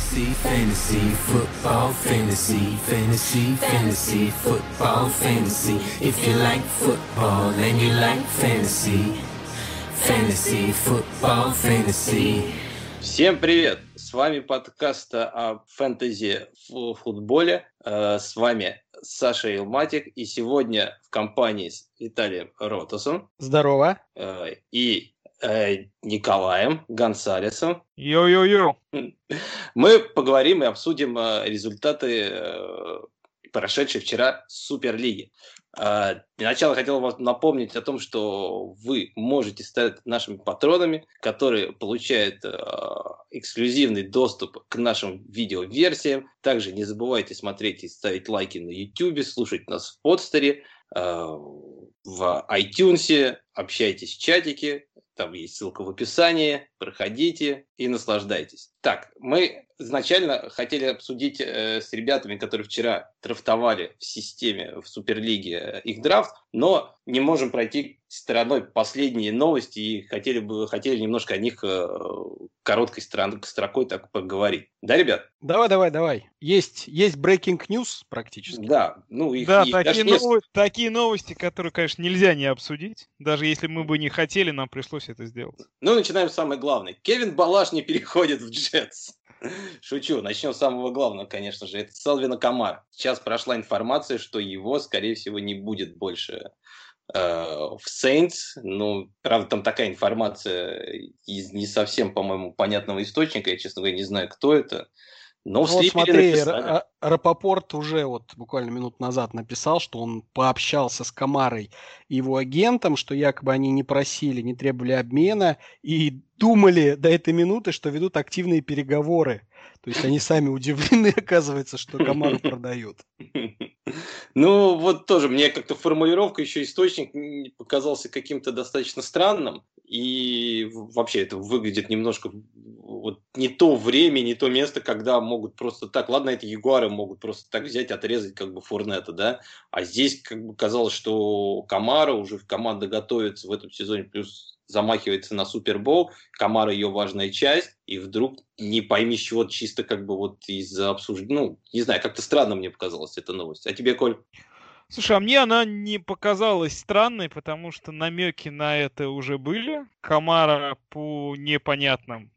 fantasy, fantasy, football, fantasy, fantasy, fantasy, football, fantasy. If you like football and you like fantasy, fantasy, football, fantasy. Всем привет! С вами подкаст о фэнтези в футболе. С вами Саша Илматик. И сегодня в компании с Виталием Ротасом. Здорово. И Николаем Гонсалесом. Йо-йо-йо. Мы поговорим и обсудим результаты прошедшей вчера Суперлиги. Сначала хотел вам напомнить о том, что вы можете стать нашими патронами, которые получают эксклюзивный доступ к нашим видеоверсиям. Также не забывайте смотреть и ставить лайки на YouTube, слушать нас в подстере, в iTunes, общайтесь в чатике. Там есть ссылка в описании. Проходите и наслаждайтесь. Так, мы изначально хотели обсудить с ребятами, которые вчера драфтовали в системе в Суперлиге их драфт, но не можем пройти стороной последние новости и хотели немножко о них короткой строкой так поговорить. Да, ребят? Давай. Есть breaking news практически. Да, такие новости, которые, конечно, нельзя не обсудить. Даже если мы бы не хотели, нам пришлось это сделать. Ну, начинаем с самой главной. Кевин Балаш не переходит в Джетс. Шучу. Начнем с самого главного, конечно же. Это Салвина Комар. Сейчас прошла информация, что его, скорее всего, не будет больше в Saints. Ну, правда, там такая информация из не совсем, по-моему, понятного источника. Я, честно говоря, не знаю, кто это. Но в Слипере написали. Смотри, Рапопорт уже вот буквально минут назад написал, что он пообщался с Камарой и его агентом, что якобы они не просили, не требовали обмена и думали до этой минуты, что ведут активные переговоры. То есть они сами удивлены, оказывается, что Камару продают. Ну, вот тоже мне как-то формулировка, еще источник показался каким-то достаточно странным. И вообще это выглядит немножко вот не то время, не то место, когда могут просто так... Ладно, это Ягуары могут просто так взять, отрезать как бы Фурнета, да? А здесь как бы казалось, что Камара уже команда готовится в этом сезоне, плюс замахивается на Супербол, Камара ее важная часть, и вдруг не пойми с чего, чисто как бы вот из-за обсуждения, ну, не знаю, как-то странно мне показалась эта новость. А тебе, Коль? Слушай, а мне она не показалась странной, потому что намеки на это уже были. Камара по непонятным,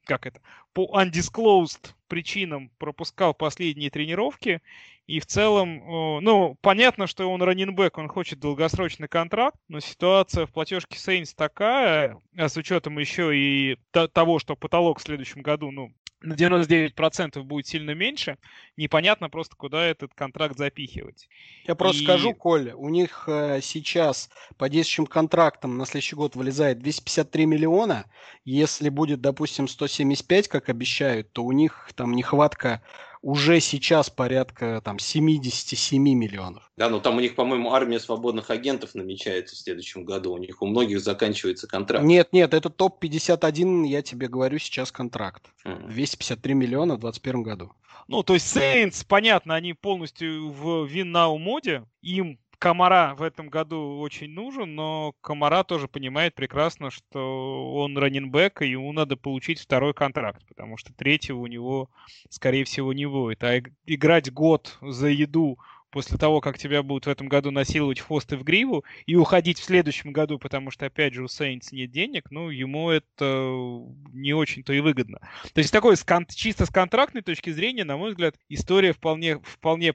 по undisclosed причинам пропускал последние тренировки. И в целом, ну, понятно, что он раннинбэк, он хочет долгосрочный контракт, но ситуация в платежке Saints такая, а с учетом еще и того, что потолок в следующем году, ну, на 99% будет сильно меньше, непонятно просто, куда этот контракт запихивать. Я просто скажу, Коль, у них сейчас по действующим контрактам на следующий год вылезает 253 миллиона, если будет, допустим, 175, как обещают, то у них там нехватка уже сейчас порядка там 77 миллионов. Да, но там у них, по-моему, армия свободных агентов намечается в следующем году. У них у многих заканчивается контракт. Нет, это топ-51, я тебе говорю, сейчас контракт. 253 миллиона в 2021 году. Ну, то есть Saints, понятно, они полностью в win-now-моде. Им Камара в этом году очень нужен, но Камара тоже понимает прекрасно, что он раннинбэк, и ему надо получить второй контракт, потому что третьего у него, скорее всего, не будет. А играть год за еду после того, как тебя будут в этом году насиловать в хвост и в гриву, и уходить в следующем году, потому что, опять же, у Saints нет денег, ну, ему это не очень-то и выгодно. То есть, такой, чисто с контрактной точки зрения, на мой взгляд, история вполне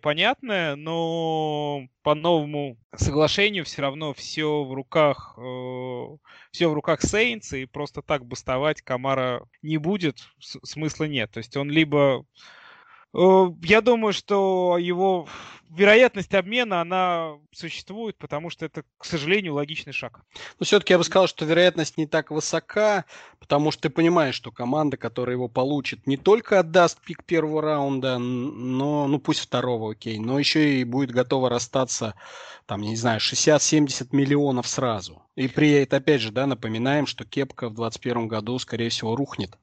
понятная, но... По новому соглашению все равно все в руках Saints, и просто так бастовать Камара не будет, смысла нет. То есть он либо... Я думаю, что его вероятность обмена, она существует, потому что это, к сожалению, логичный шаг. Но все-таки я бы сказал, что вероятность не так высока, потому что ты понимаешь, что команда, которая его получит, не только отдаст пик первого раунда, но, ну пусть второго, окей, но еще и будет готова расстаться, там, я не знаю, 60-70 миллионов сразу. И при этом, опять же, да, напоминаем, что кепка в 2021 году, скорее всего, рухнет.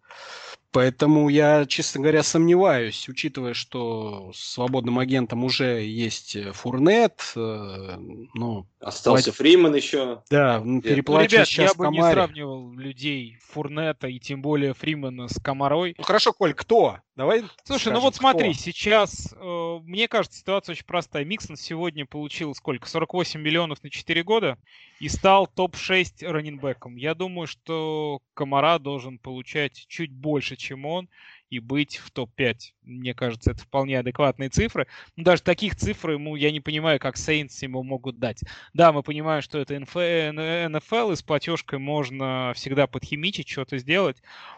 Поэтому я, честно говоря, сомневаюсь, учитывая, что свободным агентом уже есть Фурнет. Ну, остался Фриман еще. Да, переплачивать ну, ребят, сейчас я бы Камаре. Не сравнивал людей Фурнета и тем более Фримана с Камарой. Ну хорошо, Коль, кто? Давай. Слушай, скажем, ну вот смотри, кто? Сейчас, мне кажется, ситуация очень простая. Миксон сегодня получил сколько? 48 миллионов на 4 года и стал топ-6 раннинбэком. Я думаю, что Камара должен получать чуть больше, чем он, и быть в топ-5. Мне кажется, это вполне адекватные цифры. Но даже таких цифр ему я не понимаю, как Saints ему могут дать. Да, мы понимаем, что это NFL, и с платежкой можно всегда подхимичить, что-то сделать,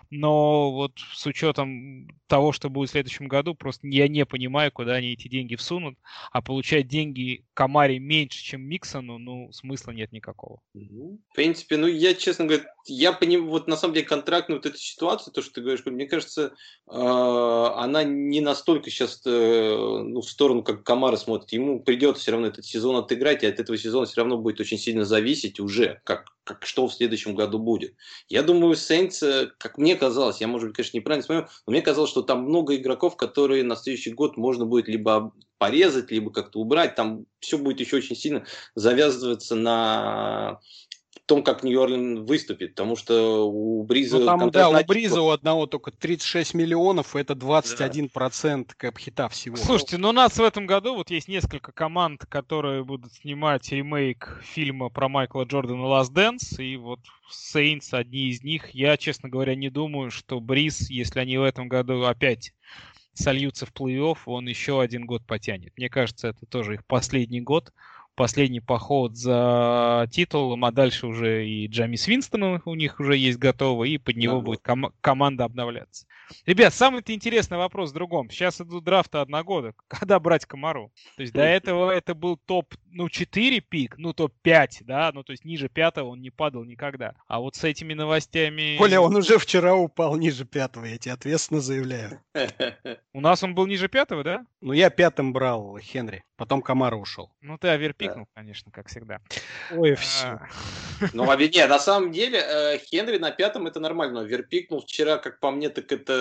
но вот с учетом того, что будет в следующем году, просто я не понимаю, куда они эти деньги всунут, а получать деньги Камаре меньше, чем Миксону, ну, смысла нет никакого. В принципе, ну, я, честно говоря, я понимаю, вот на самом деле контрактную вот эту ситуацию, то, что ты говоришь, мне кажется, она не настолько сейчас ну, в сторону, как Камара смотрит. Ему придется все равно этот сезон отыграть, и от этого сезона все равно будет очень сильно зависеть уже, как что в следующем году будет. Я думаю, Saints, как мне казалось, я, может быть, конечно, неправильно смотрю, но мне казалось, что там много игроков, которые на следующий год можно будет либо порезать, либо как-то убрать. Там все будет еще очень сильно завязываться на том, как Нью-Орлен выступит, потому что у Бриза... Ну, там, да, у Бриза у одного только 36 миллионов, это 21% кэп-хита всего. Слушайте, ну у нас в этом году вот есть несколько команд, которые будут снимать ремейк фильма про Майкла Джордана «Last Dance», и вот Saints одни из них. Я, честно говоря, не думаю, что Бриз, если они в этом году опять сольются в плей-офф, он еще один год потянет. Мне кажется, это тоже их последний год. Последний поход за титулом, а дальше уже и Джамис Винстон у них уже есть готово, и под него будет команда обновляться. Ребят, самый-то интересный вопрос в другом. Сейчас идут драфты одногодок. Когда брать Камару? То есть до этого это был топ, ну, 4 пик, ну, топ-5, да, ну, то есть ниже 5-го он не падал никогда. А вот с этими новостями... Коля, он уже вчера упал ниже 5-го, я тебе ответственно заявляю. У нас он был ниже 5-го, да? Ну, я 5-м брал Хенри, потом Камара ушел. Ну, ты оверпик. Конечно, как всегда. Ой, все. Ну, нет, на самом деле, Хенри на 5-м это нормально. Верпикнул вчера, как по мне, так это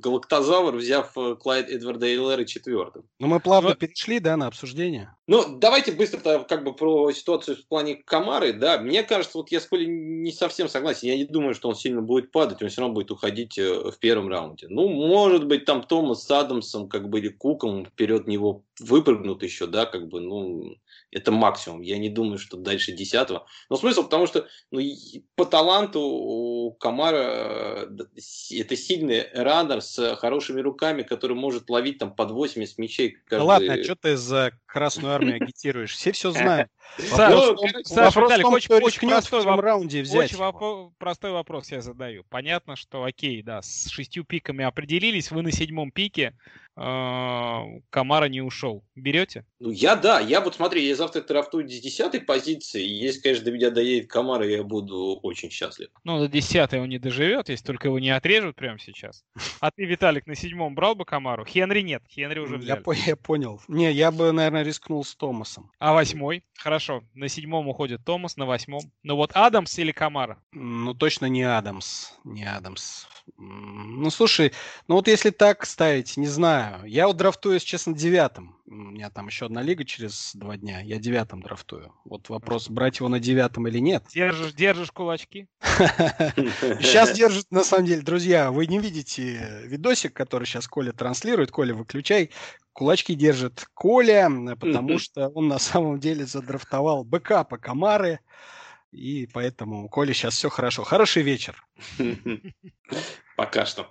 Галактозавр, взяв Клайд Эдварда Эйлера 4-м. Ну, мы плавно перешли, да, на обсуждение. Ну, давайте быстро как бы про ситуацию в плане Камары, да. Мне кажется, вот я с Колей не совсем согласен. Я не думаю, что он сильно будет падать, он все равно будет уходить в первом раунде. Ну, может быть, там Томас с Адамсом, как бы, или Куком вперед него выпрыгнут еще, да, как бы, ну, это максимум. Я не думаю, что дальше 10-го. Но смысл, потому что ну, по таланту у Камара это сильный раннер с хорошими руками, который может ловить там под 80 мячей. Каждый... Да ладно, а что ты за Красную Армию агитируешь? Все все знают. Саша, Виталий, очень простой вопрос я задаю. Понятно, что окей, да, с 6 пиками определились, вы на 7-м пике, Камара не ушел. Берете? Ну, я да. Я вот смотри, я завтра драфтую с 10-й позиции. Если, конечно, до меня доедет Камара, я буду очень счастлив. Ну, до 10-й он не доживет, если только его не отрежут прямо сейчас. А ты, Виталик, на 7-м брал бы Камару? Хенри нет. Хенри уже взяли. Я понял. Не, я бы, наверное, рискнул с Томасом. А 8-й? Хорошо. На 7-м уходит Томас, на 8-м. Ну вот Адамс или Камара? Ну, точно не Адамс. Не Адамс. Ну, слушай, ну вот если так ставить, не знаю. Я вот драфтую, честно, 9-м. У меня там еще одна лига через 2 дня. Я 9-м драфтую. Вот вопрос, брать его на 9-м или нет. Держишь кулачки? Сейчас держит, на самом деле, друзья. Вы не видите видосик, который сейчас Коля транслирует. Коля, выключай. Кулачки держит Коля, потому что он на самом деле задрафтовал бэкапа Камары. И поэтому, Коля, сейчас все хорошо. Хороший вечер. Пока что.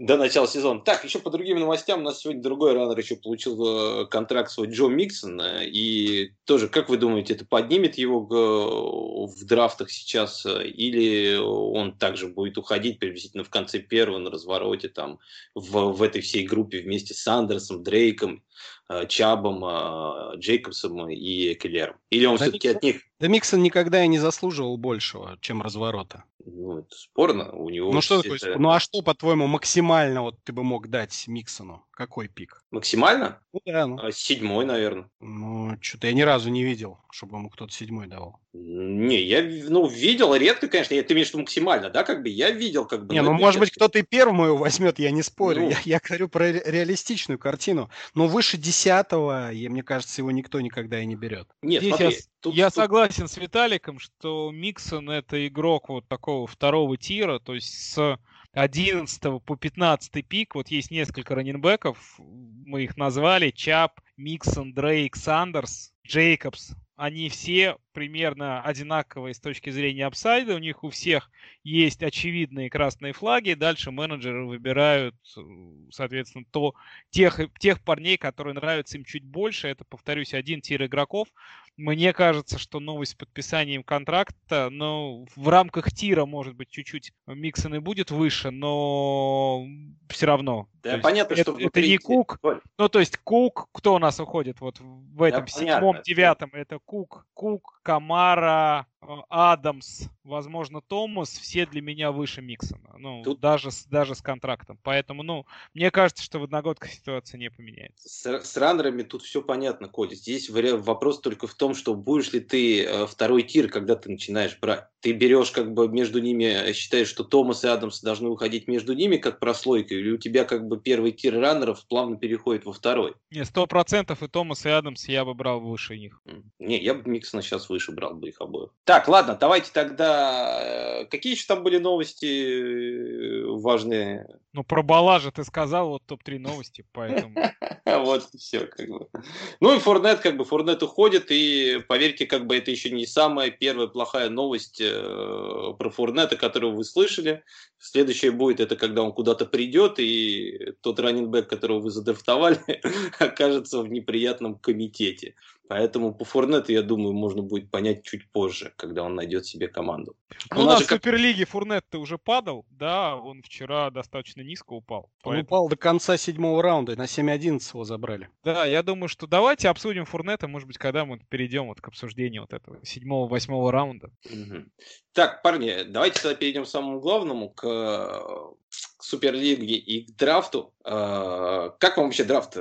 До начала сезона. Так, еще по другим новостям. У нас сегодня другой раннер еще получил контракт свой, Джо Миксон. И тоже, как вы думаете, это поднимет его в драфтах сейчас? Или он также будет уходить приблизительно в конце первого на развороте там в этой всей группе вместе с Сандерсом, Дрейком, Чабом, Джейкобсом и Экелером? Или он все-таки от них? Да Миксон никогда и не заслуживал большего, чем разворота. Ну, это спорно. У него что такое? Ну, а что, по-твоему, максимально вот ты бы мог дать Миксону? Какой пик? Максимально? Ну, да. Ну. Седьмой, наверное. Ну, что-то я ни разу не видел, чтобы ему кто-то седьмой давал. Не, я, видел редко, конечно. Ты имеешь в виду максимально, да? Как бы я видел, как бы... Не, ну, может быть, кто-то и первую возьмет, я не спорю. Ну. Я говорю про реалистичную картину. Но выше 10-го, мне кажется, его никто никогда и не берет. Нет, здесь смотри. Я согласен с Виталиком, что Миксон — это игрок вот такого второго тира, то есть с 11 по 15 пик. Вот есть несколько раннинбеков, мы их назвали: Чап, Миксон, Дрейк, Сандерс, Джейкобс. Они все примерно одинаковые с точки зрения апсайда. У них у всех есть очевидные красные флаги. Дальше менеджеры выбирают, соответственно, тех парней, которые нравятся им чуть больше. Это, повторюсь, один тир игроков. Мне кажется, что новость с подписанием контракта, в рамках тира, может быть, чуть-чуть Миксон и будет выше, но все равно. Да, понятно, что это не Кук. Ну, то есть Кук, кто у нас уходит вот в этом 7-9, это Кук, Камара, Адамс, возможно, Томас, все для меня выше Миксона. Даже с контрактом. Поэтому, мне кажется, что в одногодках ситуация не поменяется. С раннерами тут все понятно, Коля. Здесь вопрос только в том, что будешь ли ты второй тир, когда ты начинаешь брать. Ты берешь как бы между ними, считаешь, что Томас и Адамс должны уходить между ними как прослойка, или у тебя как бы первый тир раннеров плавно переходит во второй? Не, 100% и Томас, и Адамс я бы брал выше них. Не, я бы Миксона сейчас выше брал бы их обоих. Так, ладно, давайте тогда... Какие еще там были новости важные? Про Балажа ты сказал, вот топ-3 новости, поэтому... Вот все, как бы. И Форнет, как бы, Форнет уходит, и, поверьте, как бы это еще не самая первая плохая новость про Форнета, которую вы слышали. Следующее будет, это когда он куда-то придет, и тот раннинбэк, которого вы задрафтовали, окажется в неприятном комитете. Поэтому по Форнету, я думаю, можно будет понять чуть позже, когда он найдет себе команду. У нас в Суперлиге Форнет-то уже падал, да, он вчера достаточно низко упал. Он упал до конца 7-го раунда, на 7-11 его забрали. Да, я думаю, что давайте обсудим Форнета, может быть, когда мы перейдем вот к обсуждению вот этого 7-8 раунда. Угу. Так, парни, давайте тогда перейдем к самому главному, к Суперлиге и к драфту. Как вам вообще драфт?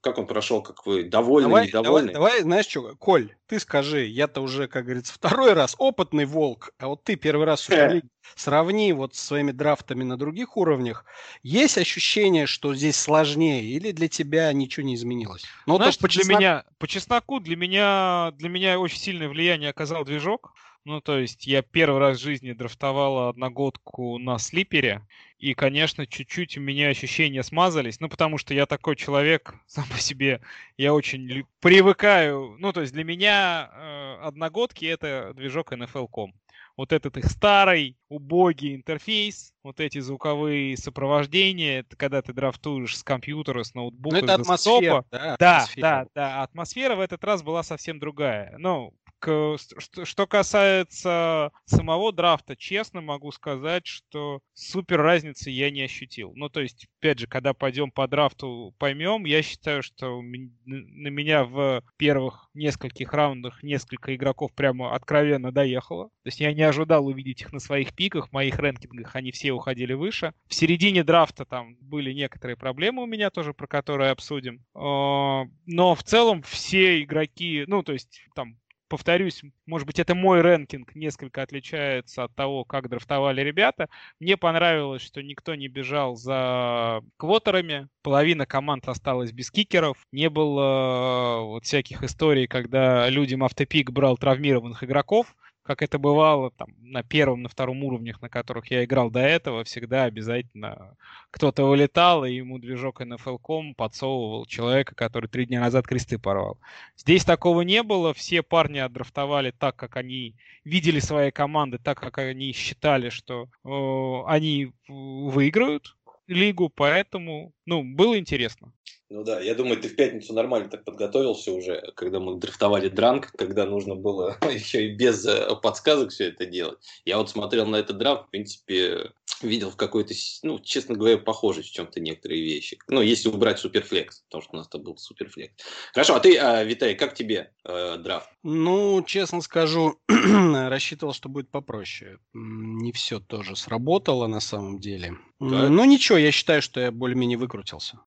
Как он прошел? Как вы довольны, недовольны? Давай, знаешь что, Коль, ты скажи, я-то уже, как говорится, второй раз опытный волк, а вот ты первый раз в Суперлиге. Сравни вот со своими драфтами на других уровнях. Есть ощущение, что здесь сложнее, или для тебя ничего не изменилось? Знаешь, для меня очень сильное влияние оказал движок. То есть я первый раз в жизни драфтовал одногодку на слипере, и, конечно, чуть-чуть у меня ощущения смазались, потому что я такой человек сам по себе, я очень привыкаю, то есть для меня одногодки — это движок NFL.com. Вот этот их старый, убогий интерфейс, вот эти звуковые сопровождения, это когда ты драфтуешь с компьютера, с ноутбука, с десктопа. Да, атмосфера в этот раз была совсем другая. Что касается самого драфта, честно могу сказать, что супер разницы я не ощутил. То есть, опять же, когда пойдем по драфту, поймем. Я считаю, что на меня в первых нескольких раундах несколько игроков прямо откровенно доехало. То есть я не ожидал увидеть их на своих пиках, в моих рэнкингах они все уходили выше. В середине драфта там были некоторые проблемы у меня тоже, про которые обсудим. Но в целом все игроки, повторюсь, может быть, это мой рэнкинг несколько отличается от того, как драфтовали ребята. Мне понравилось, что никто не бежал за квотерами. Половина команд осталась без кикеров. Не было всяких историй, когда людям автопик брал травмированных игроков, как это бывало на первом, на втором уровнях, на которых я играл до этого, всегда обязательно кто-то вылетал, и ему движок NFL.com подсовывал человека, который 3 дня назад кресты порвал. Здесь такого не было, все парни отдрафтовали так, как они видели свои команды, так, как они считали, что они выиграют лигу, поэтому, было интересно. Да, я думаю, ты в пятницу нормально так подготовился уже, когда мы драфтовали дранг, когда нужно было еще и без подсказок все это делать. Я вот смотрел на этот драфт, в принципе, видел в какой-то, ну, честно говоря, похожей в чем-то некоторые вещи. Ну, если убрать Суперфлекс, потому что у нас-то был Суперфлекс. Хорошо, а ты, Виталий, как тебе драфт? Ну, честно скажу, рассчитывал, что будет попроще. Не все тоже сработало на самом деле. Да. Ну, ничего, я считаю, что я более-менее выкрутился.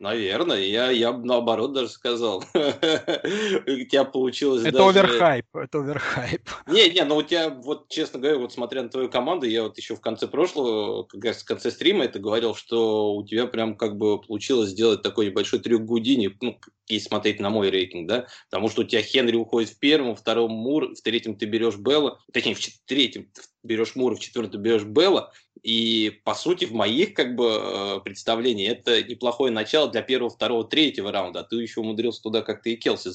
Наверное, я наоборот даже сказал. У тебя получилось даже... Это оверхайп, это оверхайп. Не, но у тебя, вот честно говоря, вот смотря на твою команду, я вот еще в конце прошлого, как раз в конце стрима это говорил, что у тебя прям как бы получилось сделать такой небольшой трюк Гудини, ну, если смотреть на мой рейтинг, да, потому что у тебя Хенри уходит в первом, в втором Мур, в третьем ты берешь Белла, точнее, в третьем берешь Мур, в четвертом берешь Белла, и, по сути, в моих как бы представлениях это неплохое начало для первого, второго, третьего раунда, а ты еще умудрился туда как-то и Келси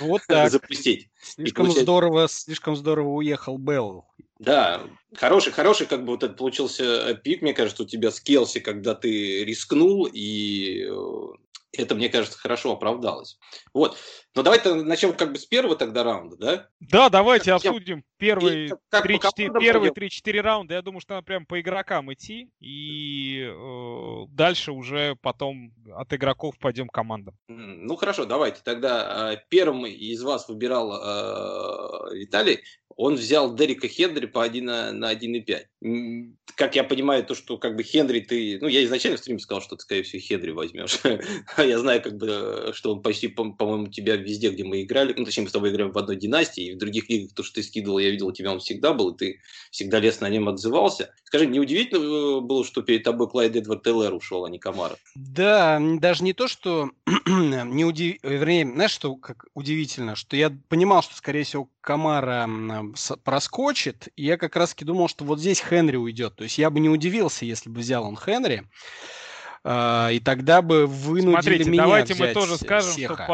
вот запустить. Слишком здорово уехал Белл. Да, хороший как бы вот это получился пик, мне кажется, у тебя с Келси, когда ты рискнул, и это, мне кажется, хорошо оправдалось. Вот. Но давайте начнем как бы с первого тогда раунда, да? Да, давайте обсудим первые 3-4 раунда. Я думаю, что надо прям по игрокам идти. И дальше уже потом от игроков пойдем к командам. Ну, хорошо, давайте. Тогда первым из вас выбирал Виталий. Он взял Дерека Хенри по 1 на 1,5. Как я понимаю, то, что как бы Хенри ты... Ну, я изначально в стриме сказал, что ты, скорее всего, Хенри возьмешь. Я знаю, как бы, что он почти, по-моему, тебя везде, где мы играли. Ну, точнее, мы с тобой играем в одной династии. И в других лигах, то, что ты скидывал, я видел, у тебя он всегда был. И ты всегда лестно на нем отзывался. Скажи, неудивительно было, что перед тобой Клайд Эдвард Эллер ушел, а не Камара? Да, даже не то, что... Вернее, знаешь, что как удивительно? Что я понимал, что, скорее всего, Камара проскочит, и я как раз-таки думал, что вот здесь Хенри уйдет. То есть я бы не удивился, если бы взял он Хенри, и тогда бы вынудили меня давайте взять мы тоже скажем, Сеха. Что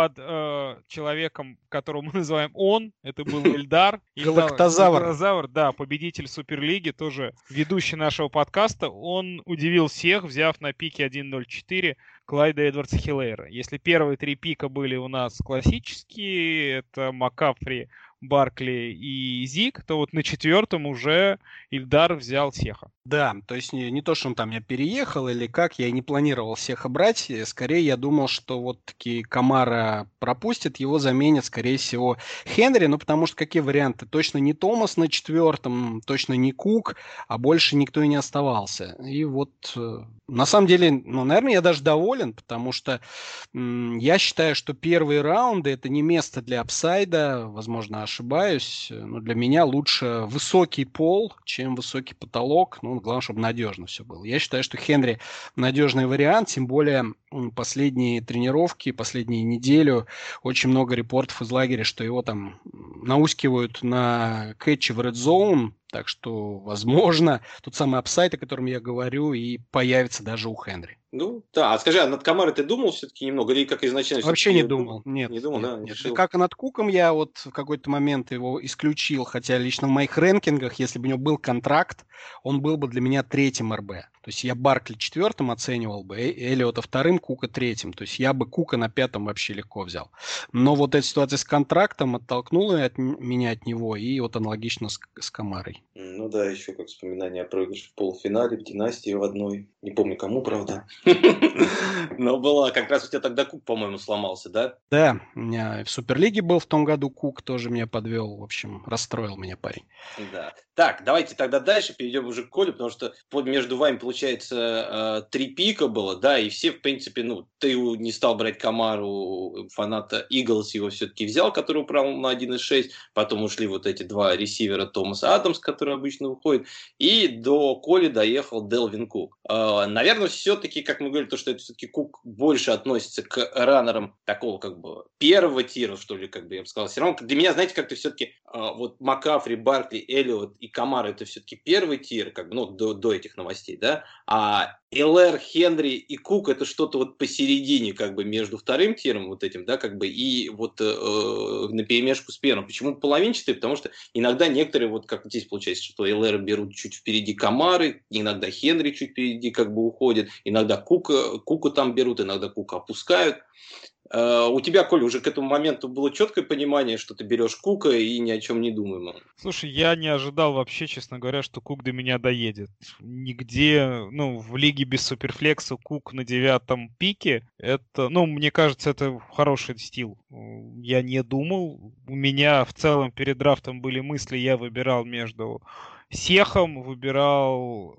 под человеком, которого мы называем он, это был Эльдар. Галактозавр, да, победитель Суперлиги, тоже ведущий нашего подкаста. Он удивил всех, взяв на пике 1.04 Клайда Эдвардса Хиллера. Если первые три пика были у нас классические, это Макафри, Баркли и Зик, то вот на четвертом уже Ильдар взял Сеха. Да, то есть не то, что он там я переехал или как, я и не планировал Сеха брать. Скорее я думал, что вот таки Камара пропустит, его заменит, скорее всего, Хенри, ну потому что какие варианты? Точно не Томас на четвертом, точно не Кук, а больше никто и не оставался. И вот на самом деле, ну, наверное, я даже доволен, потому что я считаю, что первые раунды это не место для апсайда, возможно, ошибаюсь, но для меня лучше высокий пол, чем высокий потолок. Ну, главное, чтобы надежно все было. Я считаю, что Хенри надежный вариант, тем более последние тренировки, последнюю неделю очень много репортов из лагеря, что его там наускивают на кэтчи в Red Zone. Так что, возможно, тот самый апсайд, о котором я говорю, и появится даже у Хенри. Ну, да. А скажи, а над Камарой ты думал все-таки немного? Или как изначально? Вообще не думал. Нет. Не думал, нет, да? Нет. Решил. Как над Куком я вот в какой-то момент его исключил, хотя лично в моих рэнкингах, если бы у него был контракт, он был бы для меня третьим РБ. То есть я Баркли четвертым оценивал бы, Эллиота вторым, Кука третьим. То есть я бы Кука на пятом вообще легко взял. Но вот эта ситуация с контрактом оттолкнула меня от него, и вот аналогично с Камарой. Ну да, еще как вспоминание о проигрыше в полуфинале, в династии в одной. Не помню кому, правда. Но была как раз у тебя тогда Кук, по-моему, сломался, да? Да, у меня в Суперлиге был в том году Кук, тоже меня подвел, в общем, расстроил меня парень. Да. Так, давайте тогда дальше перейдем уже к Коле, потому что между вами получается, три пика было, да, и все, в принципе, ну, ты не стал брать Камару, фаната Иглс его все-таки взял, который управлял на 1.6, потом ушли вот эти два ресивера Томас и Адамс, который обычно уходит, и до Коли доехал Делвин Кук. Наверное, все-таки, как мы говорили, то, что это все-таки Кук больше относится к раннерам такого, как бы, первого тира, что ли, как бы я бы сказал. Все равно для меня, знаете, как-то все-таки вот Макафри, Баркли, Эллиот и Камара это все-таки первый тир, как бы, ну, до этих новостей, да? А Эллер, Хенри и Кук это что-то вот посередине, как бы между вторым тиром вот этим, да, как бы и вот наперемешку с первым. Почему половинчатый? Потому что иногда некоторые вот как здесь получается, что Эллер берут чуть впереди Камары, иногда Хенри чуть впереди как бы уходит, иногда Кука там берут, иногда Кука опускают. У тебя, Коль, уже к этому моменту было четкое понимание, что ты берешь Кука и ни о чем не думаем. Слушай, я не ожидал вообще, честно говоря, что Кук до меня доедет. Нигде, ну, в лиге без суперфлекса Кук на 9-м пике, это, ну, мне кажется, это хороший стил. Я не думал. У меня в целом перед драфтом были мысли, я выбирал между Сехом, выбирал,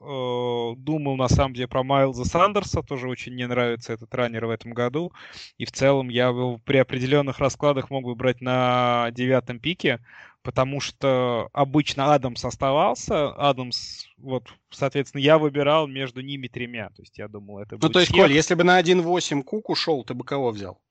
думал на самом деле про Майлза Сандерса, тоже очень мне нравится этот раннер в этом году, и в целом я при определенных раскладах мог бы брать на 9-м пике, потому что обычно Адамс оставался, Адамс, вот, соответственно, я выбирал между ними тремя, то есть я думал, это будет. Ну, то есть, Коль, если бы на 1.8 Кук ушел, ты бы кого взял?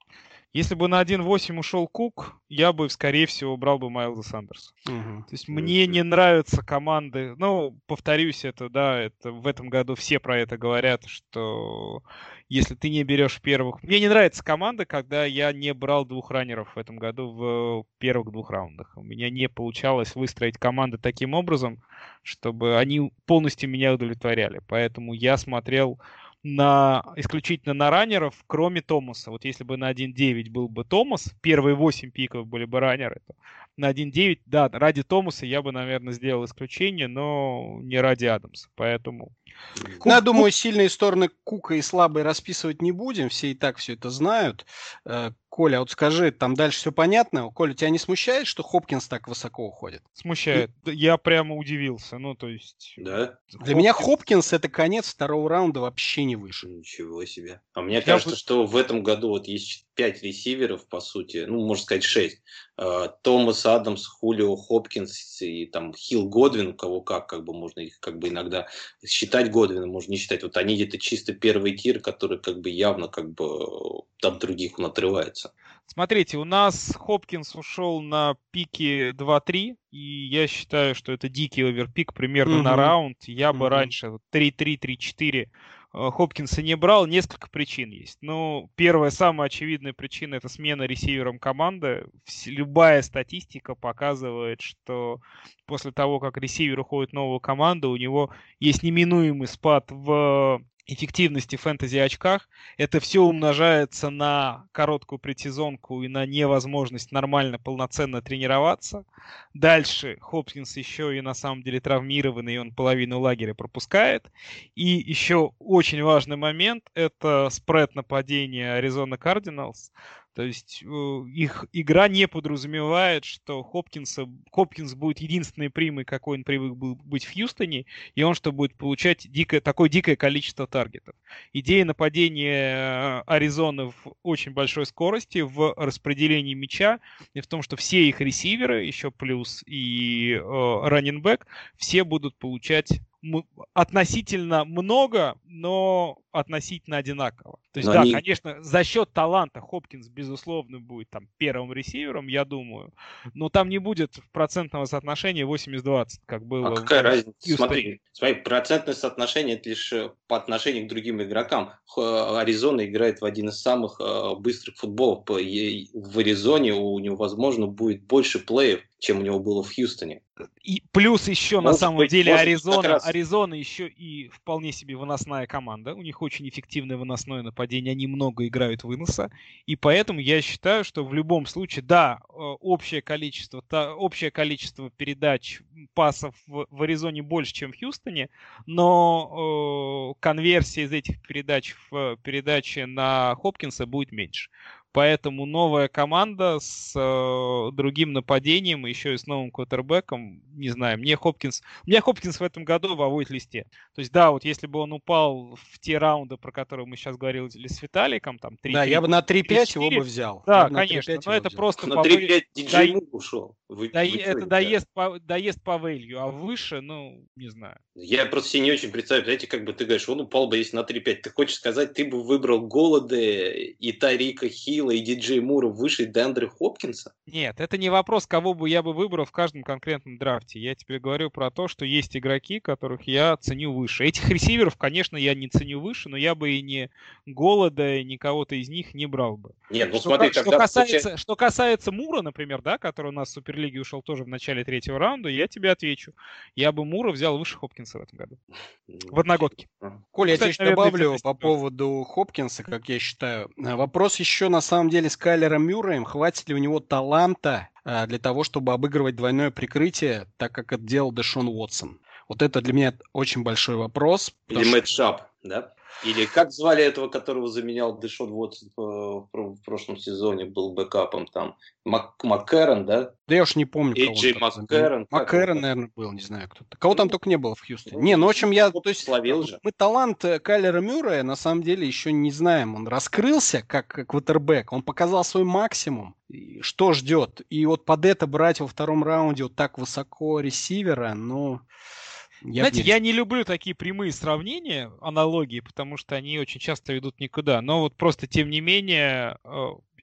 Если бы на 1.8 ушел Кук, я бы, скорее всего, брал бы Майлза Сандерса. Угу. То есть мне не нравятся команды. Ну, повторюсь, это, да, это в этом году все про это говорят, что если ты не берешь первых... Мне не нравится команда, когда я не брал двух раннеров в этом году в первых двух раундах. У меня не получалось выстроить команды таким образом, чтобы они полностью меня удовлетворяли. Поэтому я смотрел... исключительно на раннеров, кроме Томаса. Вот если бы на 1.9 был бы Томас, первые 8 пиков были бы раннеры, то на 1.9, да, ради Томаса я бы, наверное, сделал исключение, но не ради Адамса, поэтому... Я думаю, сильные стороны Кука и слабые расписывать не будем, все и так все это знают. Коля, а вот скажи, там дальше все понятно. Коля, тебя не смущает, что Хопкинс так высоко уходит? Смущает. Я прямо удивился. Ну, то есть... Да? Для меня Хопкинс — это конец второго раунда вообще не выше. Ничего себе. А мне кажется, что в этом году вот есть 5 ресиверов, по сути, ну, можно сказать, 6. Томас, Адамс, Хулио, Хопкинс и там Хилл, Годвин, кого как бы можно их как бы иногда считать Годвином, можно не считать. Вот они где-то чисто первый тир, который как бы явно как бы там других он отрывается. Смотрите, у нас Хопкинс ушел на пике 2-3, и я считаю, что это дикий оверпик примерно на раунд. Я бы раньше 3-3-3-4 Хопкинса не брал, несколько причин есть. Ну, первая, самая очевидная причина — это смена ресивером команды. Любая статистика показывает, что после того, как ресивер уходит в новую команду, у него есть неминуемый спад в эффективности фэнтези-очках. Это все умножается на короткую предсезонку и на невозможность нормально, полноценно тренироваться. Дальше Хопкинс еще и на самом деле травмированный, и он половину лагеря пропускает. И еще очень важный момент – это спред нападения Аризона Кардиналс. То есть их игра не подразумевает, что Хопкинс будет единственной примой, какой он привык был быть в Хьюстоне, и он что будет получать такое дикое количество таргетов. Идея нападения Аризоны в очень большой скорости, в распределении мяча, и в том, что все их ресиверы, еще плюс и раннинбэк, все будут получать относительно много, но относительно одинаково. То есть, но да, они... конечно, за счет таланта Хопкинс, безусловно, будет там первым ресивером, я думаю, но там не будет процентного соотношения 80-20, как было. А какая разница? Смотри, процентное соотношение — это лишь по отношению к другим игрокам. Аризона играет в один из самых быстрых футболов. В Аризоне у него, возможно, будет больше плеев, чем у него было в Хьюстоне. И плюс еще, может, на самом деле, Аризона еще и вполне себе выносная команда. У них очень эффективное выносное нападение, они много играют выноса. И поэтому я считаю, что в любом случае, да, общее количество передач, пасов в Аризоне больше, чем в Хьюстоне, но конверсия из этих передач в передачи на Хопкинса будет меньше. Поэтому новая команда с другим нападением, еще и с новым квотербеком, не знаю, мне Хопкинс в этом году во войт-листе. То есть, да, вот если бы он упал в те раунды, про которые мы сейчас говорили с Виталиком, там 3-5. Да, я бы на 3-5 его бы взял. Да, конечно, но это просто... На 3-5 диджей ушел. Это доезд по вэлью, а выше, ну, не знаю. Я просто себе не очень представляю, знаете, как бы ты говоришь, он упал бы, если на 3-5. Ты хочешь сказать, ты бы выбрал Голода и Тарика Хилла и Диджей Мура выше Дэнде Хопкинса? Нет, это не вопрос, кого бы я бы выбрал в каждом конкретном драфте. Я теперь говорю про то, что есть игроки, которых я ценю выше. Этих ресиверов, конечно, я не ценю выше, но я бы и не Голода, и ни кого-то из них не брал бы. Нет, ну смотри, что касается Мура, например, да, который у нас в Суперлиге ушел тоже в начале третьего раунда, я тебе отвечу. Я бы Мура взял выше Хопкинса в этом году. В одногодке. Коля, я тебе добавлю по поводу Хопкинса, как я считаю. Вопрос еще на самом деле с Кайлером Мюрреем, хватит ли у него таланта для того, чтобы обыгрывать двойное прикрытие, так как это делал Дэшон Уотсон? Вот это для меня очень большой вопрос. Или что... Чаб, да? Или как звали этого, которого заменял Дэшон Уотсон в прошлом сезоне, был бэкапом там? Маккэрон, да? Да я уж не помню. Эджей Маккэрон. Маккэрон, наверное, был, не знаю кто-то. Кого там только не было в Хьюстоне. Ну, не, ну, в общем, я... То есть, мы талант Кайлера Мюррея, на самом деле, еще не знаем. Он раскрылся как квотербэк, он показал свой максимум. Что ждет? И вот под это брать во втором раунде вот так высоко ресивера, ну... Знаете, я не люблю такие прямые сравнения, аналогии, потому что они очень часто ведут никуда. Но вот просто, тем не менее,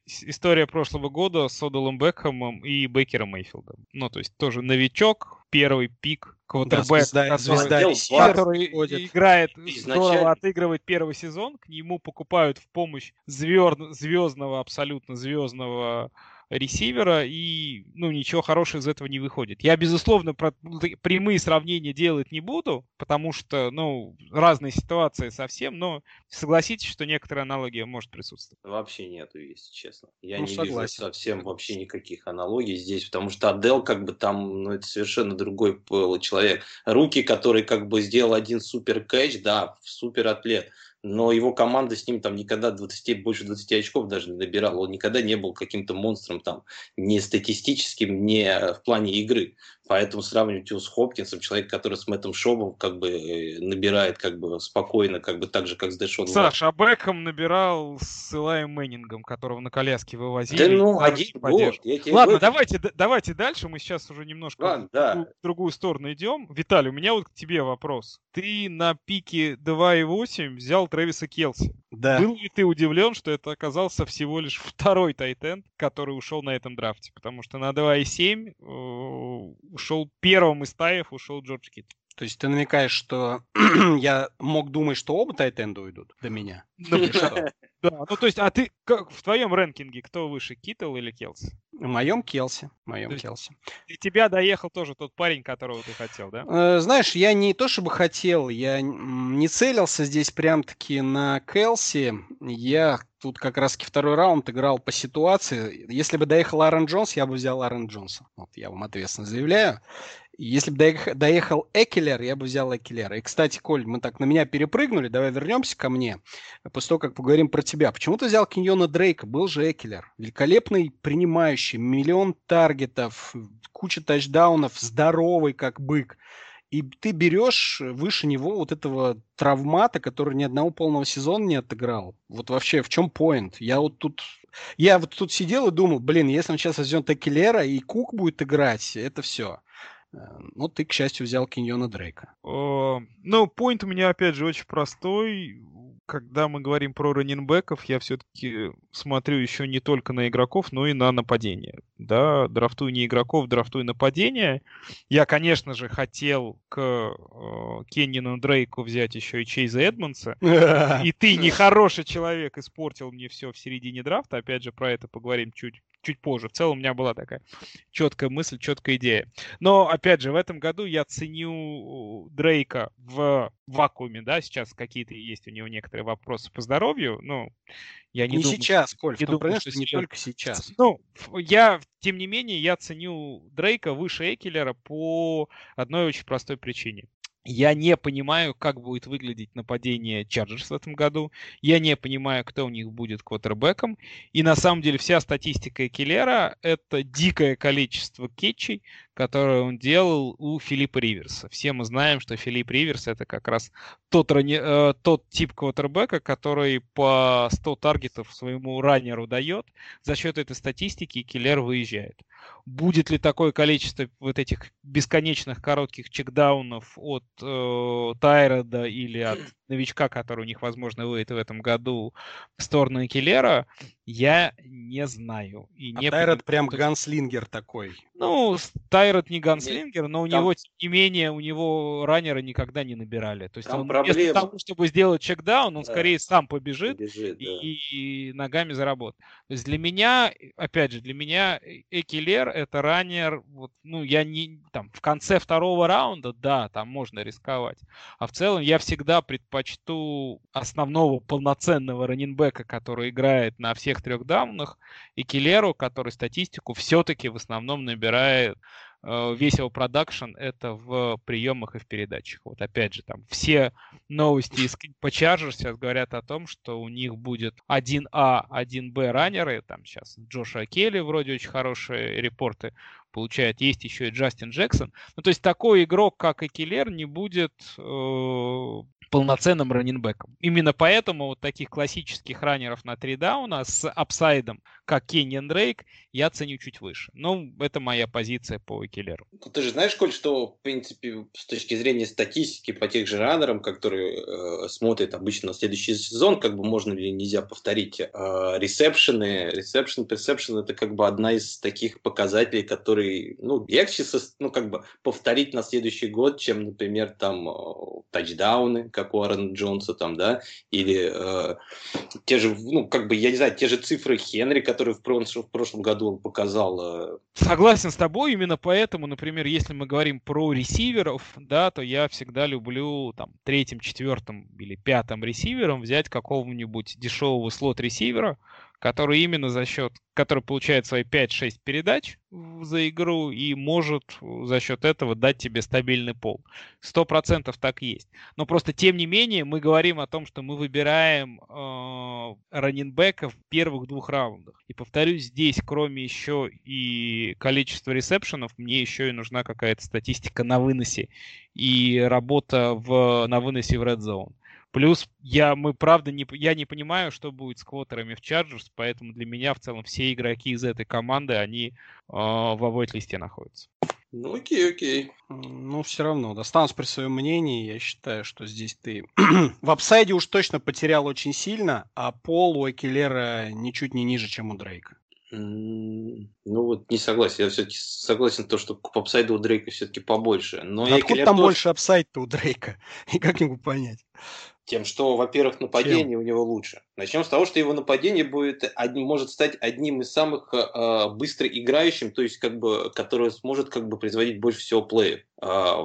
история прошлого года с Одалом Бекхэмом и Бейкером Мейфилдом. Ну, то есть тоже новичок, первый пик, квотербэк, да, который играет здорово, отыгрывает первый сезон. К нему покупают в помощь звездного, абсолютно звездного ресивера, и ну, ничего хорошего из этого не выходит. Я, безусловно, прямые сравнения делать не буду, потому что ну, разные ситуации совсем, но согласитесь, что некоторая аналогия может присутствовать. Вообще нету, если честно. Я не вижу совсем вообще никаких аналогий здесь, потому что Адел как бы там, ну, это совершенно другой человек. Руки, который как бы сделал один супер кэч, да, супер атлет. Но его команда с ним там никогда больше 20 очков даже не набирала. Он никогда не был каким-то монстром там, ни статистическим, ни в плане игры. Поэтому сравнивать его с Хопкинсом, человек, который с Мэттом Шобом как бы набирает как бы спокойно, как бы так же, как с Дэшоном. Саша, а Бекхэм набирал с Элаем Мэннингом, которого на коляске вывозили. Да ну, один год. Ладно, давайте дальше, мы сейчас уже немножко в другую сторону идем. Виталий, у меня вот к тебе вопрос. Ты на пике 2,8 взял Трэвиса Келси. Да. Был ли ты удивлен, что это оказался всего лишь второй тайтенд, который ушел на этом драфте? Потому что на 2,7 ушел первым из таев, ушел Джордж Китл. То есть ты намекаешь, что я мог думать, что оба тайтенда уйдут до меня? Да, ну то есть, а ты как, в твоем рэнкинге кто выше, Китл или Келси? В моем Келси, И тебя доехал тоже тот парень, которого ты хотел, да? Знаешь, я не то чтобы хотел, я не целился здесь прям-таки на Келси. Я тут как раз-таки второй раунд играл по ситуации. Если бы доехал Аарон Джонс, я бы взял Аарон Джонса. Вот я вам ответственно заявляю. Если бы доехал Экелер, я бы взял Экелера. И, кстати, Коль, мы так на меня перепрыгнули. Давай вернемся ко мне. После того, как поговорим про тебя. Почему ты взял Киньона Дрейка? Был же Экелер. Великолепный принимающий. 1 миллион таргетов, куча тачдаунов, здоровый как бык. И ты берешь выше него вот этого травмата, который ни одного полного сезона не отыграл. Вот вообще в чем поинт? Я вот тут сидел и думал, блин, если он сейчас возьмет Экелера и Кук будет играть, это все. Ну, ты, к счастью, взял Киньона Дрейка. Ну, поинт у меня, опять же, очень простой. Когда мы говорим про раннинбэков, я все-таки смотрю еще не только на игроков, но и на нападение. Да, драфтую не игроков, драфтую нападение. Я, конечно же, хотел к Киньону Дрейку взять еще и Чейза Эдмонса. И ты, нехороший человек, испортил мне все в середине драфта. Опять же, про это поговорим чуть позже. В целом у меня была такая четкая мысль, четкая идея. Но, опять же, в этом году я ценю Дрейка в вакууме, да, сейчас какие-то есть у него некоторые вопросы по здоровью, но я не думаю... Не сейчас, Коль, не только сейчас. Ну, тем не менее, я ценю Дрейка выше Экелера по одной очень простой причине. Я не понимаю, как будет выглядеть нападение Чарджерс в этом году. Я не понимаю, кто у них будет квотербеком. И на самом деле вся статистика Экелера — это дикое количество кетчей, которые он делал у Филиппа Риверса. Все мы знаем, что Филипп Риверс — это как раз тот тип квотербека, который по 100 таргетов своему раннеру дает. За счет этой статистики Экелер выезжает. Будет ли такое количество вот этих бесконечных коротких чекдаунов от Тайрода или от новичка, который у них, возможно, выйдет в этом году, в сторону Экелера, я не знаю. Тайрод прям ганслингер такой. Ну, Тайрод не ганслингер, но у него, тем не менее, у него раннеры никогда не набирали. То есть он вместо того, чтобы сделать чекдаун, он скорее сам побежит и ногами заработает. То есть для меня, опять же, Экелер — это раннер, вот, ну, я не, там, в конце второго раунда, да, там можно рисковать. А в целом я всегда предпочту основного полноценного раннинбека, который играет на всех трех даунах, и Келеру, который статистику все-таки в основном набирает. Весь его продакшн это в приемах и в передачах. Вот опять же, там все новости из по Chargers сейчас говорят о том, что у них будет 1А, 1Б раннеры. Там сейчас Джошуа Келли вроде очень хорошие репорты получает. Есть еще и Джастин Джексон. Ну, то есть такой игрок, как Экелер, не будет полноценным раннинбэком. Именно поэтому вот таких классических раннеров на 3 дауна с апсайдом, как Кинион Дрейк, я ценю чуть выше. Ну, это моя позиция по Экелеру. Ты же знаешь, Коль, что, в принципе, с точки зрения статистики по тех же раннерам, которые смотрят обычно на следующий сезон, как бы можно или нельзя повторить, ресепшены, персепшен, это как бы одна из таких показателей, которые, ну, легче, ну, как бы повторить на следующий год, чем, например, там, тачдауны, как у Аарона Джонса, там, да, или те же, ну, как бы, я не знаю, те же цифры Хенри, которые в прошлом году он показал. Согласен с тобой, именно поэтому, например, если мы говорим про ресиверов, да, то я всегда люблю, там, третьим, четвертым или пятым ресивером взять какого-нибудь дешевого слот-ресивера, который именно за счет, который получает свои 5-6 передач за игру и может за счет этого дать тебе стабильный пол. 100% так есть. Но просто тем не менее мы говорим о том, что мы выбираем раннинбека в первых двух раундах. И повторюсь, здесь кроме еще и количества ресепшенов, мне еще и нужна какая-то статистика на выносе и работа на выносе в Red Zone. Плюс я не понимаю, что будет с квотерами в Chargers, поэтому для меня в целом все игроки из этой команды, они в авойд-листе находятся. Ну, окей. Ну, все равно, останусь при своем мнении. Я считаю, что здесь ты в апсайде уж точно потерял очень сильно, а пол у Экелера ничуть не ниже, чем у Дрейка. Ну вот не согласен. Я все-таки согласен с тем, что апсайда у Дрейка все-таки побольше. Но откуда там больше апсайда у Дрейка? И как его понять? Тем, что, во-первых, нападение у него лучше. Начнем с того, что его нападение может стать одним из самых быстро играющим, то есть, как бы, которое сможет как бы производить больше всего плеев.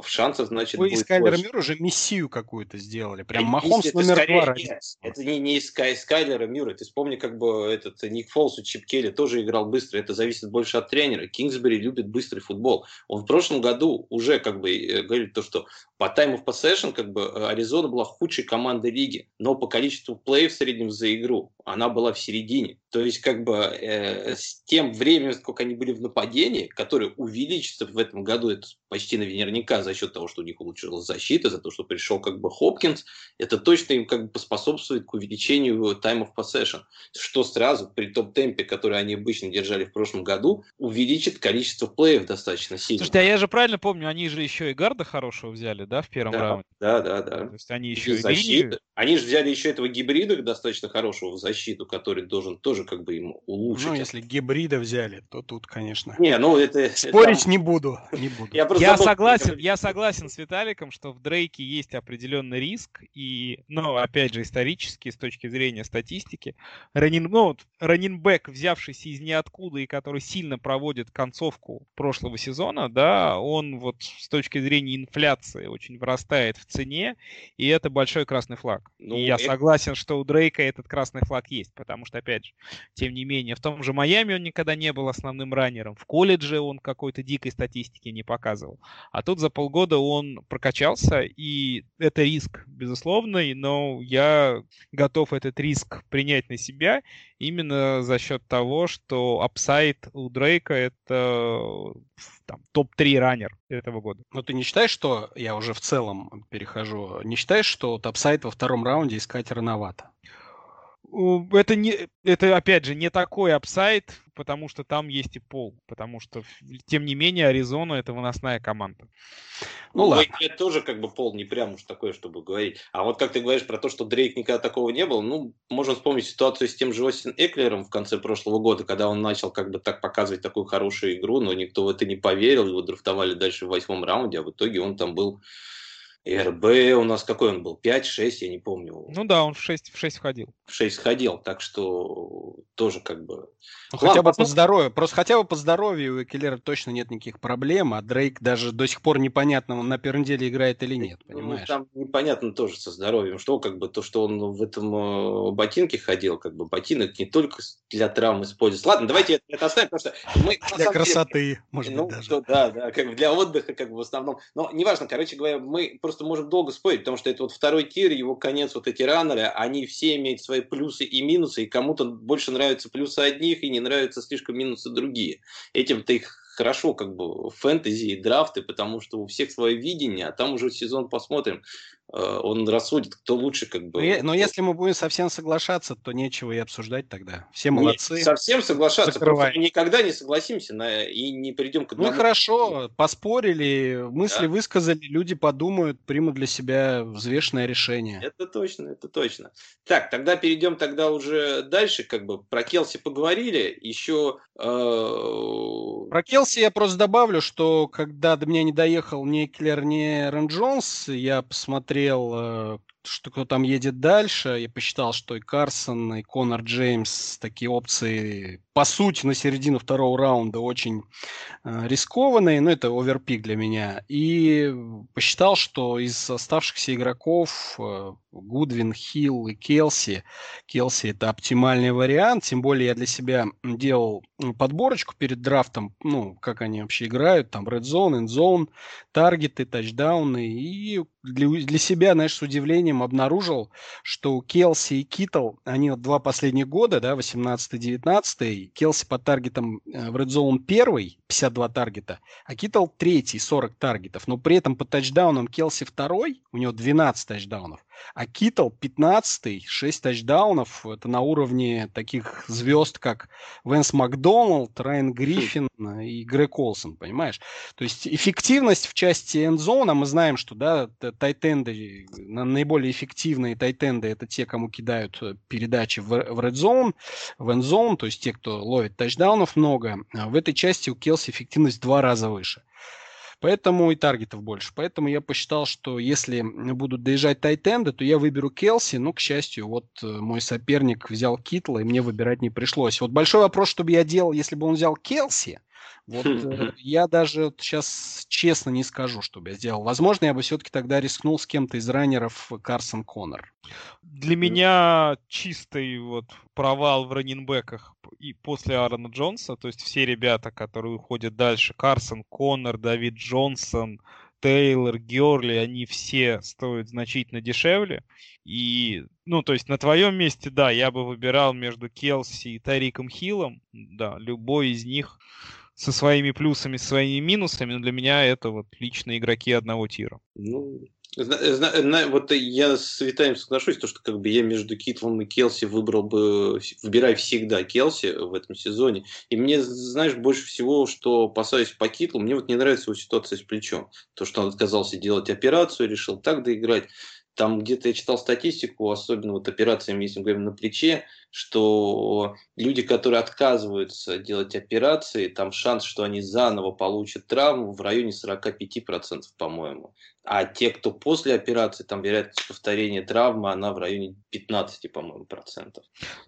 Шансов, значит, вы будет из Скайлера Мюра уже мессию какую-то сделали. Прям Махомс номер 2. Это не из Скайлера Мюра. Ты вспомни, как бы этот Ник Фолс у Чип Келли тоже играл быстро. Это зависит больше от тренера. Кингсбери любит быстрый футбол. Он в прошлом году уже как бы говорит то, что по time of possession как бы Аризона была худшей командой лиги, но по количеству плеев в среднем за игру она была в середине. То есть как бы с тем временем, сколько они были в нападении, которое увеличится в этом году, это почти наверняка за счет того, что у них улучшилась защита, за то, что пришел как бы Хопкинс, это точно им как бы поспособствует к увеличению time of possession, что сразу при том темпе, который они обычно держали в прошлом году, увеличит количество плеев достаточно сильно. Слушайте, а я же правильно помню, они же еще и гарда хорошего взяли, да, в первом раунде? Да. То есть они еще и линию. Они же взяли еще этого гибрида достаточно хорошего в защиту, который должен тоже как бы ему улучшить. Ну, если гибрида взяли, то тут, конечно... Не, ну это... Спорить не буду. Я согласен с Виталиком, что в Дрейке есть определенный риск, но, опять же, исторически, с точки зрения статистики, раннинбэк, взявшийся из ниоткуда и который сильно проводит концовку прошлого сезона, да, он вот с точки зрения инфляции очень вырастает в цене, и это большой красный флаг. Ну, и я согласен, что у Дрейка этот красный флаг есть, потому что, опять же, тем не менее, в том же Майами он никогда не был основным раннером, в колледже он какой-то дикой статистики не показывал. А тут за полгода он прокачался, и это риск, безусловный, но я готов этот риск принять на себя именно за счет того, что апсайд у Дрейка — это топ-3 раннер этого года. Но ты не считаешь, что, я уже в целом перехожу, не считаешь, что апсайд во втором раунде искать рановато? Это, опять же, не такой апсайд, потому что там есть и пол. Потому что, тем не менее, Аризона — это выносная команда. Ну ладно. Я тоже как бы пол не прям уж такой, чтобы говорить. А вот как ты говоришь про то, что Дрейк никогда такого не был, ну, можно вспомнить ситуацию с тем же Остин Эклером в конце прошлого года, когда он начал как бы так показывать такую хорошую игру, но никто в это не поверил, его драфтовали дальше в 8-м раунде, а в итоге он там был И РБ у нас какой он был? 5-6, я не помню. Ну да, он в 6 входил. В 6 входил, так что тоже как бы... Ну, хотя бы по здоровью. Просто хотя бы по здоровью у Экелера точно нет никаких проблем, а Дрейк даже до сих пор непонятно, он на первой неделе играет или нет, понимаешь? Ну, там непонятно тоже со здоровьем, что как бы то, что он в этом ботинке ходил, как бы ботинок не только для травм используется. Ладно, давайте это оставим, потому что... Мы, для красоты, деле, может быть, даже. Что, да, как бы для отдыха как бы в основном. Но неважно, короче говоря, мы просто можем долго спорить, потому что это вот второй тир, его конец, вот эти раннеры, они все имеют свои плюсы и минусы, и кому-то больше нравятся плюсы одних, и не нравятся слишком минусы другие. Этим-то их хорошо как бы фэнтези и драфты, потому что у всех свое видение, а там уже сезон посмотрим, он рассудит, кто лучше как бы. Но если мы будем совсем соглашаться, то нечего и обсуждать тогда. Все молодцы. Нет, совсем соглашаться, просто мы никогда не согласимся и не придем к одному. Ну хорошо, поспорили, мысли высказали, люди подумают, примут для себя взвешенное решение. Это точно, это точно. Так, тогда перейдем тогда уже дальше, как бы про Келси поговорили, еще... Про Келси я просто добавлю, что когда до меня не доехал ни Экелер, ни Рон Джонс, я посмотрел, что кто там едет дальше. Я посчитал, что и Карсон, и Конор Джеймс, такие опции, по сути, на середину второго раунда очень рискованные. Но это оверпик для меня. И посчитал, что из оставшихся игроков Гудвин, Хилл и Келси. Келси – это оптимальный вариант. Тем более я для себя делал подборочку перед драфтом. Ну, как они вообще играют. Там Red Zone, End Zone, таргеты, тачдауны. И для себя, знаешь, с удивлением обнаружил, что у Келси и Китл, они вот два последних года, да, 18-19, Келси по таргетам в Red Zone первый, 52 таргета, а Китл третий, 40 таргетов, но при этом по тачдаунам Келси второй, у него 12 тачдаунов, а Китл 15-й, 6 тачдаунов, это на уровне таких звезд, как Венс Макдоналд, Райан Гриффин и Грег Олсон, понимаешь? То есть эффективность в части эндзона, мы знаем, что, да, тайтенды, наиболее эффективные тайтенды, это те, кому кидают передачи в редзон, в эндзон, то есть те, кто ловит тачдаунов много, в этой части у Келси эффективность в 2 раза выше. Поэтому и таргетов больше. Поэтому я посчитал, что если будут доезжать тайтенды, то я выберу Келси. Но, к счастью, вот мой соперник взял Китла, и мне выбирать не пришлось. Вот большой вопрос, что бы я делал, если бы он взял Келси. Вот я даже сейчас честно не скажу, что бы я сделал. Возможно, я бы все-таки тогда рискнул с кем-то из раннеров Карсон Коннор. Для меня чистый вот провал в раннинбэках и после Аарона Джонса. То есть все ребята, которые уходят дальше. Карсон Коннор, Давид Джонсон, Тейлор, Герли, они все стоят значительно дешевле. И, ну, то есть на твоем месте, да, я бы выбирал между Келси и Тариком Хиллом. Да, любой из них... со своими плюсами, со своими минусами, но для меня это вот личные игроки одного тира. Ну, вот я с Виталием соглашусь, то, что как бы я между Китлом и Келси выбираю всегда Келси в этом сезоне. И мне, знаешь, больше всего, что опасаюсь по Китлу, мне вот не нравится его ситуация с плечом. То, что он отказался делать операцию, решил так доиграть. Там где-то я читал статистику, особенно вот операциями, если мы говорим на плече, что люди, которые отказываются делать операции, там шанс, что они заново получат травму в районе 45%, по-моему. А те, кто после операции, там вероятность повторения травмы, она в районе 15, по-моему, %.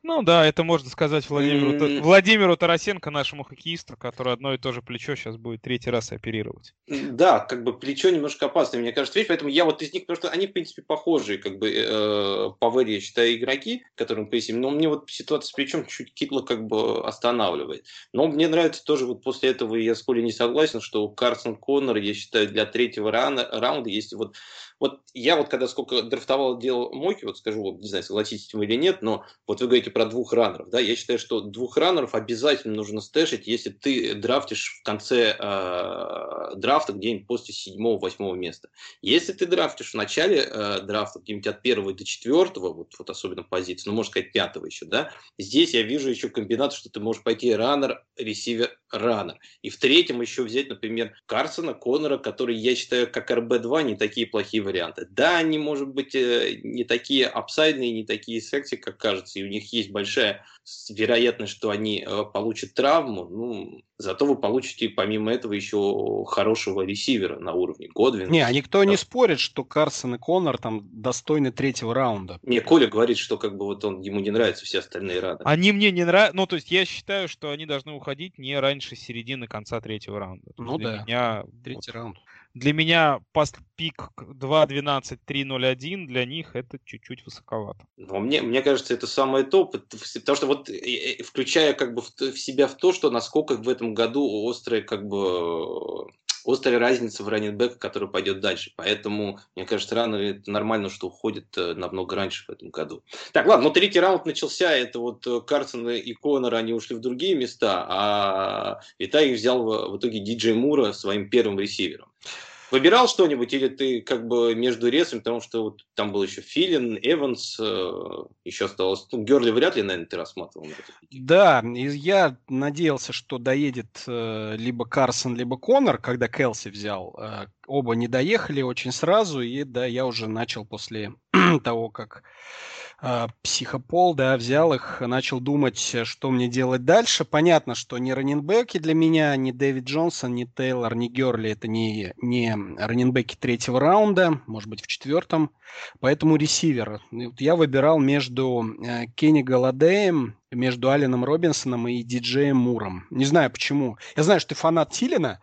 Ну да, это можно сказать Владимиру Тарасенко, нашему хоккеисту, который одно и то же плечо сейчас будет 3-й раз оперировать. Да, как бы плечо немножко опасное, мне кажется, вещь, поэтому я вот из них, потому что они, в принципе, похожие, как бы, по вере, я считаю, игроки, которым поясним, но мне вот ситуация с плечом чуть-чуть Китла как бы останавливает. Но мне нравится тоже, вот после этого я с Колей не согласен, что Карсон Коннор, я считаю, для 3-го раунда, если вот я вот когда сколько драфтовал, делал мойки, вот скажу, вот, не знаю, согласитесь вы или нет, но вот вы говорите про 2 раннеров, да, я считаю, что 2 раннеров обязательно нужно стэшить, если ты драфтишь в конце драфта где-нибудь после 7-8 места. Если ты драфтишь в начале драфта где-нибудь от 1-4, вот особенно позиции, ну, можно сказать, 5 еще, да, здесь я вижу еще комбинацию, что ты можешь пойти раннер, ресивер, раннер. И в 3-м еще взять, например, Карсона, Коннора, который, я считаю, как РБ-2, не такие плохие варианты. Да, они, может быть, не такие апсайдные, не такие секси, как кажется, и у них есть большая вероятность, что они получат травму, ну, зато вы получите, помимо этого, еще хорошего ресивера на уровне Годвина. Не, а никто не спорит, что Карсон и Коннор там достойны третьего раунда. Не, Коля говорит, что как бы вот он, ему не нравятся все остальные раунды. Они мне не нравятся, ну, то есть я считаю, что они должны уходить не раньше середины конца третьего раунда. Ну да, меня... третий вот. Раунд. Для меня пик 2.12, 3.01 для них это чуть-чуть высоковато. Но мне кажется, это самое топ, потому что вот включая как бы в себя в то, что насколько в этом году острая как бы острая разница в раннинбэке, который пойдет дальше. Поэтому, мне кажется, рано это нормально, что уходит намного раньше в этом году. Так, ладно, но третий раунд начался. Это вот Карсон и Коннор, они ушли в другие места, а Виталий взял в итоге Диджей Мура своим первым ресивером. Выбирал что-нибудь, или ты как бы между ресами, потому что вот там был еще Филин, Эванс, еще осталось... Ну, Герли вряд ли, наверное, ты рассматривал. Да, я надеялся, что доедет либо Карсон, либо Коннор, когда Келси взял. Оба не доехали очень сразу, и да, я уже начал после того, как... Психопол, да, взял их, начал думать, что мне делать дальше. Понятно, что ни раннинбеки для меня, ни Дэвид Джонсон, ни Тейлор, ни Герли, это не раннинбеки третьего раунда, может быть, в четвертом. Поэтому ресивер. Я выбирал между Кенни Голладеем, между Алленом Робинсоном и Диджеем Муром. Не знаю, почему. Я знаю, что ты фанат Тилина.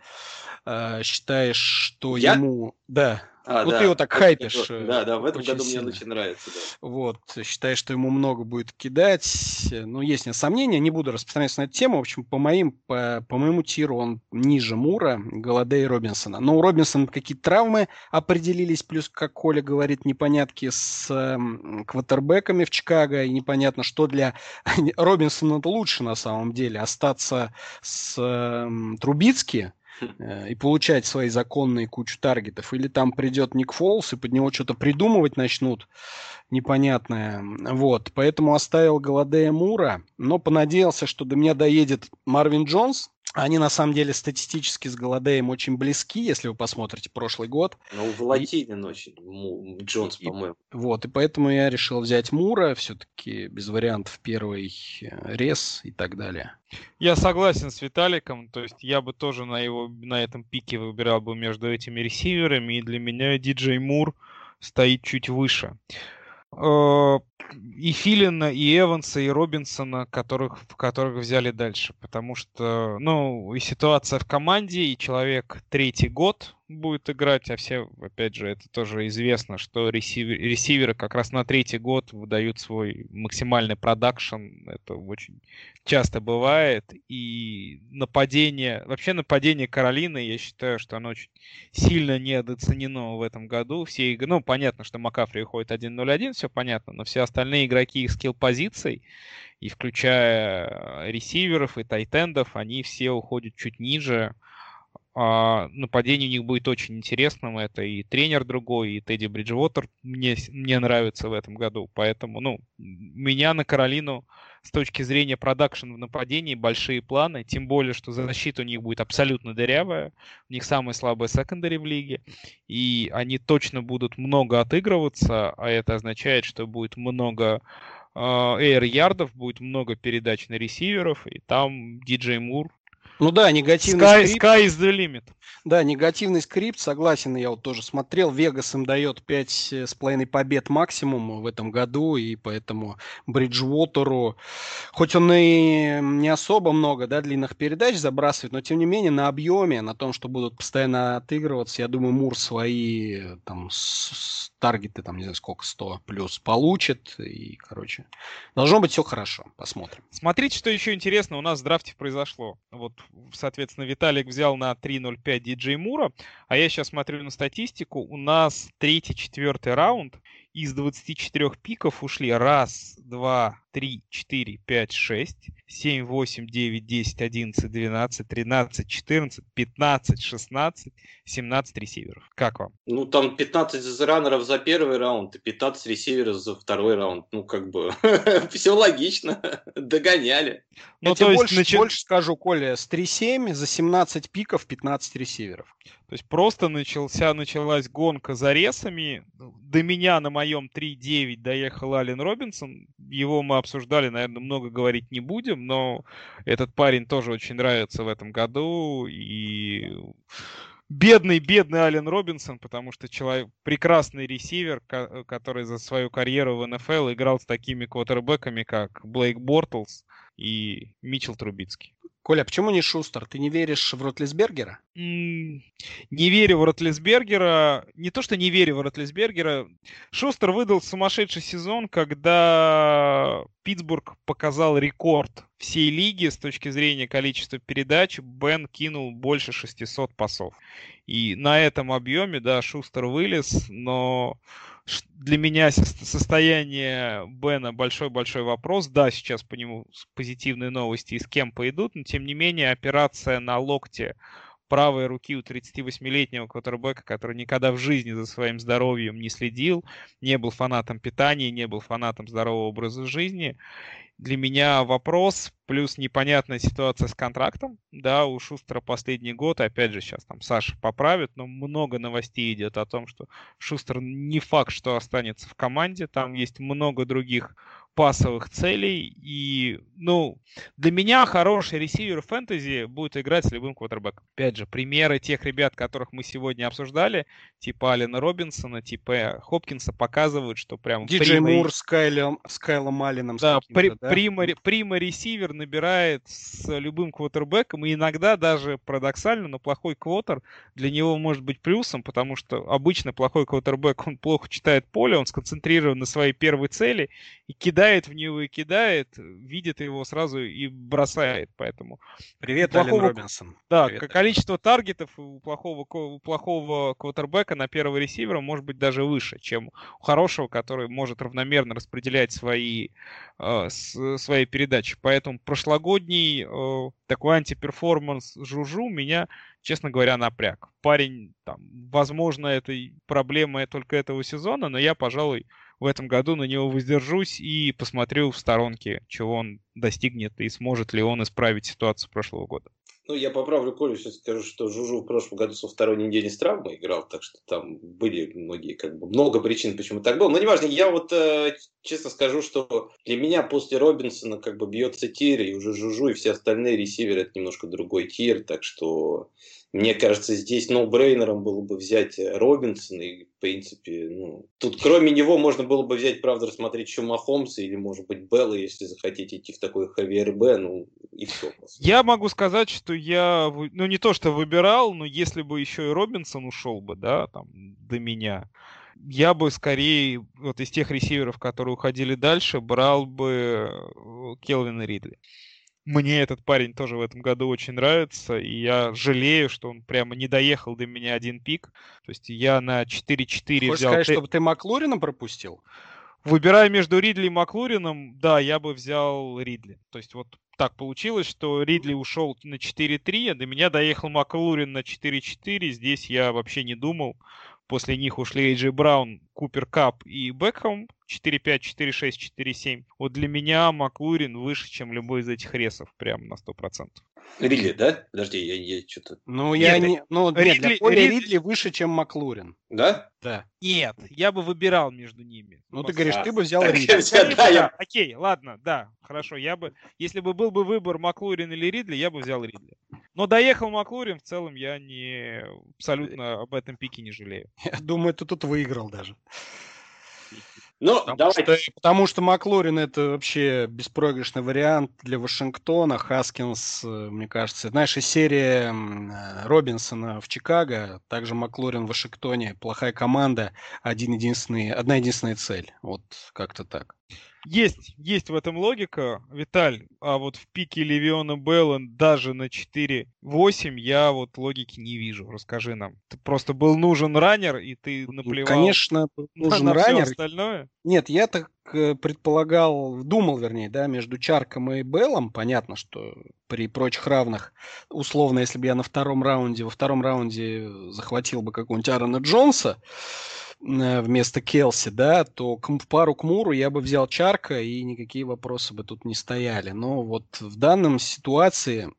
Считаешь, что я? Ему... Да. Ну, да. Ты его так хайпишь. Да, в этом году сильно. Мне очень нравится. Да. Вот, считаю, что ему много будет кидать. Ну, есть сомнения, не буду распространяться на эту тему. В общем, по моему тиру он ниже Мура, Голладея и Робинсона. Но у Робинсона какие-то травмы определились, плюс, как Коля говорит, непонятки с квотербеками в Чикаго, и непонятно, что для Робинсона лучше на самом деле. Остаться с Трубицки и получать свои законные кучу таргетов. Или там придет Ник Фолс, и под него что-то придумывать начнут непонятное. Вот. Поэтому оставил Голладея Мура, но понадеялся, что до меня доедет Марвин Джонс. Они, на самом деле, статистически с Голладеем очень близки, если вы посмотрите прошлый год. Ну, волатилен очень Джонс, по-моему. Вот, и поэтому я решил взять Мура. Все-таки без вариантов первый рез и так далее. Я согласен с Виталиком. То есть я бы тоже на этом пике выбирал бы между этими ресиверами. И для меня Диджей Мур стоит чуть выше. И Филина, и Эванса, и Робинсона, которых взяли дальше. Потому что, ну, и ситуация в команде, и человек третий год будет играть, а все, опять же, это тоже известно, что ресиверы как раз на третий год выдают свой максимальный продакшн. Это очень часто бывает. И нападение Каролины, я считаю, что оно очень сильно недооценено в этом году. Все игры, ну, понятно, что Макафри уходит 1-0-1, все понятно, но все остальные игроки их скилл-позиций, и включая ресиверов и тайтендов, они все уходят чуть ниже. А нападение у них будет очень интересным. Это и тренер другой, и Тедди Бриджвотер мне нравится в этом году. Поэтому, ну, меня на Каролину с точки зрения продакшн в нападении большие планы. Тем более, что защита у них будет абсолютно дырявая. У них самые слабые секондари в лиге. И они точно будут много отыгрываться. А это означает, что будет много эйр-ярдов, будет много передач на ресиверов. И там Диджей Мур. Ну да, негативный скрипт. Sky is the limit. Да, негативный скрипт, согласен, я вот тоже смотрел. Вегас им дает 5,5 побед максимум в этом году, и поэтому Бриджвотеру, хоть он и не особо много, да, длинных передач забрасывает, но тем не менее на объеме, на том, что будут постоянно отыгрываться, я думаю, Мур свои там таргеты, там, не знаю сколько, 100 плюс получит, и, короче, должно быть все хорошо, посмотрим. Смотрите, что еще интересно у нас в драфте произошло. Вот, соответственно, Виталик взял на 3.05 Диджей Мура, а я сейчас смотрю на статистику, у нас 3-4 раунд, из 24 пиков ушли 1, 2, 3, 4, 5, 6, 7, 8, 9, 10, 11, 12, 13, 14, 15, 16, 17 ресиверов. Как вам? Ну, там 15 раннеров за первый раунд и 15 ресиверов за второй раунд. Ну, как бы, все логично. Догоняли. Ну, то есть, больше скажу, Коля, с 3-7 за 17 пиков 15 ресиверов. То есть, просто началась гонка за ресами. До меня на моем 3-9 доехал Ален Робинсон. Его мы обсуждали, наверное, много говорить не будем, но этот парень тоже очень нравится в этом году. И бедный Ален Робинсон, потому что человек прекрасный ресивер, который за свою карьеру в НФЛ играл с такими квотербэками, как Блейк Бортлс и Митчелл Трубицкий. Коля, почему не Шустер? Ты не веришь в Ротлисбергера? Не верю в Ротлисбергера. Не то, что не верю в Ротлисбергера. Шустер выдал сумасшедший сезон, когда Питтсбург показал рекорд всей лиги с точки зрения количества передач. Бен кинул больше 600 пасов. И на этом объеме, да, Шустер вылез, но... Для меня состояние Бена большой-большой вопрос. Да, сейчас по нему позитивные новости из кемпа идут, но тем не менее операция на локте правой руки у 38-летнего квотербека, который никогда в жизни за своим здоровьем не следил, не был фанатом питания, не был фанатом здорового образа жизни. Для меня вопрос, плюс непонятная ситуация с контрактом. Да, у Шустера последний год, опять же, сейчас там Саша поправит, но много новостей идет о том, что Шустер не факт, что останется в команде. Там есть много других пасовых целей. И, ну, для меня хороший ресивер фэнтези будет играть с любым квотербэком. Опять же, примеры тех ребят, которых мы сегодня обсуждали, типа Алена Робинсона, типа Хопкинса, показывают, что прям... Диджей Мур с Кайлом Алленом. Да, прима-ресивер набирает с любым квотербэком, и иногда даже парадоксально, но плохой квотер для него может быть плюсом, потому что обычно плохой квотербэк, он плохо читает поле, он сконцентрирован на своей первой цели, и кидает в него, и кидает, видит его сразу и бросает, поэтому... Привет, плохого... Ален Робинсон. Да, привет. Количество таргетов у плохого квотербэка на первого ресивера может быть даже выше, чем у хорошего, который может равномерно распределять свои передачи. Поэтому прошлогодний такой антиперформанс Жужу меня, честно говоря, напряг. Парень, там, возможно, это проблема только этого сезона, но я, пожалуй, в этом году на него воздержусь и посмотрю в сторонке, чего он достигнет и сможет ли он исправить ситуацию прошлого года. Ну, я поправлю Колю, сейчас скажу, что Жужу в прошлом году со второй недели с травмой играл, так что там были многие, как бы, много причин, почему так было. Но неважно, я вот честно скажу, что для меня после Робинсона как бы бьется тир, и уже Жужу и все остальные ресиверы — это немножко другой тир, так что... Мне кажется, здесь ноу-брейнером было бы взять Робинсона, и, в принципе, ну... Тут кроме него можно было бы взять, правда, рассмотреть еще Махомса или, может быть, Белла, если захотите идти в такой хэви-РБ, ну, и все. Я могу сказать, что я, ну, не то что выбирал, но если бы еще и Робинсон ушел бы, да, там, до меня... Я бы скорее вот из тех ресиверов, которые уходили дальше, брал бы Келвина Ридли. Мне этот парень тоже в этом году очень нравится, и я жалею, что он прямо не доехал до меня один пик. То есть я на 4-4 Хочешь взял... сказать, чтобы ты Маклурина пропустил? Выбирая между Ридли и Маклурином, да, я бы взял Ридли. То есть вот так получилось, что Ридли ушел на 4-3, а до меня доехал Маклурин на 4-4. Здесь я вообще не думал. После них ушли Эйджи Браун, Купер Кап и Бекхэм. 4-5, 4-6, 4-7. Вот для меня Маклурин выше, чем любой из этих ресов. Прям на 100%. Ридли, да? Подожди, я что-то... Ну, я не... Ну, Ридли выше, чем Маклурин. Да? Да. Нет, я бы выбирал между ними. Ну, ты говоришь, ты бы взял Ридли. Да, окей, ладно, да, хорошо. Я бы... Если бы был бы выбор Маклурин или Ридли, я бы взял Ридли. Но доехал Маклурин, в целом я не... абсолютно об этом пике не жалею. Я думаю, ты тут выиграл даже. Ну, потому что Маклурин — это вообще беспроигрышный вариант для Вашингтона. Хаскинс, мне кажется, знаешь, из серии Робинсона в Чикаго, также Маклурин в Вашингтоне, плохая команда, одна единственная цель. Вот как-то так. Есть в этом логика, Виталь, а вот в пике Левиона Белла даже на 4-8 я вот логики не вижу. Расскажи нам. Ты просто был нужен раннер, и ты наплевал, ну, конечно, нужен на раннер. Все остальное? Нет, я так предполагал, думал, вернее, да, между Чарком и Беллом. Понятно, что при прочих равных, условно, если бы я во втором раунде захватил бы какого-нибудь Аарона Джонса вместо Келси, да, то в пару к Муру я бы взял Чарка, и никакие вопросы бы тут не стояли. Но вот в данном ситуации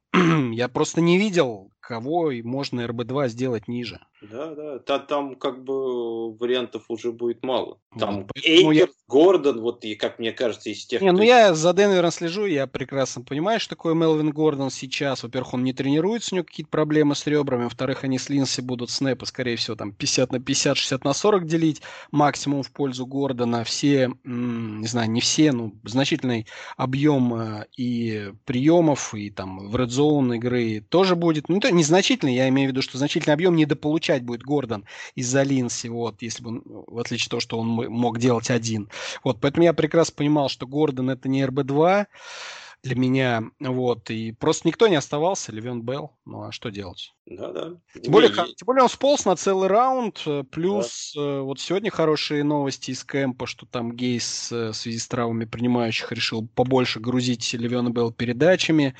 я просто не видел, кого можно РБ-2 сделать ниже. Да, там как бы вариантов уже будет мало. Там Эйгер, Гордон, вот, и как мне кажется, из тех... Не, ну я за Денвером слежу, я прекрасно понимаю, что такое Мелвин Гордон сейчас. Во-первых, он не тренируется, у него какие-то проблемы с ребрами. Во-вторых, они с Линси будут снэпы, скорее всего, там 50 на 50, 60 на 40 делить. Максимум в пользу Гордона. Все, не знаю, не все, но значительный объем и приемов, и там в Red Zone игры тоже будет. Ну, это незначительный, я имею в виду, что значительный объем недополучает будет Гордон из-за Линси, вот, если бы он, в отличие от того, что он мог делать один. Вот, поэтому я прекрасно понимал, что Гордон это не РБ-2 для меня, вот, и просто никто не оставался, Левион Белл, ну а что делать? Да. Тем более он сполз на целый раунд, плюс вот сегодня хорошие новости из кэмпа, что там Гейс в связи с травмами принимающих решил побольше грузить Левиона Белл передачами.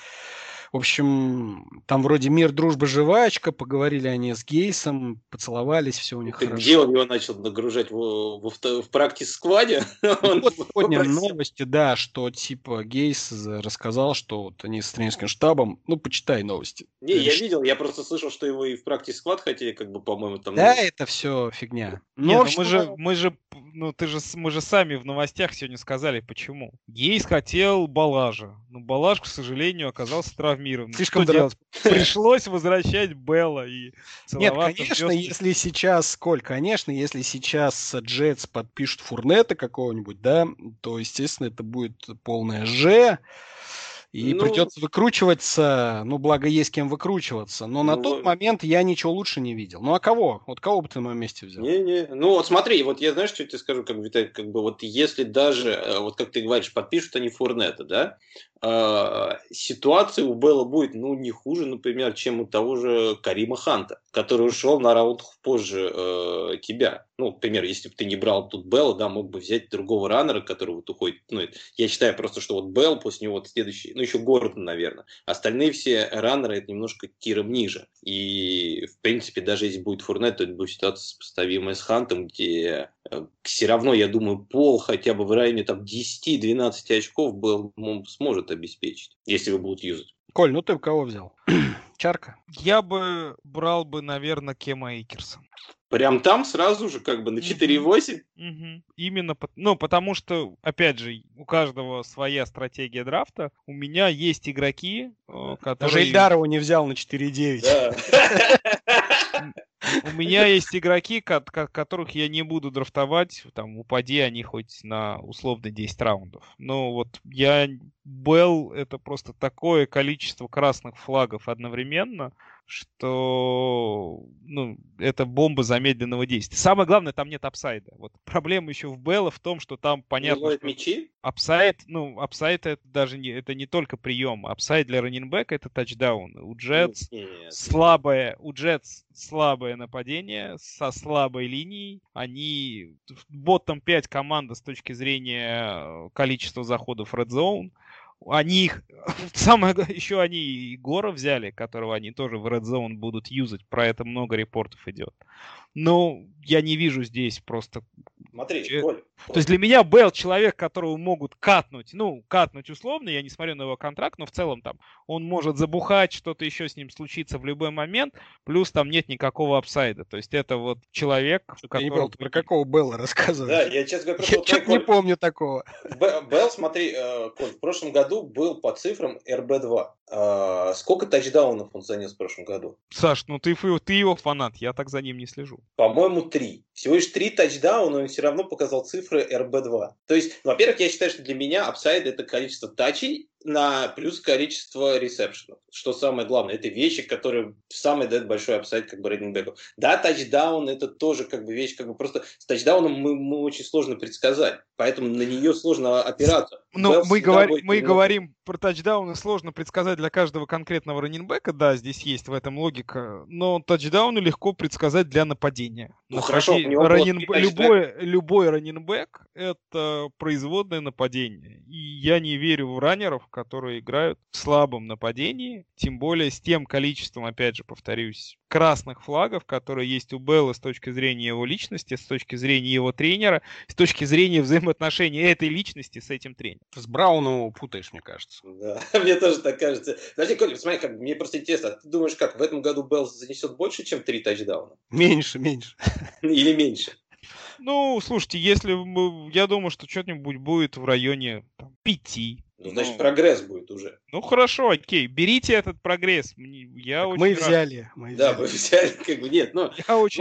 В общем, там вроде мир, дружба, жвачка, поговорили они с Гейсом, поцеловались, все у них хорошо. Где он его начал нагружать? В практис-скваде? Вот сегодня новости, да, что типа Гейс рассказал, что вот они с тренерским штабом, ну, почитай новости. Не, я видел, я просто слышал, что его и в практис-сквад хотели, как бы, по-моему, там... Да, это все фигня. Ну, мы же сами в новостях сегодня сказали, почему. Гейс хотел Балажа, но Балаж, к сожалению, оказался травмированным. Слишком делать? Пришлось возвращать Белла и целоваться. Нет, конечно, если сейчас если сейчас Джетс подпишут Фурнета какого-нибудь, да, то, естественно, это будет полное «Ж». И придется выкручиваться, благо есть кем выкручиваться. Но на тот момент я ничего лучше не видел. Ну а кого? Вот кого бы ты на моем месте взял? Не. Ну вот смотри, вот я, знаешь, что я тебе скажу, как Виталий, как бы вот если даже, вот как ты говоришь, подпишут они Фурнета, да, ситуация у Белла будет, не хуже, например, чем у того же Карима Ханта, который ушел на раунд позже тебя. Ну, например, если бы ты не брал тут Белла, да, мог бы взять другого раннера, который вот уходит. Ну, я считаю просто, что вот Белл, после него вот следующий, еще Гордон, наверное. Остальные все раннеры это немножко тиром ниже. И, в принципе, даже если будет Фурнет, то это будет ситуация сопоставимая с Хантом, где все равно, я думаю, Пол хотя бы в районе там 10-12 очков Белл сможет обеспечить, если его будут юзать. Коль, ты кого взял? Чарка? Я бы брал бы, наверное, Кема Эйкерса. Прям там сразу же как бы на 4,8? Угу. Именно, потому что, опять же, у каждого своя стратегия драфта. У меня есть игроки, которые... Даже Эльдарова не взял на 4,9. У меня есть игроки, которых я не буду драфтовать, там, упади они хоть на условно 10 раундов. Но вот Белл, это просто такое количество красных флагов одновременно, что это бомба замедленного действия. Самое главное, там нет апсайда. Вот проблема еще в Белла в том, что там понятно, что мячи? Апсайд это даже не только прием. Апсайд для раннинбека это тачдаун. У Джетс слабое нападение со слабой линией. Они ботом-5 команда с точки зрения количества заходов Red Zone. Они их, еще они Егора взяли, которого они тоже в Red Zone будут юзать. Про это много репортов идет. Но я не вижу здесь просто... Смотри, Коль. То есть для меня Белл человек, которого могут катнуть. Катнуть условно, я не смотрю на его контракт, но в целом там он может забухать, что-то еще с ним случится в любой момент, плюс там нет никакого апсайда. То есть это вот человек, который... Я не понял, ты про какого Белла рассказываешь? Да, я честно говоря, не помню такого. Белл, смотри, Коль, в прошлом году был по цифрам РБ-2. Сколько тачдаунов он занес в прошлом году? Саш, ты его фанат, я так за ним не слежу. По-моему, 3. Всего лишь 3 тачдауна, но он все равно показал цифры РБ-2. То есть, во-первых, я считаю, что для меня апсайд это количество тачей на плюс количество ресепшенов. Что самое главное, это вещи, которые самый дает большой апсайд как бы раннингбеков. Да, тачдаун это тоже как бы вещь, как бы просто с тачдауном мы очень сложно предсказать, поэтому на нее сложно опираться. Но мы говорим про тачдауны сложно предсказать для каждого конкретного раннинбека, да, здесь есть в этом логика, но тачдауны легко предсказать для нападения. Ну хорошо, любой раннинбек это производное нападение, и я не верю в раннеров, которые играют в слабом нападении, тем более с тем количеством, опять же, повторюсь, красных флагов, которые есть у Белла с точки зрения его личности, с точки зрения его тренера, с точки зрения взаимоотношений этой личности с этим тренером. С Брауном путаешь, мне кажется. Да, мне тоже так кажется. Подожди, Коля, смотри, мне просто интересно, ты думаешь, как, в этом году Белл занесет больше, чем 3 тачдауна? Меньше. Или меньше? Ну, слушайте, если я думаю, что что-нибудь будет в районе 5. Ну, значит, прогресс будет уже. Ну, хорошо, окей. Берите этот прогресс. Я очень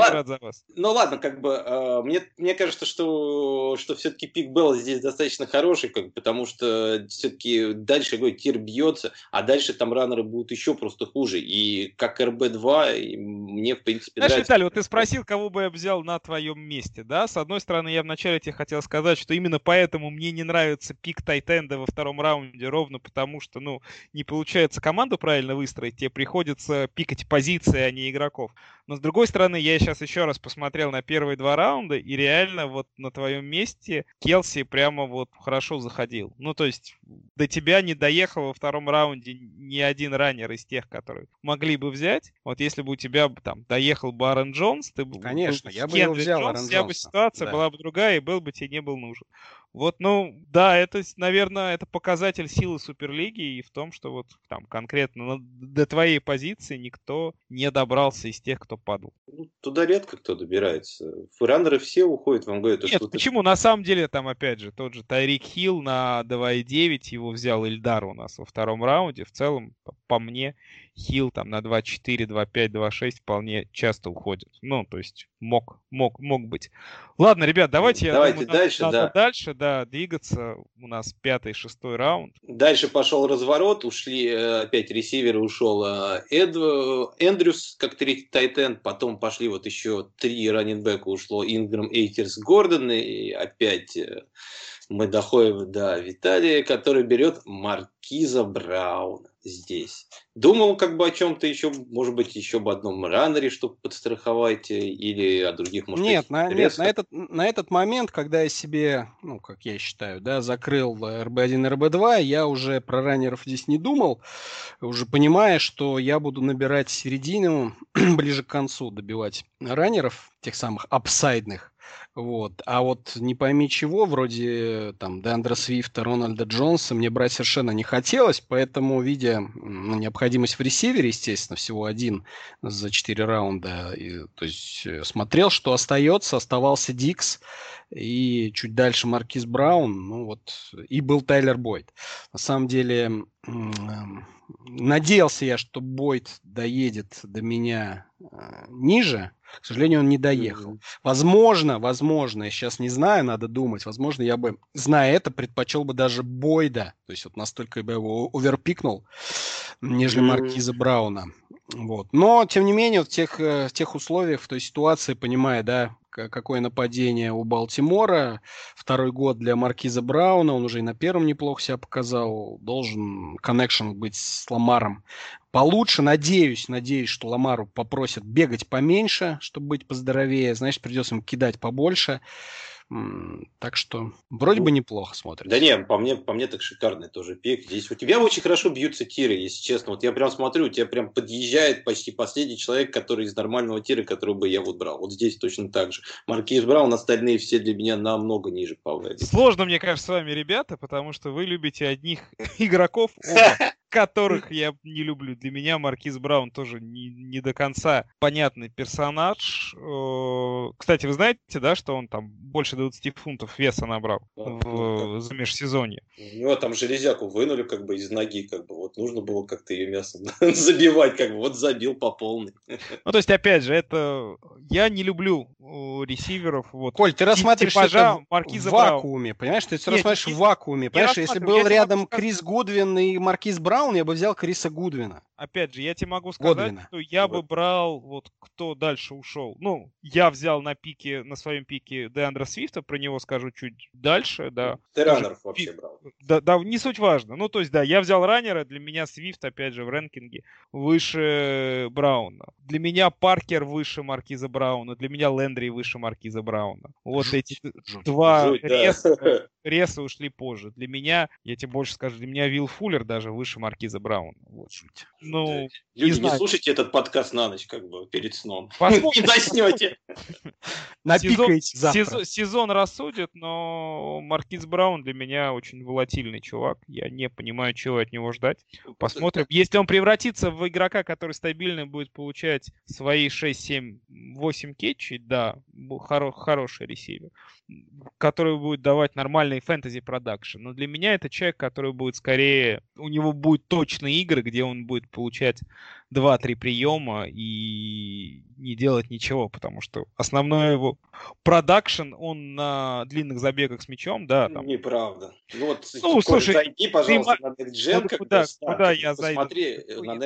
рад за вас. Ну, ладно, как бы, мне кажется, что все-таки пик Белла здесь достаточно хороший, как бы, потому что все-таки дальше тир бьется, а дальше там раннеры будут еще просто хуже. И как РБ-2, и мне, в принципе, нравится. Знаешь, Виталий, вот ты спросил, кого бы я взял на твоем месте, да? С одной стороны, я вначале тебе хотел сказать, что именно поэтому мне не нравится пик тайтенда во втором раунде, ровно потому, что, не получается команду правильно выстроить, тебе приходится пикать позиции, а не игроков. Но, с другой стороны, я сейчас еще раз посмотрел на первые 2 раунда, и реально вот на твоем месте Келси прямо вот хорошо заходил. Ну, то есть, до тебя не доехал во втором раунде ни один раннер из тех, которые могли бы взять. Вот если бы у тебя там доехал бы Аарон Джонс, ты бы... Конечно, я бы его взял, Аарон Джонс. У тебя бы ситуация была бы другая, и Белл бы тебе не был нужен. Вот, да, это, наверное, это показатель силы Суперлиги и в том, что вот там конкретно до твоей позиции никто не добрался из тех, кто падал. Туда редко кто добирается. Раннеры все уходят, вам говорят... Нет, почему? На самом деле, там, опять же, тот же Тайрик Хилл на 2.9, его взял Ильдар у нас во втором раунде. В целом, по мне, Хилл там на 2.4, 2.5, 2.6 вполне часто уходит. То есть мог быть. Ладно, ребят, давайте дальше. Да, двигаться. У нас 5-й, 6-й раунд. Дальше пошел разворот. Ушли опять ресиверы. Ушел Эндрюс, как 3-й тайтенд. Потом пошли вот еще 3 раннинбека. Ушло Инграм, Эйкерс, Гордон. И опять мы доходим до Виталия, который берет Маркиза Брауна здесь. Думал как бы о чем-то еще, может быть, еще об одном раннере, чтобы подстраховать, или о других, может быть, на этот момент, когда я себе, как я считаю, да, закрыл РБ1 и РБ2, я уже про раннеров здесь не думал, уже понимая, что я буду набирать середину, ближе к концу добивать раннеров, тех самых апсайдных. Вот. А вот не пойми чего, вроде там Дэнде Свифта, Рональда Джонса мне брать совершенно не хотелось, поэтому, видя необходимость в ресивере, естественно, всего один за 4 раунда, то есть смотрел, что остается, оставался Дикс, и чуть дальше Маркиз Браун, и был Тайлер Бойд. На самом деле, надеялся я, что Бойд доедет до меня ниже. К сожалению, он не доехал. Возможно, я сейчас не знаю, надо думать. Возможно, я бы, зная это, предпочел бы даже Бойда. То есть вот настолько бы я его оверпикнул, нежели Маркиза Брауна. Вот. Но, тем не менее, в тех условиях, в той ситуации, понимая, да, какое нападение у Балтимора. 2-й год для Маркиза Брауна. Он уже и на первом неплохо себя показал. Должен коннекшн быть с Ламаром получше. Надеюсь, что Ламару попросят бегать поменьше, чтобы быть поздоровее. Значит, придется им кидать побольше. Так что вроде бы неплохо смотрится. Да не, по мне так шикарный тоже пик. Здесь у тебя очень хорошо бьются тиры, если честно. Вот я прям смотрю, у тебя прям подъезжает почти последний человек, который из нормального тира, которого бы я вот брал. Вот здесь точно так же. Маркиз Браун, остальные все для меня намного ниже по вейду. Сложно, мне кажется, с вами, ребята, потому что вы любите одних игроков, которых я не люблю. Для меня Маркиз Браун тоже не до конца понятный персонаж. Кстати, вы знаете, да, что он там больше 20 фунтов веса набрал за межсезонье? У него там железяку вынули как бы из ноги. Как бы. Вот Вот нужно было как-то ее мясом забивать, как бы вот забил по полной. Ну, то есть, опять же, это я не люблю ресиверов. Вот. Коль, ты рассматриваешь это в вакууме, понимаешь? Ты все рассматриваешь в вакууме. Понимаешь, если был рядом Крис Гудвин и Маркиз Браун, я бы взял Криса Гудвина. Опять же, я тебе могу сказать, что я бы брал, вот кто дальше ушел. Ну, я взял на своем пике Дэндра Свифта, про него скажу чуть дальше, да. Ты раннеров вообще брал. Да, не суть важно. Ну, то есть, да, я взял раннера, для меня Свифт, опять же, в рэнкинге выше Брауна. Для меня Паркер выше Маркиза Брауна, для меня Лендри выше Маркиза Брауна. Вот эти два реса ушли позже. Для меня, я тебе больше скажу, для меня Вилл Фуллер даже выше Маркиза Брауна. Вот жуть. Ну, люди, не слушайте этот подкаст на ночь, как бы, перед сном. Не доснете. Напикаете завтра. Сезон рассудит, но Маркиз Браун для меня очень волатильный чувак. Я не понимаю, чего от него ждать. Посмотрим. Если он превратится в игрока, который стабильно будет получать свои 6-7-8 кетчей, да, хороший ресивер, который будет давать нормальный фэнтези-продакшн. Но для меня это человек, который будет скорее... У него будут точные игры, где он будет получать 2-3 приема и не делать ничего, потому что основной его продакшн, он на длинных забегах с мячом, да. Там... Неправда. Ну, вот, слушай, зайди, пожалуйста, на NextGen, куда я зайду?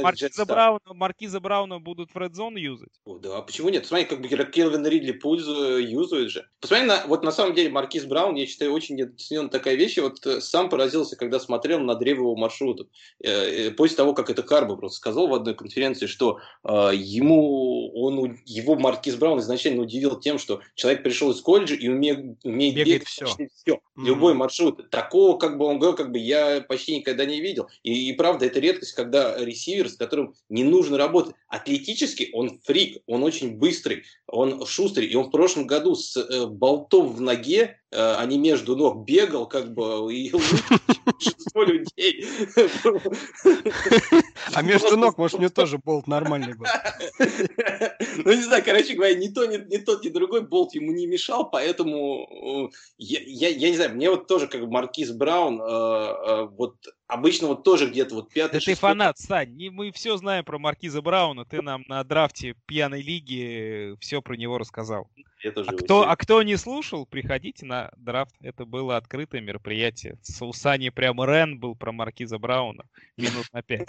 Маркиза Брауна будут в Red Zone юзать? О, да, почему нет? Смотри, как бы Келвин Ридли юзают же. Посмотри, вот на самом деле Маркиз Браун, я считаю, очень недооценена такая вещь. Вот сам поразился, когда смотрел на древо его маршрута. После того, как это Карбо просто сказал в одной конференции, что его Маркиз Браун изначально удивил тем, что человек пришел из колледжа и умеет бегать все. Любой маршрут. Такого, как бы он говорил, как бы я почти никогда не видел. И правда, это редкость, когда ресивер, с которым не нужно работать. Атлетически он фрик, он очень быстрый, он шустрый. И он в прошлом году с болтом в ноге, а не между ног, бегал, как бы, и большинство людей. А между ног, может, у него тоже болт нормальный был. Ну, не знаю, короче говоря, ни тот, ни другой болт ему не мешал, поэтому я не знаю, мне вот тоже, как Маркиз Браун, вот обычно вот тоже где-то вот 5-6. Да ты фанат, Сань, мы все знаем про Маркиза Брауна, ты нам на драфте пьяной лиги все про него рассказал. А кто не слушал, приходите на драфт. Это было открытое мероприятие. У Сани прямо Рен был про Маркиза Брауна. Минут на 5.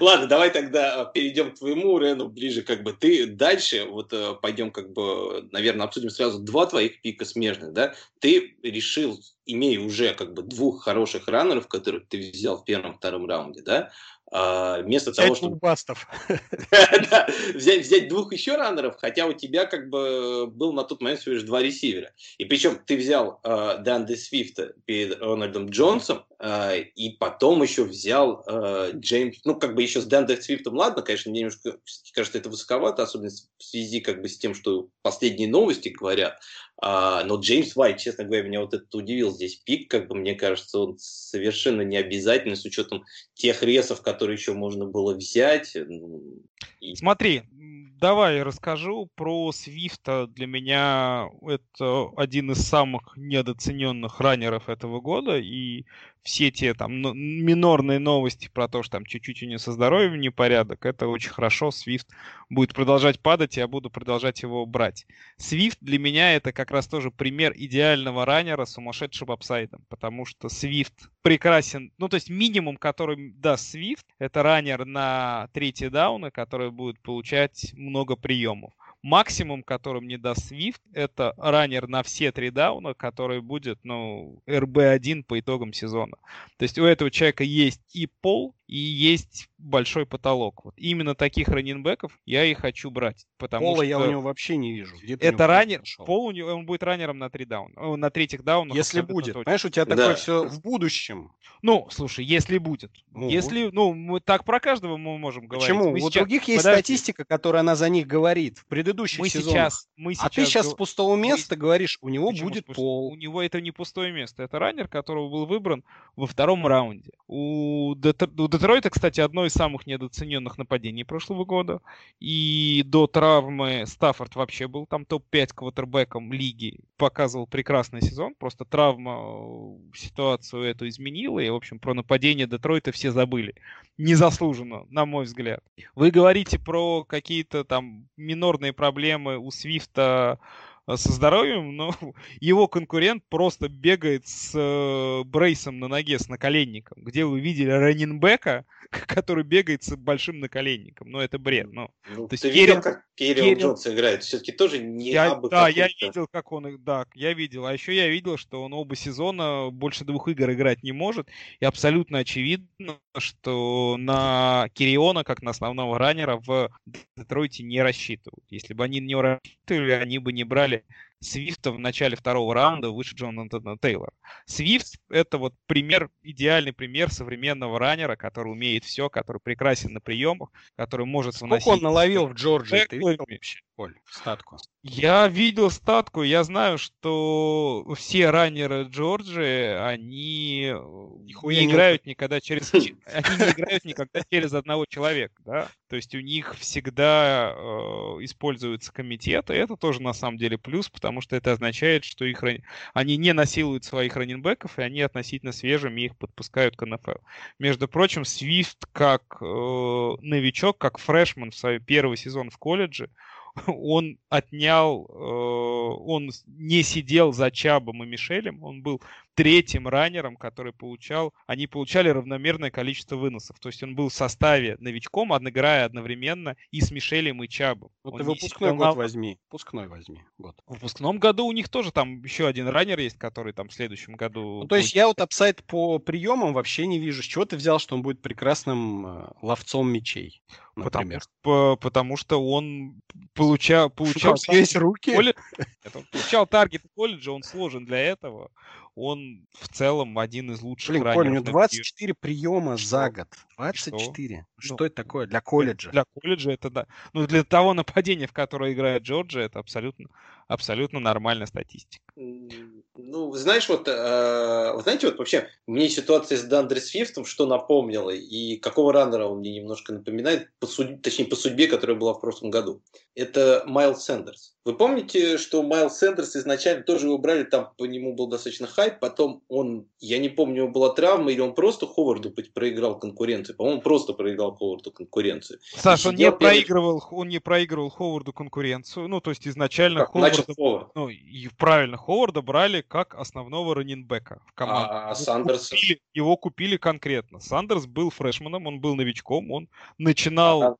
Ладно, давай тогда перейдем к твоему Рену ближе, как бы ты дальше. Вот пойдем, как бы, наверное, обсудим сразу два твоих пика смежных, да? Ты решил, имея уже как бы двух хороших раннеров, которых ты взял в первом-втором раунде, да? Вместо того, чтобы взять двух еще раннеров, хотя у тебя как бы был на тот момент всего лишь два ресивера. И причем ты взял Дэнде Свифта перед Рональдом Джонсом, и потом еще взял Джеймс, ну как бы еще с Дэнде Свифтом, ладно, конечно, мне немножко кажется, это высоковато, особенно в связи как бы с тем, что последние новости говорят. Но Джеймс Уайт, честно говоря, меня вот это удивил здесь пик, как бы мне кажется, он совершенно необязательный с учетом тех ресов, которые еще можно было взять. Смотри, давай я расскажу про Свифта. Для меня это один из самых недооцененных раннеров этого года, и все те там минорные новости про то, что там чуть-чуть у него со здоровьем непорядок, это очень хорошо. Свифт будет продолжать падать, и я буду продолжать его брать. Свифт для меня это как раз тоже пример идеального раннера с сумасшедшим апсайдом, потому что Свифт прекрасен. Ну, то есть минимум, который даст Свифт, это раннер на третьи дауны, который будет получать много приемов. Максимум, который мне даст Свифт, это раннер на все три дауна, который будет, ну, РБ1 по итогам сезона. То есть у этого человека есть и пол, и есть большой потолок. Вот именно таких раннинбэков я и хочу брать. Пола я у него вообще не вижу. Где-то это раннер. Пол у него, он будет раннером на три дауна. На третьих даунах. Если будет. Точно. Понимаешь, у тебя такое все в будущем. Ну, слушай, если будет. Ну, если, ну, мы так про каждого мы можем говорить. Почему? У других есть статистика, которая она за них говорит. В предыдущих сезонах. А ты сейчас с пустого места говоришь, у него будет пол. У него это не пустое место. Это раннер, которого был выбран во втором раунде. У Детройта, кстати, одно из самых недооцененных нападений прошлого года. И до травмы Стаффорд вообще был там топ-5 квотербэком лиги. Показывал прекрасный сезон. Просто травма ситуацию эту изменила. И, в общем, про нападение Детройта все забыли. Незаслуженно, на мой взгляд. Вы говорите про какие-то там минорные проблемы у Свифта со здоровьем, но его конкурент просто бегает с брейсом на ноге, с наколенником. Где вы видели раннинбека, который бегает с большим наколенником? Ну, это бред. Ну, ты видел, как Кирилл Джонс играет? Все-таки тоже не абы какой-то. Да, я видел, как он... Да, я видел. А еще я видел, что он оба сезона больше 2 игр играть не может. И абсолютно очевидно, что на Кириона, как на основного раннера, в Детройте не рассчитывают. Если бы они не рассчитывали, они бы не брали Свифта в начале 2-го раунда выше Джонатана Тейлора. Свифт — это вот пример, идеальный пример современного раннера, который умеет все, который прекрасен на приемах, который может выносить... Сколько он наловил в Джорджии? Ты видел вообще, Коль, статку? Я видел статку. Я знаю, что все раннеры Джорджии, они не играют никогда через... Они не играют никогда через одного человека, да? То есть у них всегда используются комитеты. Это тоже, на самом деле, плюс, потому что это означает, что их они не насилуют своих раннинбэков, и они относительно свежими их подпускают к НФЛ. Между прочим, Свифт как новичок, как фрешман в свой первый сезон в колледже, он отнял, он не сидел за Чабом и Мишелем, он был третьим раннером, который они получали равномерное количество выносов. То есть он был в составе новичком, играя одновременно и с Мишелем, и Чабом. Вот ты выпускной год возьми. В выпускном году у них тоже там еще один раннер есть, который там в следующем году... Ну, то есть я вот апсайд по приемам вообще не вижу. С чего ты взял, что он будет прекрасным ловцом мячей, например? Потому что он получал... Что, есть руки? Он получал таргет колледжа, он сложен для этого. Он в целом один из лучших раннеров. Коль, у него 24 приема за год. 24. Что это такое для колледжа? Для колледжа это да. Но для того нападения, в которое играет Джорджия, это абсолютно нормальная статистика. Ну, знаешь, вот вообще мне ситуация с Дандре Свифтом что напомнила, и какого раннера он мне немножко напоминает, по судьбе, которая была в прошлом году. Это Майлз Сандерс. Вы помните, что Майлз Сандерс изначально тоже его брали, там по нему был достаточно хайп, потом он, я не помню, у него была травма, или он просто Ховарду проиграл конкуренцию. По-моему, просто проиграл Ховарду конкуренцию. Саш, он не проигрывал Ховарду конкуренцию, ну, то есть изначально Ховарда, ну, и правильно, Ховарда брали как основного раннинбека в команду. А Сандерса? Его купили конкретно. Сандерс был фрешменом, он был новичком, он начинал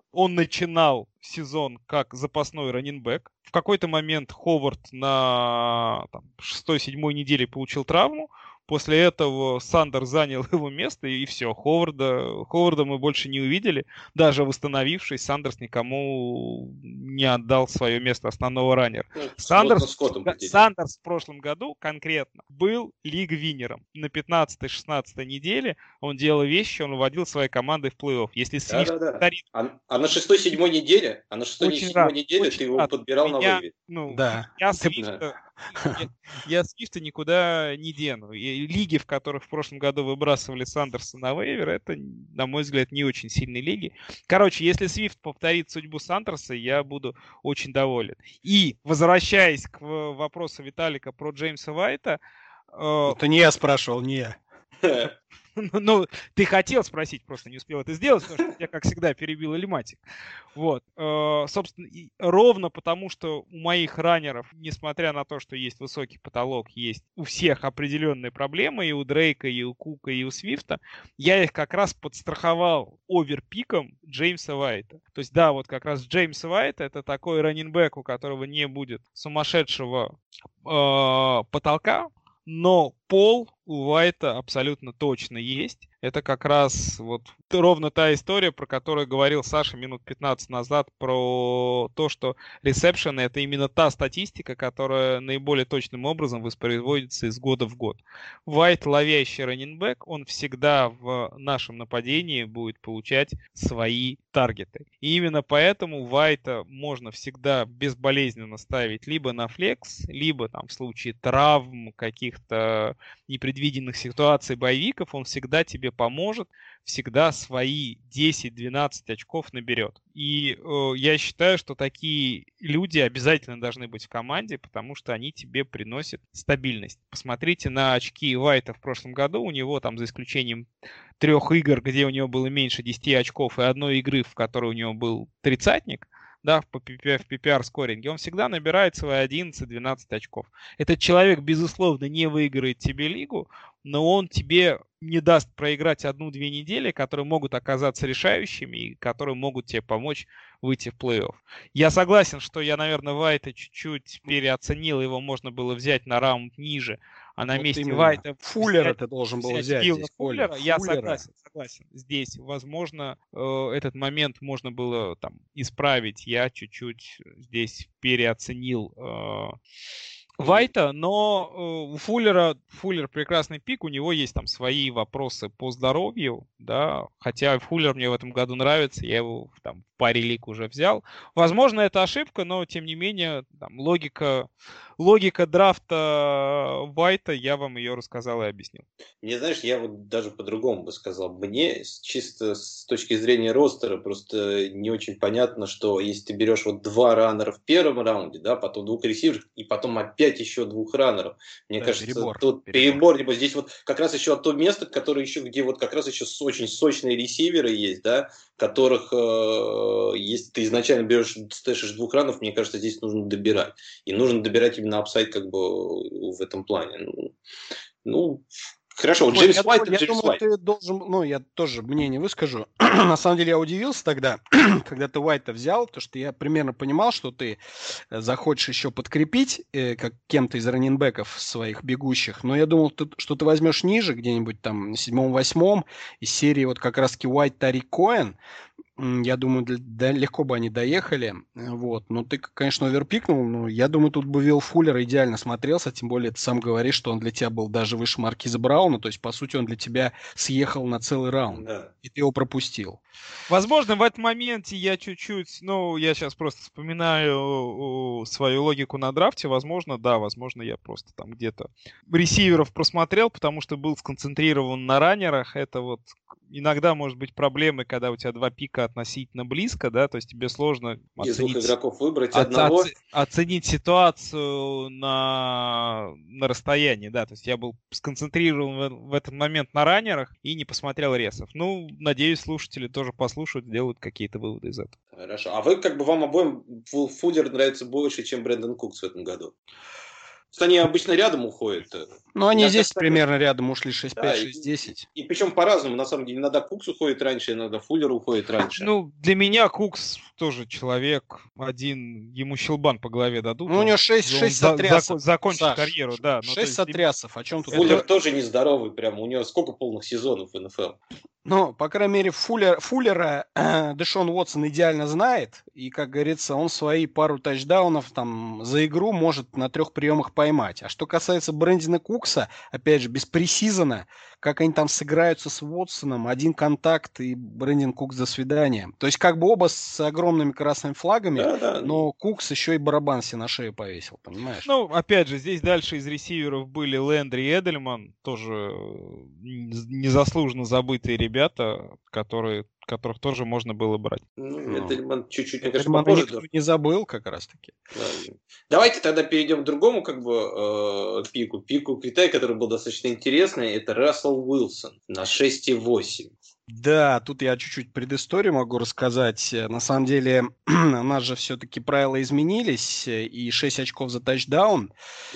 сезон как запасной раннинбэк. В какой-то момент Ховард на 6-7 неделе получил травму. После этого Сандер занял его место, и все, Ховарда мы больше не увидели. Даже восстановившись, Сандерс никому не отдал свое место основного раннера. Ну, Сандерс в прошлом году конкретно был лиг-виннером. На 15-16 неделе он делал вещи, он уводил своей командой в плей-офф. Если Свифт повторит... А на 6-7 неделе? А на 6-7 неделе ты его подбирал на вывет? Ну, да. Я Свифта никуда не дену. И лиги, в которых в прошлом году выбрасывали Сандерса на вейвер, это, на мой взгляд, не очень сильные лиги. Короче, если Свифт повторит судьбу Сандерса, я буду очень доволен. И, возвращаясь к вопросу Виталика про Джеймса Уайта... Это не я спрашивал, не я. Ну, ты хотел спросить, просто не успел это сделать, потому что тебя, как всегда, перебил Илматик. Вот. Собственно, ровно потому, что у моих раннеров, несмотря на то, что есть высокий потолок, есть у всех определенные проблемы, и у Дрейка, и у Кука, и у Свифта, я их как раз подстраховал оверпиком Джеймса Уайта. То есть, да, вот как раз Джеймс Уайт — это такой раннинбэк, у которого не будет сумасшедшего потолка, но пол у Уайта абсолютно точно есть. Это как раз вот ровно та история, про которую говорил Саша минут 15 назад, про то, что ресепшены — это именно та статистика, которая наиболее точным образом воспроизводится из года в год. Уайт — ловящий раннинбэк, он всегда в нашем нападении будет получать свои таргеты. И именно поэтому Уайта можно всегда безболезненно ставить либо на флекс, либо там в случае травм, каких-то непредвиденных ситуаций боевиков, он всегда тебе поможет, всегда свои 10-12 очков наберет. И я считаю, что такие люди обязательно должны быть в команде, потому что они тебе приносят стабильность. Посмотрите на очки Уайта в прошлом году. У него там, за исключением 3 игр, где у него было меньше 10 очков, и одной игры, в которой у него был 30-ник, да, в PPR-скоринге, он всегда набирает свои 11-12 очков. Этот человек, безусловно, не выиграет тебе лигу, но он тебе не даст проиграть 1-2 недели, которые могут оказаться решающими и которые могут тебе помочь выйти в плей-офф. Я согласен, что я, наверное, Уайта чуть-чуть переоценил, его можно было взять на раунд ниже, а на вот месте Уайта... Фуллера ты должен был взять. Фуллера. Я согласен. Здесь, возможно, этот момент можно было там исправить. Я чуть-чуть здесь переоценил Уайта, но у Фуллер прекрасный пик, у него есть там свои вопросы по здоровью, да, хотя Фуллер мне в этом году нравится, я его там в паре лиг уже взял. Возможно, это ошибка, но тем не менее там, логика драфта Уайта, я вам ее рассказал и объяснил. Мне, знаешь, я вот даже по-другому бы сказал. Мне чисто с точки зрения ростера просто не очень понятно, что если ты берешь вот 2 раннера в первом раунде, да, потом 2 ресиверов и потом опять еще 2 раннеров. Мне кажется, тут перебор. Типа, здесь вот как раз еще то место, которое еще, где вот как раз еще очень сочные ресиверы есть, да, которых, если ты изначально берешь, стэшишь 2 раннеров, мне кажется, здесь нужно добирать. И нужно добирать именно апсайд как бы в этом плане. Ну хорошо, вот Джеймс Уайт. Я думаю, ты должен, я тоже мнение выскажу. На самом деле я удивился тогда, когда ты Уайта взял, потому что я примерно понимал, что ты захочешь еще подкрепить как кем-то из раннинбеков своих бегущих, но я думал, что ты возьмешь ниже, где-нибудь там на 7-8, из серии вот как раз-таки Уайт, Тарик Коэн. Я думаю, легко бы они доехали. Вот. Но ты, конечно, оверпикнул. Но я думаю, тут бы Уилл Фуллер идеально смотрелся. Тем более, ты сам говоришь, что он для тебя был даже выше Маркиза Брауна. То есть, по сути, он для тебя съехал на целый раунд. Да. И ты его пропустил. Возможно, в этот моменте я чуть-чуть... я сейчас просто вспоминаю свою логику на драфте. Возможно, я просто там где-то ресиверов просмотрел, потому что был сконцентрирован на раннерах. Это вот... Иногда может быть проблемы, когда у тебя 2 пика относительно близко, да, то есть тебе сложно оценить игроков, выбрать одного, оценить ситуацию на расстоянии, да, то есть я был сконцентрирован в этот момент на раннерах и не посмотрел ресов. Надеюсь, слушатели тоже послушают, делают какие-то выводы из этого. Хорошо. А вы как бы вам обоим Фуллер нравится больше, чем Брэндон Кукс в этом году? Они обычно рядом уходят. Они здесь примерно рядом ушли 6-5, да, 6-10. И причем по-разному. На самом деле, иногда Кукс уходит раньше, иногда Фуллер уходит раньше. Для меня Кукс тоже человек. Один ему щелбан по голове дадут. У него 6 сотрясов. Закончит карьеру, да. 6 сотрясов. О чем тут? Фуллер тоже нездоровый прям. У него сколько полных сезонов в НФЛ? По крайней мере, Фуллера Дэшон Уотсон идеально знает. И, как говорится, он свои пару тачдаунов там за игру может на 3 приёмах поймать. А что касается Брэндона Кукса, опять же, без пресизона, как они там сыграются с Уотсоном, 1 контакт и Брэндон Кукс до свидания. То есть как бы оба с огромными красными флагами, да. Но Кукс еще и барабан себе на шею повесил, понимаешь? Опять же, здесь дальше из ресиверов были Лэндри и Эдельман, тоже незаслуженно забытые ребята, которых тоже можно было брать. Эдельман чуть-чуть, мне кажется, попозже. Никто не забыл как раз-таки. Ладно. Давайте тогда перейдем к другому как бы пику. Пику Китай, который был достаточно интересный, это Рассел Уилсон на 6,8. Да, тут я чуть-чуть предысторию могу рассказать. На самом деле, у нас же все-таки правила изменились, и 6 очков за тачдаун.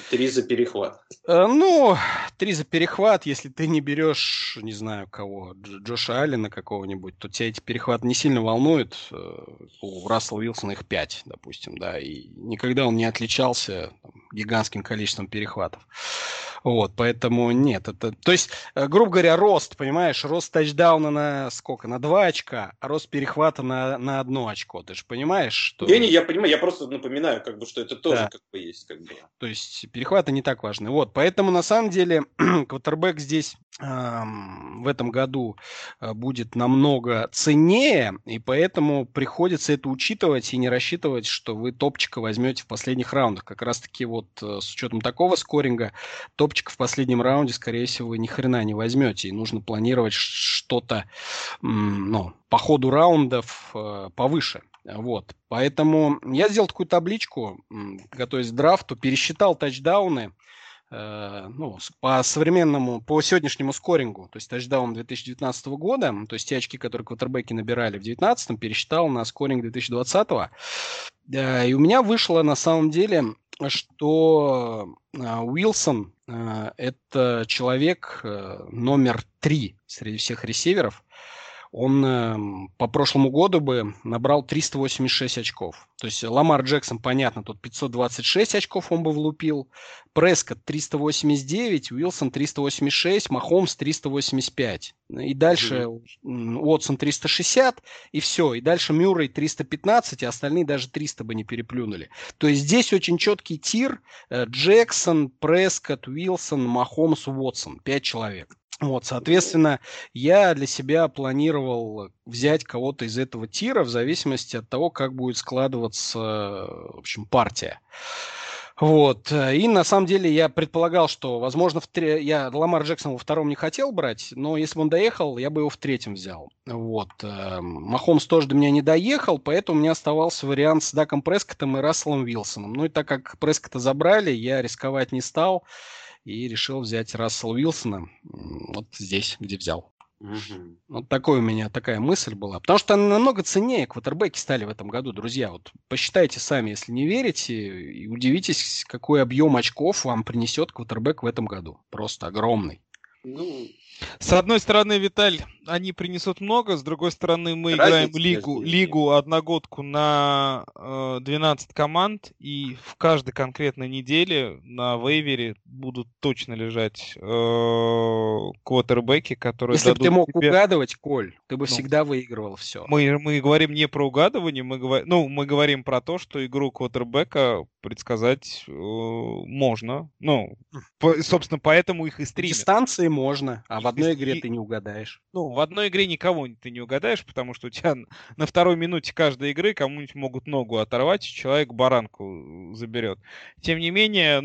3 за перехват. 3 за перехват, если ты не берешь, не знаю кого, Джоша Аллена какого-нибудь, то тебя эти перехваты не сильно волнуют. У Рассела Уилсона их 5, допустим, да, и никогда он не отличался гигантским количеством перехватов. Вот, поэтому нет. То есть, грубо говоря, рост, понимаешь, рост тачдауна на сколько? На 2 очка, а рост перехвата на 1 очко. Ты же понимаешь, что... Я понимаю, я просто напоминаю, как бы, что это тоже да. Как бы есть. Как бы. То есть перехваты не так важны. Вот, поэтому на самом деле квотербэк здесь в этом году будет намного ценнее, и поэтому приходится это учитывать и не рассчитывать, что вы топчика возьмете в последних раундах. Как раз-таки вот с учетом такого скоринга топчика в последнем раунде, скорее всего, вы ни хрена не возьмете, и нужно планировать что-то, ну, по ходу раундов повыше. Вот. Поэтому я сделал такую табличку, готовясь к драфту, пересчитал тачдауны, ну, по современному, по сегодняшнему скорингу, то есть тачдаун 2019 года, то есть те очки, которые квотербеки набирали в 2019-м, пересчитал на скоринг 2020-го. И у меня вышло на самом деле, что Уилсон это человек номер 3 среди всех ресиверов. Он по прошлому году бы набрал 386 очков. То есть Ламар Джексон, понятно, тут 526 очков он бы влупил. Прескотт 389, Уилсон 386, Махомс 385. И дальше Уотсон 360, и все. И дальше Мюррей 315, а остальные даже 300 бы не переплюнули. То есть здесь очень четкий тир. Джексон, Прескотт, Уилсон, Махомс, Уотсон. 5 человек. Вот, соответственно, я для себя планировал взять кого-то из этого тира в зависимости от того, как будет складываться, в общем, партия. Вот, и на самом деле я предполагал, что, возможно, я Ламар Джексона во втором не хотел брать, но если бы он доехал, я бы его в третьем взял. Вот, Махомс тоже до меня не доехал, поэтому у меня оставался вариант с Даком Прескоттом и Расселом Уилсоном. Ну и так как Прескотта забрали, я рисковать не стал и решил взять Рассела Уилсона вот здесь, где взял. Вот такой у меня такая мысль была. Потому что намного ценнее квотербеки стали в этом году, друзья. Вот посчитайте сами, если не верите, и удивитесь, какой объем очков вам принесет квотербек в этом году. Просто огромный. Ну, с одной стороны, Виталь, они принесут много. С другой стороны, мы играем лигу одногодку на 12 команд. И в каждой конкретной неделе на вейвере будут точно лежать квотербеки, которые если дадут тебе... Если бы ты мог угадывать, Коль, ты бы всегда выигрывал все. Мы говорим не про угадывание, мы говорим про то, что игру квотербека предсказать можно. Ну, собственно, поэтому их и стримят. Дистанции можно, а в одной игре ты не угадаешь. Ну, в одной игре никого ты не угадаешь, потому что у тебя на второй минуте каждой игры кому-нибудь могут ногу оторвать, и человек баранку заберет. Тем не менее,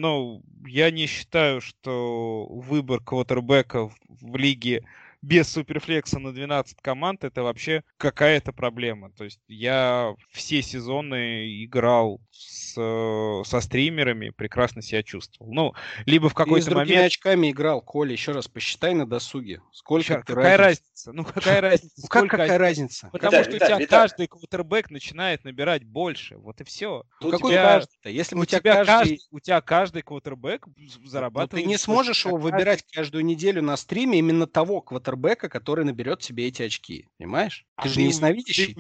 я не считаю, что выбор квотербека в лиге без суперфлекса на 12 команд это вообще какая-то проблема. То есть я все сезоны играл со стримерами, прекрасно себя чувствовал. Ну, либо в какой-то момент... И с другими очками играл, Коля, еще раз посчитай на досуге. Сколько ты разница? Ну, какая разница? Какая разница? Потому что у тебя каждый квотербек начинает набирать больше. Вот и все. Какой каждый-то? Если у тебя каждый квотербек зарабатывает... Но ты не сможешь его выбирать каждую неделю на стриме именно того квотербека, который наберет тебе эти очки. Понимаешь? Ты же не ясновидящий.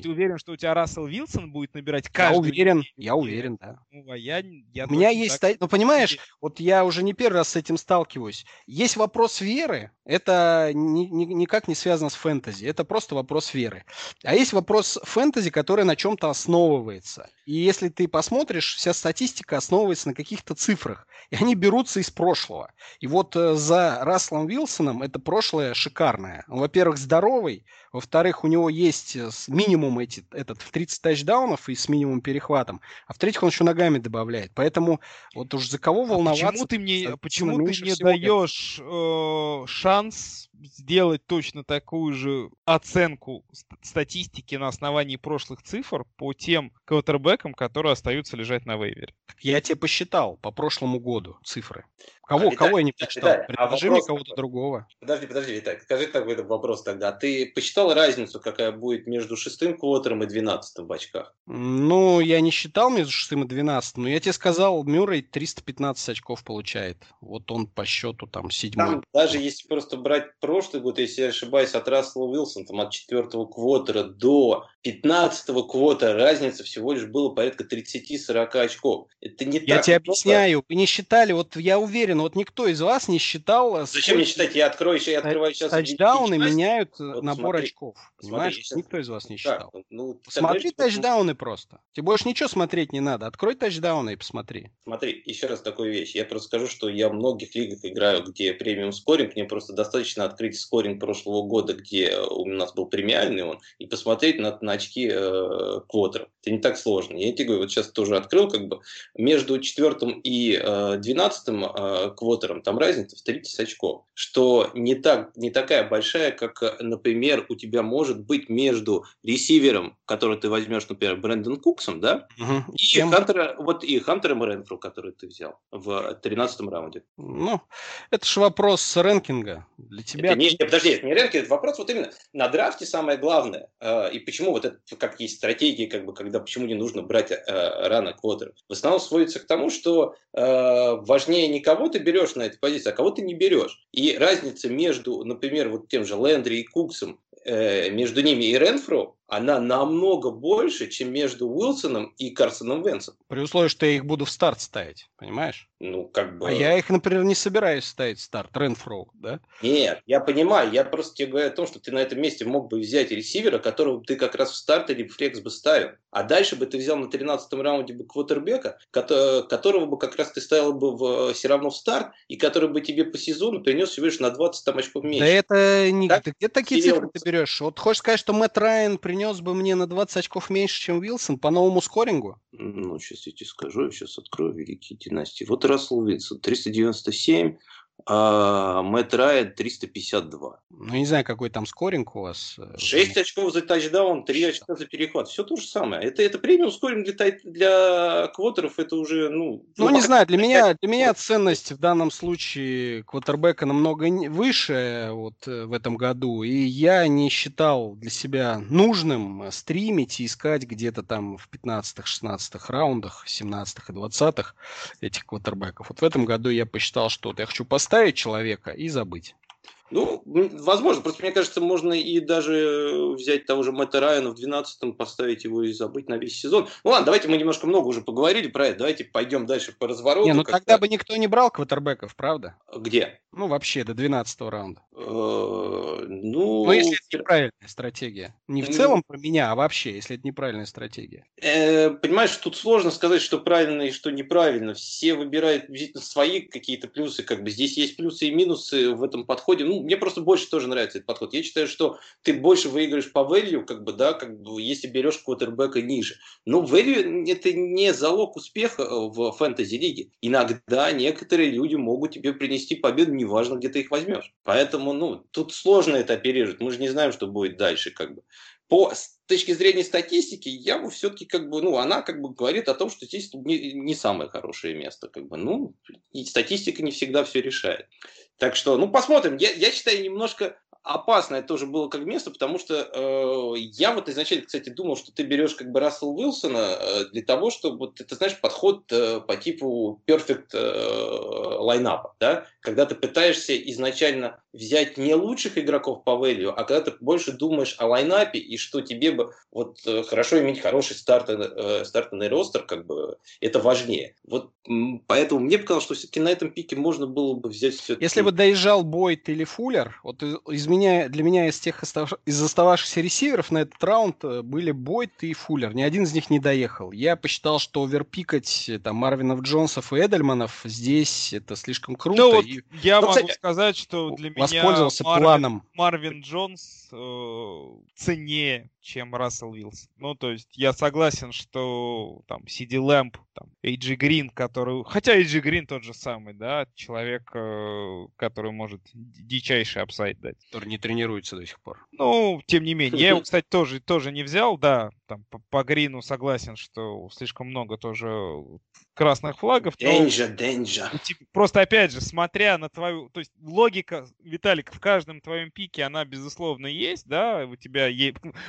Ты уверен, что у тебя Рассел Уилсон будет набирать каждый? Я уверен, да. У меня есть... Ну, понимаешь, вот я уже не первый раз с этим сталкиваюсь. Есть вопрос веры. Это никак не связано с фэнтези. Это просто вопрос веры. А есть вопрос фэнтези, который на чем-то основывается. И если ты посмотришь, вся статистика основывается на каких-то цифрах. И они берутся из прошлого. И вот за Расселом Уилсоном это прошлое шикарное. Он, во-первых, здоровый, во-вторых, у него есть минимум в 30 тачдаунов и с минимум перехватом, а в-третьих, он еще ногами добавляет. Поэтому вот уж за кого волноваться... Почему ты мне даешь шанс сделать точно такую же оценку статистики на основании прошлых цифр по тем квотербекам, которые остаются лежать на вейвере? Я тебе посчитал по прошлому году цифры. Кого я не почитал? Виталь, предложи мне кого-то другого. Подожди, Виталик, скажи такой вопрос тогда. Ты посчитал разницу, какая будет между шестым квотером и 12-м в очках? Ну, я не считал между шестым и 12-м, но я тебе сказал, Мюррей 315 очков получает. Вот он по счету там седьмой. Там даже если просто брать прошлый год, если я не ошибаюсь, от Рассела Уилсона, там, от 4-го квотера до 15-го квотера разница всего лишь было порядка 30-40 очков. Это не я так тебе просто объясняю. Вы не считали, вот я уверен, вот никто из вас не считал... Зачем мне считать? Я открою, я открываю сейчас... Тачдауны меняют вот, набор очков. Понимаешь? Сейчас... Никто из вас не считал. Так, ну, смотри тачдауны просто. Тебе больше ничего смотреть не надо. Открой тачдауны и посмотри. Смотри, еще раз такую вещь. Я просто скажу, что я в многих лигах играю, где премиум скоринг. Мне просто достаточно открыть скоринг прошлого года, где у нас был премиальный он, и посмотреть на очки квотеров. Это не так сложно. Я тебе говорю, вот сейчас тоже открыл, как бы между 4-м и 12-м квотером там разница в 30 очков, что не такая большая, как, например, у тебя может быть между ресивером, который ты возьмешь, например, Брэндон Куксом, да, угу. И Хантером Ренфру, который ты взял в 13-м раунде. Ну, это же вопрос рэнкинга для тебя. Подожди, это не рэнкинг, это вопрос вот именно на драфте самое главное. И почему вот это, как есть стратегии, как бы, когда почему не нужно брать рано квотеров. В основном сводится к тому, что важнее не кого ты берешь на этой позиции, а кого ты не берешь. И разница между, например, вот тем же Лендри и Куксом, между ними и Ренфру, она намного больше, чем между Уилсоном и Карсоном Венсом. При условии, что я их буду в старт ставить, понимаешь? Ну, как бы... А я их, например, не собираюсь ставить в старт, Ренфроу, да? Нет, я понимаю, я просто тебе говорю о том, что ты на этом месте мог бы взять ресивера, которого ты как раз в старт или в флекс бы ставил, а дальше бы ты взял на 13-м раунде бы квотербека, которого бы как раз ты ставил бы все равно в старт, и который бы тебе по сезону принес всего лишь на 20 там, очков меньше. Да это... Не... Так? Ты где такие цифры ты берешь? Вот хочешь сказать, что Мэтт Райан принес бы мне на 20 очков меньше, чем Уилсон по новому скорингу? Ну, сейчас я тебе скажу, я сейчас открою великие династии. Вот Рассел Уилсон, 397, а Мэтт Райан 352. Ну, не знаю, какой там скоринг у вас. 6 очков за тачдаун, 3 очка за перехват. Все то же самое. Это премиум скоринг для квотеров, это уже, ну... Ну, не знаю, для меня ценность в данном случае квотербека намного выше вот в этом году, и я не считал для себя нужным стримить и искать где-то там в 15-х, 16-х раундах, 17-х и 20-х этих квотербеков. Вот в этом году я посчитал, что вот я хочу поставить человека и забыть. Ну, возможно. Просто, мне кажется, можно и даже взять того же Мэтта Райана в 12-м, поставить его и забыть на весь сезон. Ну ладно, давайте мы немножко много уже поговорили про это. Давайте пойдем дальше по развороту. Не, ну как-то... тогда бы никто не брал квотербеков, правда? Где? Ну, вообще, до 12-го раунда. Ну, если это неправильная стратегия. Не в целом про меня, а вообще, если это неправильная стратегия. Понимаешь, тут сложно сказать, что правильно и что неправильно. Все выбирают свои какие-то плюсы. Как бы здесь есть плюсы и минусы в этом подходе. Ну, мне просто больше тоже нравится этот подход. Я считаю, что ты больше выиграешь по value, как бы, да, как бы, если берешь квотербека ниже. Но value – это не залог успеха в фэнтези-лиге. Иногда некоторые люди могут тебе принести победу, неважно, где ты их возьмешь. Поэтому, ну, тут сложно это оперировать. Мы же не знаем, что будет дальше, как бы. С точки зрения статистики, я бы все-таки, как бы, ну, она как бы говорит о том, что здесь не самое хорошее место, как бы, ну, и статистика не всегда все решает. Так что, ну, посмотрим. Я считаю, немножко опасное тоже было как место, потому что я вот изначально, кстати, думал, что ты берешь как бы Рассела Уилсона для того, чтобы, ты знаешь, подход по типу perfect лайнапа, да, когда ты пытаешься изначально взять не лучших игроков по value, а когда ты больше думаешь о лайнапе и что тебе бы вот хорошо иметь хороший стартовый ростер, как бы это важнее. Вот поэтому мне показалось, что все-таки на этом пике можно было бы взять все-таки... Если бы доезжал Бойт или Фуллер, вот из остававшихся ресиверов на этот раунд были Бойт и Фуллер. Ни один из них не доехал. Я посчитал, что оверпикать там Марвинов Джонсов и Эдельманов здесь это слишком круто. Да, вот я могу сказать, что для меня воспользовался планом. Марвин Джонс ценнее, чем Рассел Уилсон. Ну, то есть я согласен, что там Сиди Лэмп, там Эйджи Грин, который... Хотя Эйджи Грин тот же самый, да, человек, который может дичайший апсайд дать. Который не тренируется до сих пор. Ну, тем не менее. Я его, кстати, тоже не взял, да. там по Грину согласен, что слишком много тоже красных флагов. Danger. Просто опять же, смотря на твою... То есть логика, Виталик, в каждом твоем пике, она безусловно есть, да? У тебя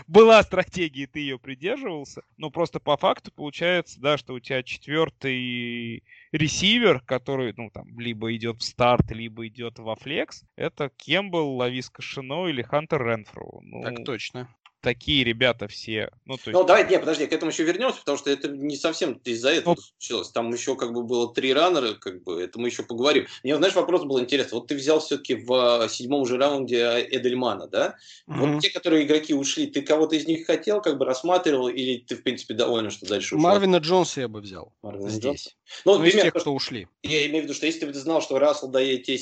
была стратегия, ты ее придерживался. Но просто по факту получается, да, что у тебя четвертый ресивер, который, ну, там, либо идет в старт, либо идет во флекс, это Кембл, Лавис Кашино или Хантер Ренфроу. Ну, так точно. Такие ребята все. Ну, то есть... подожди, к этому еще вернемся, потому что это не совсем из-за этого случилось. Там еще как бы было три раннера, как бы, это мы еще поговорим. Мне, знаешь, вопрос был интересный. Вот ты взял все-таки в седьмом же раунде Эдельмана, да? Mm-hmm. Вот те, которые игроки ушли, ты кого-то из них хотел, как бы рассматривал, или ты, в принципе, доволен, что дальше ушел? Марвина Джонса я бы взял. Здесь. Ну, из тех, кто ушли. Я имею в виду, что если бы ты знал, что Рассел дает тебе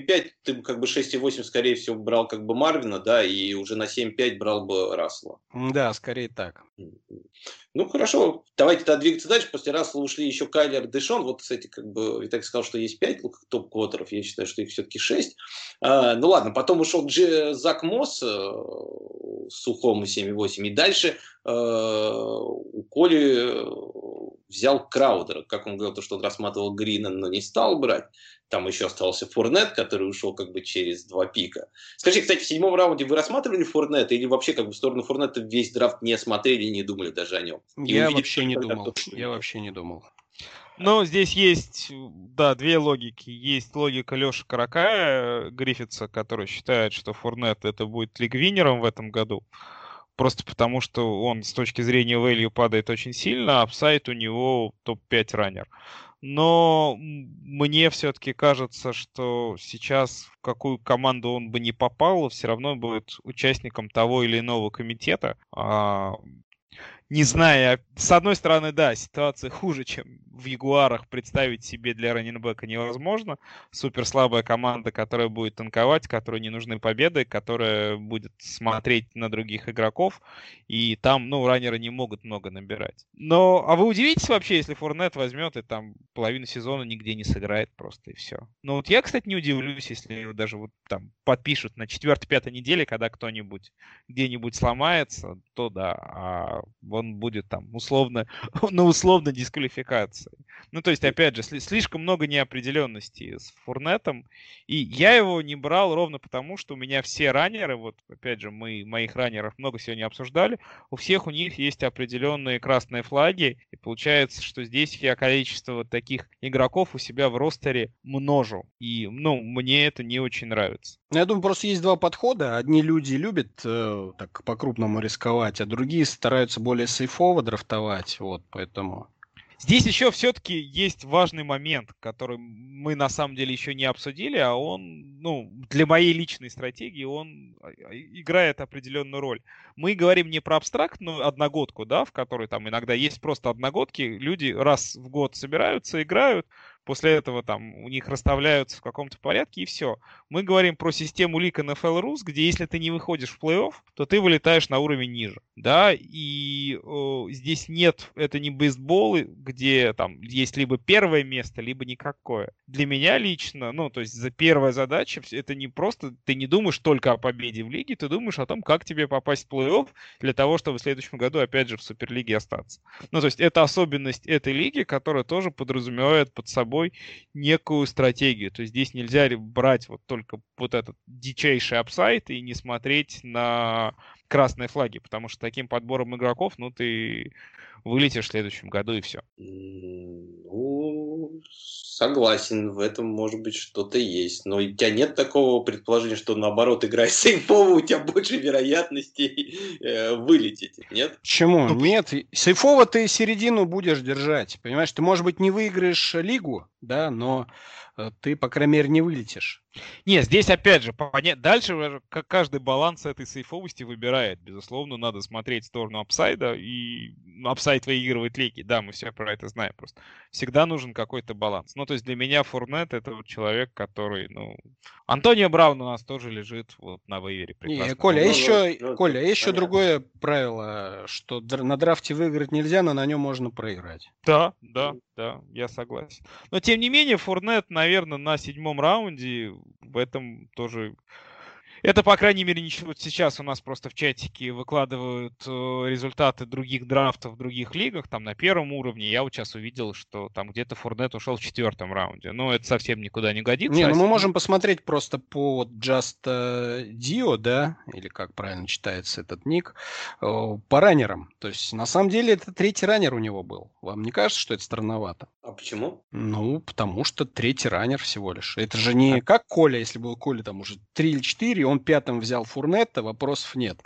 7,5, ты бы как бы 6,8, скорее всего, брал как бы Марвина, да, и уже на 7,5 брал бы Рассела. Да, скорее так. Ну, хорошо. Давайте тогда двигаться дальше. После Рассела ушли еще Кайлер, Дэшон. Вот, кстати, как бы Виталик сказал, что есть 5 топ-квотеров. Я считаю, что их все-таки 6. Ну, ладно. Потом ушел Зак Мосс с Сухом и 7,8. И дальше у Коли взял Краудера. Как он говорил, то, что он рассматривал Грина, но не стал брать. Там еще остался Форнет, который ушел как бы через 2 пика. Скажи, кстати, в седьмом раунде вы рассматривали Форнета или вообще как бы в сторону Форнета весь драфт не смотрели и не думали даже о нем? Я вообще не думал. Но здесь есть, да, две логики. Есть логика Леши Каракая, Гриффитса, который считает, что Форнет это будет лигвинером в этом году. Просто потому, что он с точки зрения value падает очень сильно, а апсайд у него топ-5 раннер. Но мне все-таки кажется, что сейчас в какую команду он бы не попал, все равно будет участником того или иного комитета. Не знаю, с одной стороны, да, ситуация хуже, чем в Ягуарах представить себе для раннинбека невозможно. Суперслабая команда, которая будет танковать, которой не нужны победы, которая будет смотреть на других игроков. И там, ну, раннеры не могут много набирать. Но, а вы удивитесь вообще, если Форнет возьмет и там половину сезона нигде не сыграет просто и все. Ну, вот я, кстати, не удивлюсь, если его даже вот там подпишут на 4-5 неделе, когда кто-нибудь где-нибудь сломается, то да, а вот он будет там условно, на условной дисквалификации. Ну, то есть, опять же, слишком много неопределенности с Фурнетом. И я его не брал ровно потому, что у меня все раннеры, вот, опять же, мы моих раннеров много сегодня обсуждали, у всех у них есть определенные красные флаги. И получается, что здесь я количество таких игроков у себя в ростере множу. И, ну, мне это не очень нравится. Я думаю, просто есть два подхода. Одни люди любят так по-крупному рисковать, а другие стараются более сейфово драфтовать, вот, поэтому... Здесь еще все-таки есть важный момент, который мы на самом деле еще не обсудили, а он, ну, для моей личной стратегии он играет определенную роль. Мы говорим не про абстрактную одногодку, да, в которой там иногда есть просто одногодки, люди раз в год собираются, играют, после этого там у них расставляются в каком-то порядке и все. Мы говорим про систему лиг NFL.Rus, где если ты не выходишь в плей-офф, то ты вылетаешь на уровень ниже. Да, и здесь нет, это не бейсболы, где там есть либо первое место, либо никакое. Для меня лично, ну, то есть первая задача, это не просто, ты не думаешь только о победе в лиге, ты думаешь о том, как тебе попасть в плей-офф для того, чтобы в следующем году опять же в Суперлиге остаться. Ну, то есть это особенность этой лиги, которая тоже подразумевает под собой некую стратегию. То есть здесь нельзя брать вот только вот этот дичайший апсайд и не смотреть на красные флаги, потому что таким подбором игроков, ну, ты вылетишь в следующем году и все. Ну, согласен, в этом может быть что-то есть, но у тебя нет такого предположения, что наоборот, играя сейфово, у тебя больше вероятностей вылететь, нет? Почему? Ну, нет, сейфово ты середину будешь держать, понимаешь, ты, может быть, не выиграешь лигу, да, но ты, по крайней мере, не вылетишь. Нет, здесь опять же, дальше каждый баланс этой сейфовости выбирает. Безусловно, надо смотреть в сторону апсайда, и апсайд выигрывает лиги. Да, мы все про это знаем просто. Всегда нужен какой-то баланс. Ну, то есть для меня Форнет — это вот человек, который, ну... Антонио Браун у нас тоже лежит вот на вейвере. Не, Коля, еще другое правило, что на драфте выиграть нельзя, но на нем можно проиграть. Да, я согласен. Но, тем не менее, Форнет, наверное, на седьмом раунде в этом тоже... Это, по крайней мере, ничего. Сейчас у нас просто в чатике выкладывают результаты других драфтов в других лигах. Там на первом уровне я вот сейчас увидел, что там где-то Фурнет ушел в 4-м раунде. Но это совсем никуда не годится. Не, ну мы можем посмотреть просто по Just Dio, да, или как правильно читается этот ник, по раннерам. То есть, на самом деле, это 3-й раннер у него был. Вам не кажется, что это странновато? А почему? Ну, потому что 3-й раннер всего лишь. Это же не как Коля, если был Коля там уже 3 или 4, он 5-м взял Фурнетта, вопросов нет.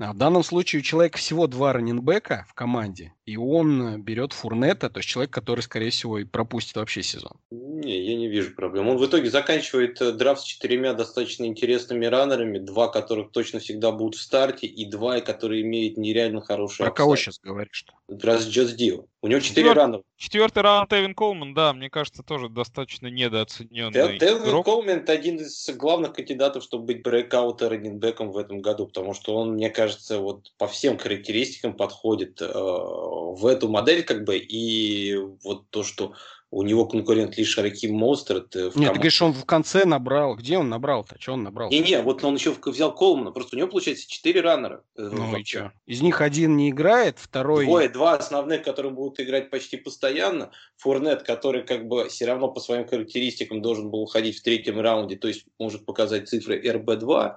А в данном случае у человека всего 2 раннинбека в команде, и он берет Фурнетта, то есть человек, который, скорее всего, и пропустит вообще сезон. Не, я не вижу проблем. Он в итоге заканчивает драфт с 4 достаточно интересными раннерами, 2 которых точно всегда будут в старте, и 2, которые имеют нереально хорошие обстоятельства. Про кого сейчас говоришь-то? Раз Джетс Дио. У него 4 раннера. 4-й раунд Эвин Колман, да, мне кажется, тоже достаточно недооцененный. Эвин Колман – это один из главных кандидатов, чтобы быть брейкаута раннинбеком в этом году, потому что он, мне кажется, вот по всем характеристикам подходит в эту модель, как бы, и вот то, что у него конкурент лишь Раким Мостер. Нет, ты говоришь, он в конце набрал. Где он набрал-то? Что он набрал? Не-не, вот он еще взял Колмана. Просто у него, получается, 4 раннера. Ну и что? Из них один не играет, второй... Два основных, которые будут играть почти постоянно. Фурнет, который как бы все равно по своим характеристикам должен был уходить в 3-м раунде, то есть может показать цифры РБ-2.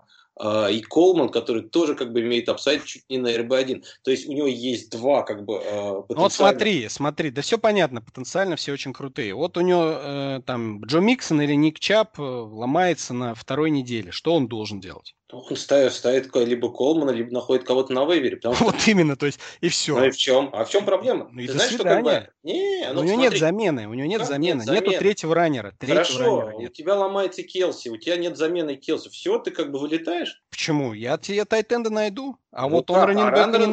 И Колман, который тоже как бы имеет апсайд чуть не на РБ-1. То есть у него есть 2 как бы потенциально... Ну вот смотри, да все понятно, потенциально все очень крутые. Вот у него там Джо Миксон или Ник Чаб ломается на 2-й неделе. Что он должен делать? Он ставит либо Колмана, либо находит кого-то на вейвере. Вот именно, то есть, и все. Ну и в чем? А в чем проблема? Ну и ты до знаешь, свидания. Что как бы... у него нет замены, Нету 3-го раннера. Хорошо, раннера нет. У тебя ломается Келси, у тебя нет замены Келси. Все, ты как бы вылетаешь. Почему? Я тебе тайтенда найду, он раннинбека не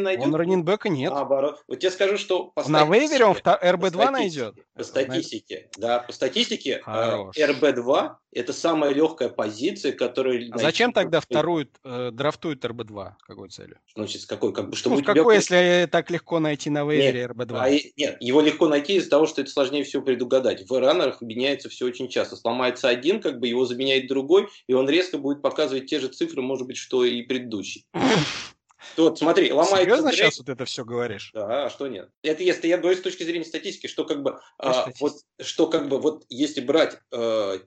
найдет. Он раннинбека нет. Наоборот. Вот я скажу, что по статистике... На вейвере он РБ-2 найдет? По статистике, да. По статистике РБ-2 это самая легкая позиция, которая... А зачем тогда вторую драфтуют РБ-2? Какой целью? Значит, какой? Как бы, чтобы какой, если так легко найти на вейвере РБ-2? Нет, его легко найти из-за того, что это сложнее всего предугадать. В раннерах меняется все очень часто. Сломается один, как бы его заменяет другой, и он резко будет показывать те же цифры, может быть, что и предыдущий. Вот, смотри, ломается... Серьезно сейчас вот это все говоришь? Да, а что нет? Это если я говорю с точки зрения статистики, что как бы, если брать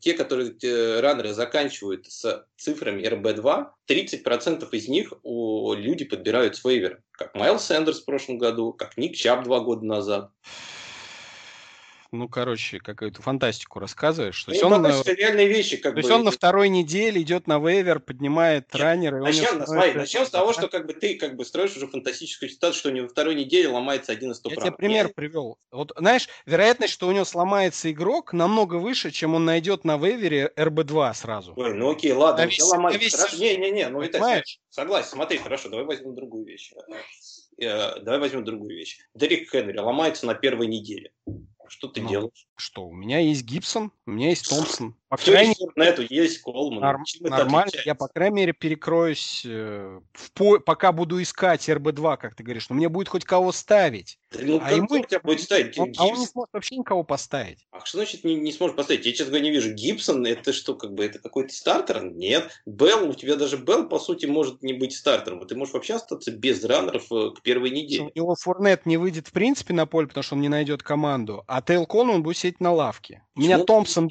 те, которые раннеры заканчивают с цифрами РБ-2, 30% из них люди подбирают с вейвера. Как Майлз Сандерс в прошлом году, как Ник Чаб 2 года назад. Ну, короче, какую-то фантастику рассказываешь. То есть он на 2-й неделе идет на вейвер, поднимает раннеры. Начнем с того, что как бы ты как бы строишь уже фантастическую ситуацию, что у него на 2-й неделе ломается один из 100%. Я тебе пример привел. Вот, знаешь, вероятность, что у него сломается игрок, намного выше, чем он найдет на вейвере РБ-2 сразу. Ой, ну окей, ладно. Согласен, смотри, хорошо, давай возьмем другую вещь. Дерек Хенри ломается на 1-й неделе. Что ты делаешь? Что, у меня есть Гибсон, у меня есть Томпсон. По крайней мере, есть Колман. Нормально, я, по крайней мере, перекроюсь, пока буду искать РБ-2, как ты говоришь, но мне будет хоть кого ставить. Он не сможет вообще никого поставить. А что значит не сможет поставить? Я, честно говоря, не вижу. Гибсон, это что, как бы, это какой-то стартер? Нет. Белл, у тебя даже Белл, по сути, может не быть стартером. Ты можешь вообще остаться без раннеров к 1-й неделе. У него Форнет не выйдет, в принципе, на поле, потому что он не найдет команду, а Тейлкон он будет сидеть на лавке. У меня Томпсон...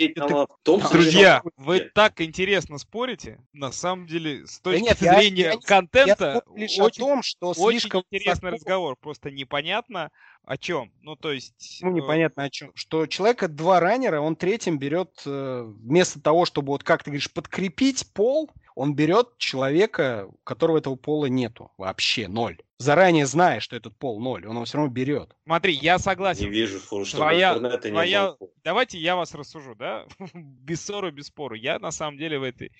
Друзья, вы так интересно спорите. На самом деле, с точки зрения контента, очень интересный разговор. Просто непонятно, о чем. Ну, то есть... Ну, непонятно о чем. Что человека 2 раннера, он 3-м берет, вместо того, чтобы, вот как ты говоришь, подкрепить пол, он берет человека, у которого этого пола нету. Вообще 0. Заранее зная, что этот пол 0, он его все равно берет. Смотри, я согласен. Не вижу, что твоя... Давайте я вас рассужу, да? Без ссоры, без спору. Я на самом деле в этой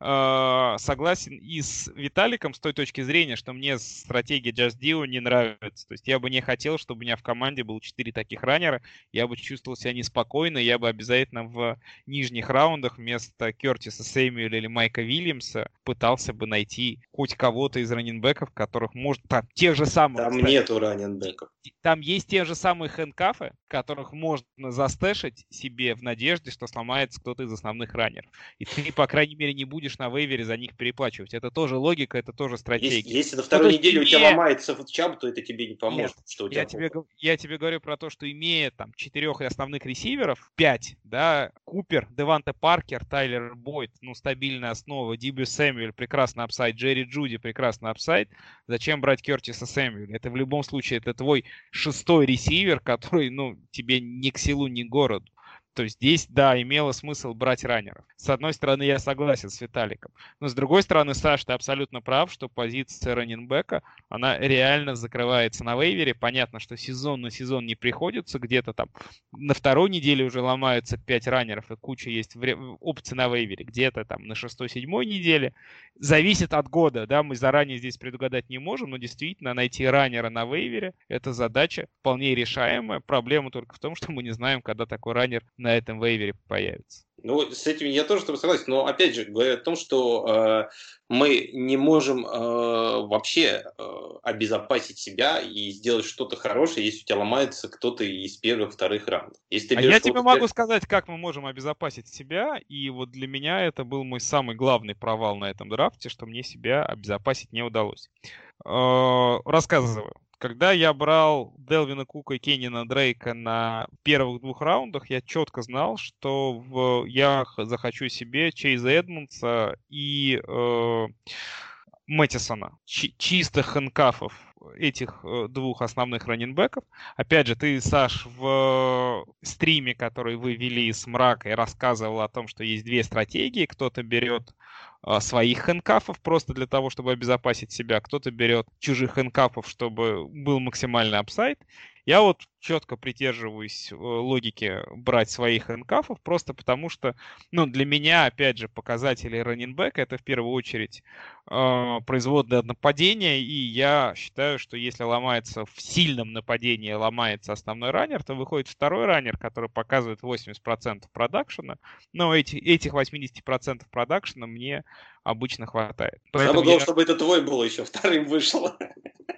согласен и с Виталиком с той точки зрения, что мне стратегия Just Deal не нравится. То есть я бы не хотел, чтобы у меня в команде было 4 таких раннера. Я бы чувствовал себя неспокойно. Я бы обязательно в нижних раундах вместо Кертиса Сэмюэля или Майка Вильямса пытался бы найти хоть кого-то из раннинбеков, которых может... тех же самых. Там нету раннинбеков. Там есть те же самые хэндкафы, которых можно застэшить себе в надежде, что сломается кто-то из основных раннеров. И ты, по крайней мере, не будешь на вейвере за них переплачивать. Это тоже логика, это тоже стратегия. Если на второй неделе у тебя ломается Чаб, то это тебе не поможет. Нет, что у тебя я тебе говорю про то, что имея там 4 основных ресиверов, 5, да, Купер, Деванте Паркер, Тайлер Бойд, ну, стабильная основа, Дибю Сэмюэль, прекрасный апсайд, Джерри Джуди, прекрасный апсайд. Зачем брать Кертиса Сэмюэля? Это в любом случае, это твой 6-й ресивер, который, ну, тебе ни к селу, ни к городу. То есть здесь, да, имело смысл брать раннеров. С одной стороны, я согласен с Виталиком. Но с другой стороны, Саш, ты абсолютно прав, что позиция раннинбека, она реально закрывается на вейвере. Понятно, что сезон на сезон не приходится. Где-то там на второй неделе уже ломаются 5 раннеров, и куча есть опций на вейвере. Где-то там на 6-7 неделе. Зависит от года, да, мы заранее здесь предугадать не можем, но действительно найти раннера на вейвере – это задача вполне решаемая. Проблема только в том, что мы не знаем, когда такой раннер на этом вейвере появится. Ну, с этим я тоже согласен, но опять же, говоря о том, что мы не можем вообще обезопасить себя и сделать что-то хорошее, если у тебя ломается кто-то из первых-вторых раундов. Я тебе могу сказать, как мы можем обезопасить себя, и вот для меня это был мой самый главный провал на этом драфте, что мне себя обезопасить не удалось. Рассказываю. Когда я брал Делвина Кука и Киниона Дрейка на первых 2 раундах, я четко знал, что я захочу себе Чейза Эдмонса и Мэттисона. Чистых хэндкафов этих 2 основных раннинбеков. Опять же, ты, Саш, в стриме, который вы вели из мрака, и рассказывал о том, что есть 2 стратегии. Кто-то берет своих хэндкафов просто для того, чтобы обезопасить себя. Кто-то берет чужих хэндкафов, чтобы был максимальный апсайд. Я вот четко придерживаюсь логики брать своих хэндкафов, просто потому что, ну, для меня, опять же, показатели раннинбека — это в первую очередь производное нападение, и я считаю, что если ломается в сильном нападении, ломается основной раннер, то выходит второй раннер, который показывает 80% продакшена, но этих 80% продакшена мне обычно хватает. Я бы говорил, чтобы это твой был еще, вторым вышло.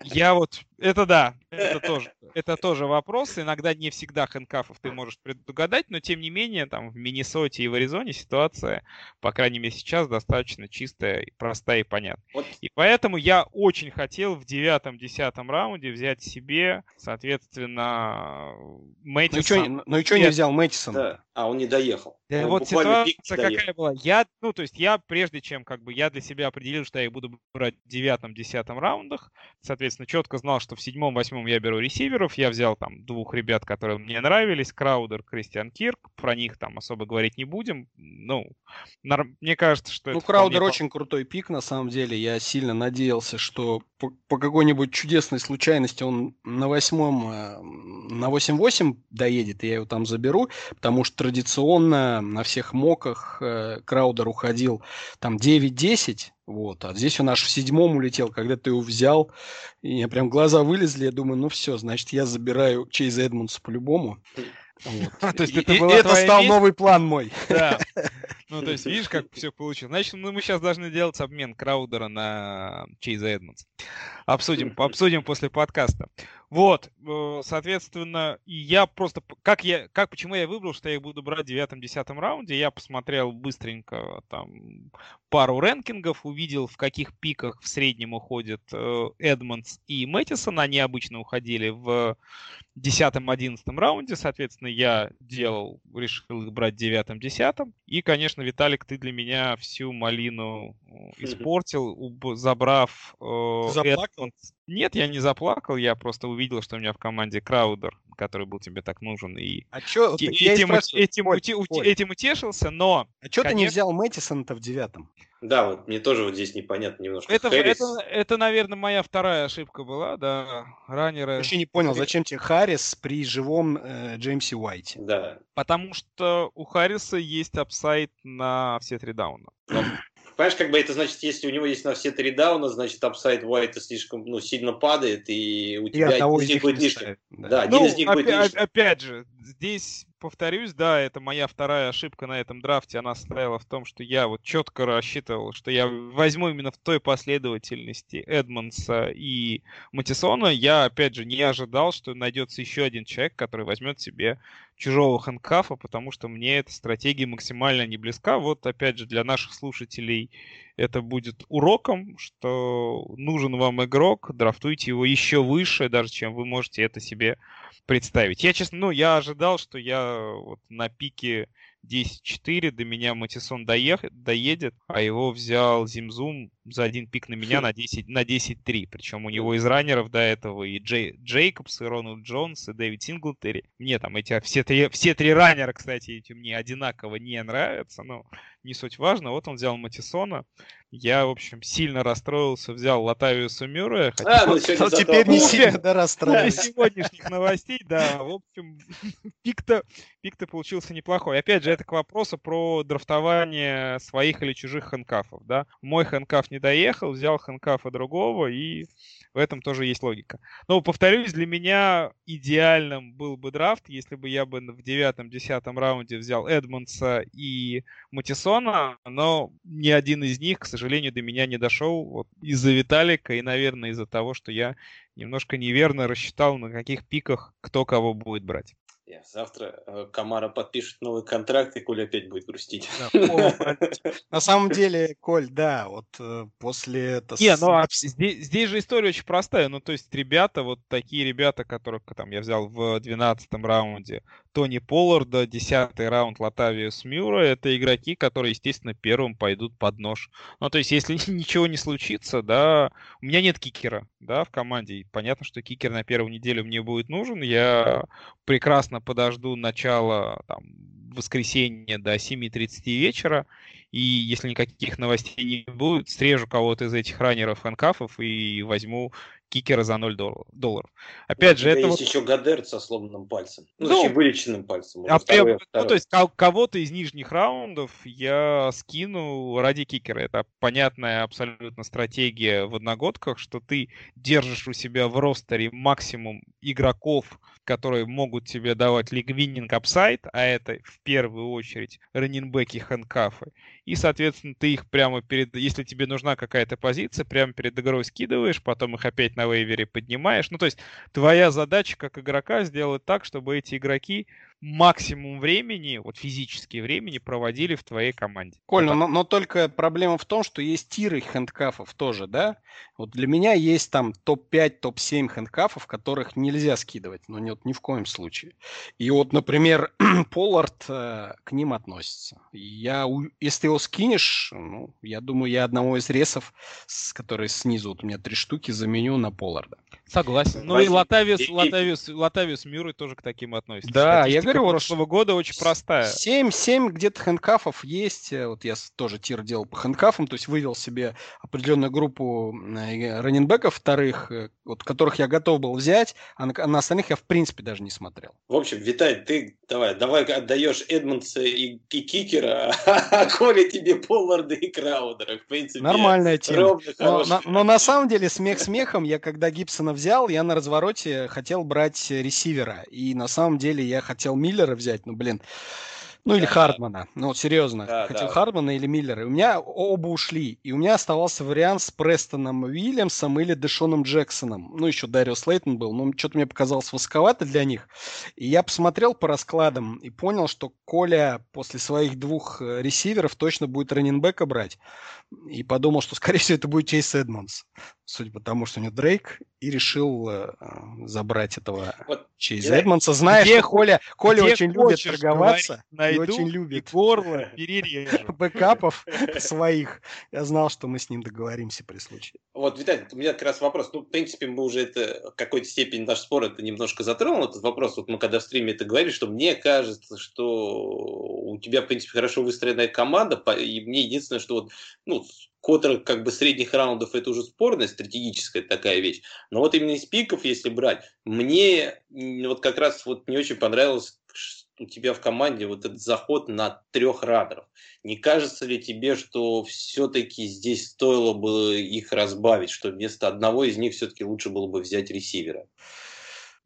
Я вот... Это да, это тоже вопрос. Иногда не всегда хэндкафов ты можешь предугадать, но тем не менее там в Миннесоте и в Аризоне ситуация, по крайней мере сейчас, достаточно чистая, простая и понятная. Вот. И поэтому я очень хотел в 9-10 раунде взять себе, соответственно, Мэттисона. Ну и что не взял Мэттисона? Да. А он не доехал. Да, вот ситуация какая была. Я прежде чем я для себя определил, что я их буду брать в 9-10 раундах, соответственно, четко знал, что в 7-8 я беру ресиверов, я взял там 2 ребят, которые мне нравились, Краудер, Кристиан Кирк, про них там особо говорить не будем, мне кажется, что... Краудер очень крутой пик, на самом деле, я сильно надеялся, что по какой-нибудь чудесной случайности он на 8-8 доедет, и я его там заберу, потому что традиционно на всех моках Краудер уходил там 9-10, вот, а здесь он аж в 7 улетел, когда ты его взял, и я прям глаза вылезли, я думаю, ну все, значит, я забираю Чейза Эдмонса по-любому. Вот. То есть это стал новый план мой. Да. Ну, то есть, видишь, как все получилось. Значит, мы сейчас должны делать обмен Краудера на Чейза Эдмонса. Обсудим после подкаста. Вот, соответственно, я просто... Почему я выбрал, что я их буду брать в 9-10 раунде? Я посмотрел быстренько там пару рэнкингов, увидел, в каких пиках в среднем уходят Эдмонс и Мэттисон. Они обычно уходили в 10-11 раунде, соответственно, я решил их брать в 9-10. И, конечно, Виталик, ты для меня всю малину испортил, забрав Эдмонс. Нет, я не заплакал, я просто увидел, что у меня в команде Краудер, который был тебе так нужен, и этим утешился, но... А что ты не взял Мэттисона-то в 9? Да, вот мне тоже вот здесь непонятно немножко. Это, наверное, моя вторая ошибка была, да, раннеры... Я вообще не понял, зачем тебе Харрис при живом Джеймсе Уайте? Да. Потому что у Харриса есть апсайд на все 3 дауна. Понимаешь, это значит, если у него есть на все 3 дауна, значит, апсайд Уайта слишком сильно падает, и у тебя один из них будет лишним. Опять же, здесь повторюсь, да, это моя вторая ошибка на этом драфте. Она состояла в том, что я вот четко рассчитывал, что я возьму именно в той последовательности Эдмонса и Матисона. Я, опять же, не ожидал, что найдется еще один человек, который возьмет себе чужого хэндкафа, потому что мне эта стратегия максимально не близка. Вот, опять же, для наших слушателей это будет уроком, что нужен вам игрок, драфтуйте его еще выше, даже чем вы можете это себе представить. Я, честно, я ожидал, что я вот на пике 10-4, до меня Матисон доедет, а его взял Зимзум за один пик на меня на 10-3. Причем у него из раннеров до этого и Джейкобс, и Рональд Джонс, и Дэвид Синглтери. Мне там эти все три раннера, кстати, эти мне одинаково не нравятся, но не суть важно. Вот он взял Матисона. Я, в общем, сильно расстроился, взял Латавиуса Мюррея. Но теперь не сильно расстроился. После сегодняшних новостей, да, в общем, пик-то получился неплохой. Опять же, это к вопросу про драфтование своих или чужих хэндкафов, да. Мой хэндкаф не доехал, взял хэндкафа другого, и в этом тоже есть логика. Но, повторюсь, для меня идеальным был бы драфт, если бы я бы в 9-10 раунде взял Эдмонса и Матисона, но ни один из них, к сожалению, до меня не дошел вот, из-за Виталика и, наверное, из-за того, что я немножко неверно рассчитал, на каких пиках кто кого будет брать. Завтра Камара подпишет новый контракт, и Коля опять будет грустить. На самом деле, Коль, да, вот после... Здесь же история очень простая. Ну, то есть ребята, вот такие ребята, которых там я взял в 12-м раунде, Тони Полларда, 10-й раунд Латавиус Мюра, это игроки, которые, естественно, первым пойдут под нож. Ну, то есть, если ничего не случится, да, у меня нет кикера, да, в команде. И понятно, что кикер на первую неделю мне будет нужен. Я прекрасно подожду начало там, воскресенья до 7:30 вечера, и если никаких новостей не будет, срежу кого-то из этих раннеров, хэнкафов и возьму кикера за $0. Опять же, это есть вот... еще Годерт со сломанным пальцем. Еще вылеченным пальцем. Второй. То есть кого-то из нижних раундов я скину ради кикера. Это понятная абсолютно стратегия в одногодках, что ты держишь у себя в ростере максимум игроков, которые могут тебе давать лиг-виннинг апсайд, а это в первую очередь раннинбеки, хэндкафы. И, соответственно, ты их прямо перед... Если тебе нужна какая-то позиция, прямо перед игрой скидываешь, потом их опять на вейвере поднимаешь. Ну, то есть твоя задача как игрока сделать так, чтобы эти игроки максимум времени, вот физически времени, проводили в твоей команде. Коль, вот но только проблема в том, что есть тиры хэндкафов тоже, да? Вот для меня есть там топ-5, топ-7 хэндкафов, которых нельзя скидывать, но нет, ни в коем случае. И вот, например, Поллард к ним относится. Если ты его скинешь, я думаю, я одного из ресов, которые снизу, вот у меня 3 штуки, заменю на Полларда. Согласен. Ну и Латавиус Мюррей тоже к таким относится. Да, я говорю, прошлого года очень простая. 7 где-то хэндкафов есть. Вот я тоже тир делал по хэндкафам, то есть вывел себе определенную группу раннинбеков вторых, вот, которых я готов был взять, а на остальных я в принципе даже не смотрел. В общем, Виталь, ты давай отдаешь Эдмонса и кикера, а Коля тебе Полларда и Краудера. В принципе, нормальная тема. Но на самом деле смех смехом, я когда Гибсона взял, я на развороте хотел брать ресивера. И на самом деле я хотел Миллера взять, или Хардмана. Серьезно. Да, хотел Хардмана или Миллера. И у меня оба ушли. И у меня оставался вариант с Престоном Уильямсом или Дэшоном Джексоном. Еще Дарио Слейтон был. Но что-то мне показалось восковато для них. И я посмотрел по раскладам и понял, что Коля после своих 2 ресиверов точно будет раннинбека брать. И подумал, что, скорее всего, это будет Чейз Эдмонс. Судя по тому, что у него Дрейк. И решил забрать этого Чейза Эдмонса. Знаешь, где, Коля очень любит торговаться. Очень любит горло, перережу. Бэкапов своих. Я знал, что мы с ним договоримся при случае. Виталий, у меня как раз вопрос. В принципе, мы уже это в какой-то степени наш спор это немножко затронул. Этот вопрос, мы когда в стриме это говорили, что мне кажется, что у тебя, в принципе, хорошо выстроенная команда. И мне единственное, что Котор средних раундов это уже спорная стратегическая такая вещь. Но именно из пиков, если брать, мне как раз не очень понравилось, что у тебя в команде этот заход на 3 раннеров. Не кажется ли тебе, что все-таки здесь стоило бы их разбавить, что вместо одного из них все-таки лучше было бы взять ресивера?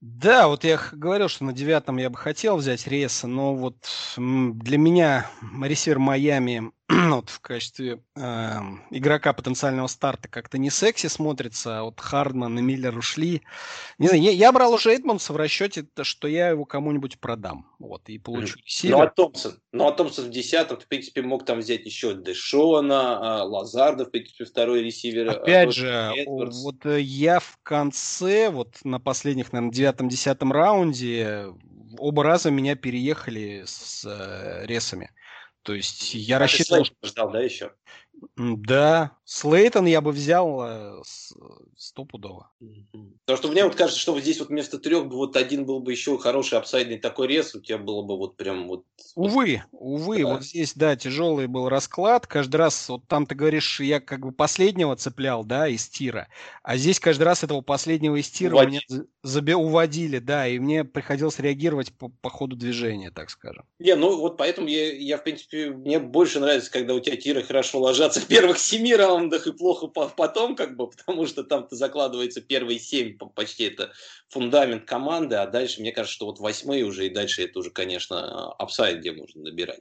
Да, вот я говорил, что на 9-м я бы хотел взять Реса, но вот для меня ресивер Майами вот, в качестве игрока потенциального старта как-то не секси смотрится. Вот Хардман и Миллер ушли. Не знаю, я брал уже Эдмонса в расчете, что я его кому-нибудь продам. Вот, и получу ресивер. Ну, а Томпсон в 10-м, в принципе, мог там взять еще Дэшона, Лазарда, в принципе, второй ресивер. Опять же, Эдвардс. Вот я в конце, вот на последних, наверное, 9-10 раунде оба раза меня переехали с ресами. То есть я рассчитывал... Ты Слейтон ждал, да, еще? Да. Слейтон я бы взял стопудово. Потому что мне вот кажется, что вот здесь вот вместо трех бы вот один был бы еще хороший апсайдный такой рез, у тебя было бы вот прям вот... Увы, да. Вот здесь, да, тяжелый был расклад. Каждый раз, вот там ты говоришь, я как бы последнего цеплял, да, из тира. А здесь каждый раз этого последнего из тира меня уводили, да, и мне приходилось реагировать по ходу движения, так скажем. Не, ну вот поэтому я в принципе, мне больше нравится, когда у тебя тиры хорошо ложатся в первых 7 раундах и плохо потом, как бы, потому что там-то закладывается первые 7, почти это фундамент команды, а дальше, мне кажется, что вот 8 уже, и дальше это уже, конечно, апсайд, где можно набирать.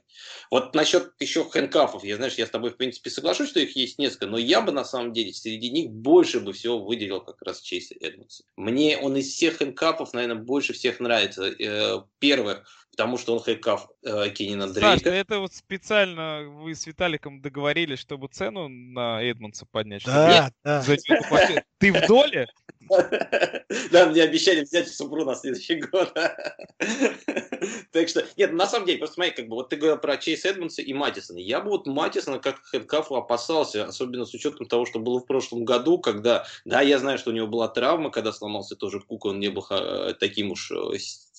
Вот насчет еще хэнкафов, я с тобой, в принципе, соглашусь, что их есть несколько, но я бы, на самом деле, среди них больше бы всего выделил как раз Чейза Эдмонса. Мне он из всех хэнкафов, наверное, больше всех нравится. Первое, потому что он хэнкаф Киниона Дрейка. Саша, это вот специально вы с Виталиком договорились, чтобы цену на Эдмонса поднять. Да. Ты в доле? Да, мне обещали взять Супру на следующий год. Так что, нет, на самом деле, просто смотри, как бы, вот ты говорил про Чейза Эдмонса и Маттисона. Я бы вот Маттисона как хэнкафа опасался, особенно с учетом того, что было в прошлом году, когда, да, я знаю, что у него была травма, когда сломался тоже Кук, он не был таким уж...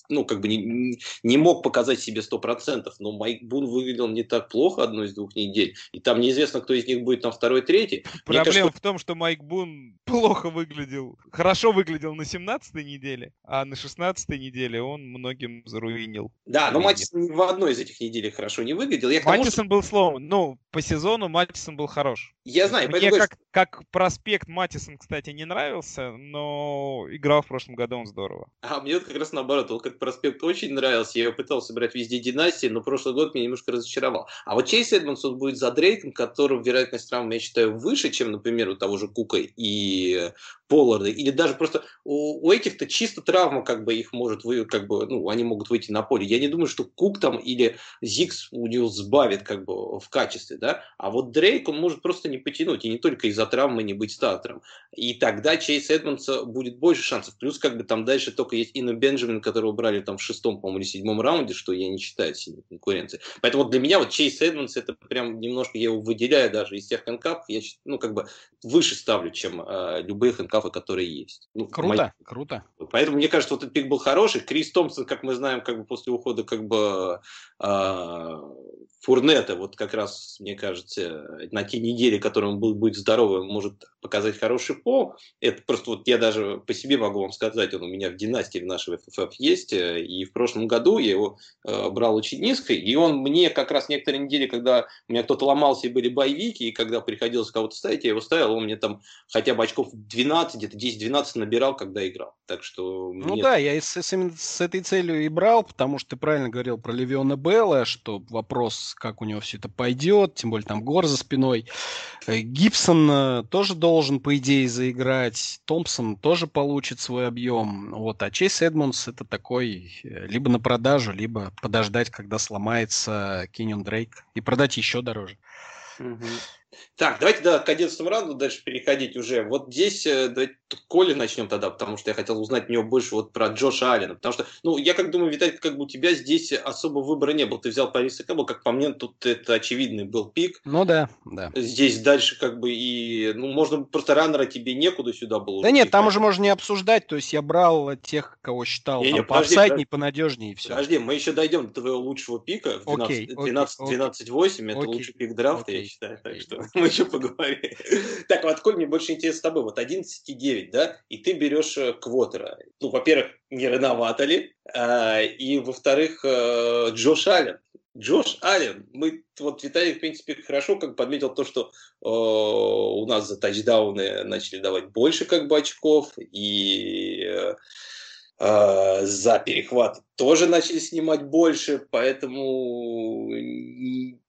Ну, как бы не мог показать себе 100%, но Майк Бун выглядел не так плохо одну из двух недель. И там неизвестно, кто из них будет на второй, третий. Проблема в том, что Майк Бун плохо выглядел, хорошо выглядел на 17-й неделе, а на 16-й неделе он многим заруинил. Да, но Маттисон в одной из этих недель хорошо не выглядел. Маттисон был сломан. Ну, по сезону Маттисон был хорош. Я знаю. Мне как проспект Маттисон, кстати, не нравился, но играл в прошлом году он здорово. А мне вот как раз наоборот, он как проспект очень нравился, я его пытался брать везде династии, но прошлый год меня немножко разочаровал. А вот Чейз Эдмонс будет за Дрейком, которого вероятность травмы, я считаю, выше, чем, например, у того же Кука и Полларда. Или даже просто у этих-то чисто травма, как бы их может как бы, ну, они могут выйти на поле. Я не думаю, что Кук там или Зикс у него сбавит как бы в качестве, да. А вот Дрейк, он может просто не потянуть, и не только из-за травмы не быть стартером. И тогда Чейз Эдмонса будет больше шансов. Плюс как бы там дальше только есть Инна Бенджамин, которого брали там в 6-м, по-моему, или 7-м раунде, что я не считаю сильной конкуренцией. Поэтому вот для меня вот Чейз Эдмонс, это прям немножко я его выделяю даже из тех хэнкафов, я ну как бы выше ставлю, чем любые хэнкафы, которые есть. Ну, круто. Поэтому мне кажется, вот этот пик был хороший. Крис Томпсон, как мы знаем, как бы после ухода как бы Фурнета, вот как раз, мне кажется, на те недели, которые он будет здоровым, может показать хороший пол. Это просто вот я даже по себе могу вам сказать, он у меня в династии в нашей ФФФ есть. И в прошлом году я его брал очень низко, и он мне как раз некоторые недели, когда у меня кто-то ломался и были боевики, и когда приходилось кого-то ставить, я его ставил, он мне там хотя бы очков 12, где-то 10-12 набирал, когда играл. Так что... Да, я именно с этой целью и брал, потому что ты правильно говорил про Левиона Белла, что вопрос, как у него все это пойдет, тем более там Гор за спиной. Гибсон тоже должен, по идее, заиграть, Томпсон тоже получит свой объем, вот, а Чейз Эдмонс это такой либо на продажу, либо подождать, когда сломается Кинион Дрейк, и продать еще дороже. Так, давайте к 11 раунду дальше переходить уже. Вот здесь давайте Коля начнем тогда, потому что я хотел узнать у него больше вот про Джоша Аллена. Потому что, ну, я как думаю, Виталий, как бы у тебя здесь особо выбора не было. Ты взял Париса Кэббл, как по мне, тут это очевидный был пик. Ну да. Здесь дальше как бы и... Ну, можно просто раннера тебе некуда сюда было. Да нет, там уже можно не обсуждать. То есть я брал тех, кого считал поапсайдней, понадежнее и все. Подожди, мы еще дойдем до твоего лучшего пика. 12-8. Это лучший пик драфта, я считаю. Так что... Мы еще поговорим. Так, вот, Коль, мне больше интересно с тобой. Вот 11,9, да, и ты берешь квотера. Ну, во-первых, не рановато ли? И, во-вторых, Джош Аллен. Джош Аллен, мы, вот Виталий, в принципе, хорошо как подметил то, что у нас за тачдауны начали давать больше как бы очков, и... За перехват тоже начали снимать больше, поэтому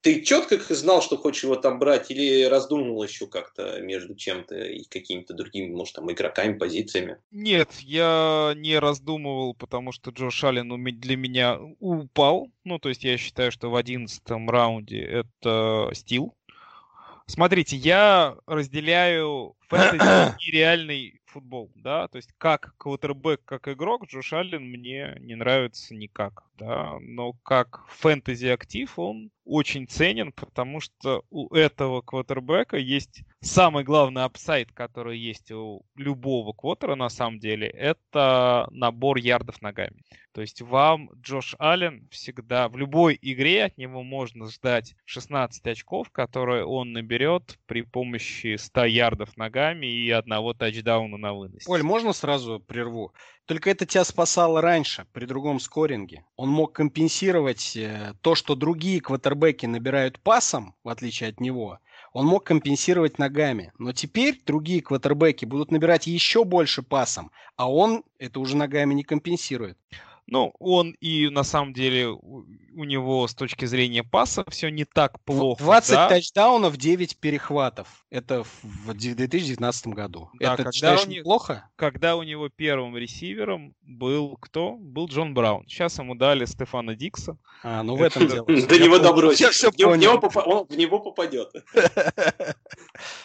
ты четко знал, что хочешь его там брать, или раздумывал еще как-то между чем-то и какими-то другими, может, там, игроками, позициями? Нет, я не раздумывал, потому что Джош Аллен для меня упал. Ну, то есть я считаю, что в 11-м раунде это стил. Смотрите, я разделяю фэнтези и реальный футбол, да, то есть как квотербэк, как игрок Джош Аллен мне не нравится никак, да, но как фэнтези-актив он очень ценен, потому что у этого квотербэка есть самый главный апсайд, который есть у любого квотера, на самом деле, это набор ярдов ногами. То есть вам Джош Аллен всегда, в любой игре от него можно ждать 16 очков, которые он наберет при помощи 100 ярдов ногами и одного тачдауна на выносе. Оль, можно сразу прерву? Только это тебя спасало раньше, при другом скоринге. Он мог компенсировать то, что другие квотербеки набирают пасом, в отличие от него, он мог компенсировать ногами. Но теперь другие квотербеки будут набирать еще больше пасом, а он это уже ногами не компенсирует. Ну, он и, на самом деле, у него с точки зрения паса все не так плохо. 20 тачдаунов, 9 перехватов. Это в 2019 году. Да, это, считаешь, неплохо? Когда у него первым ресивером был кто? Был Джон Браун. Сейчас ему дали Стефана Дикса. А, ну в этом дело. До него добросит. Он в него попадет.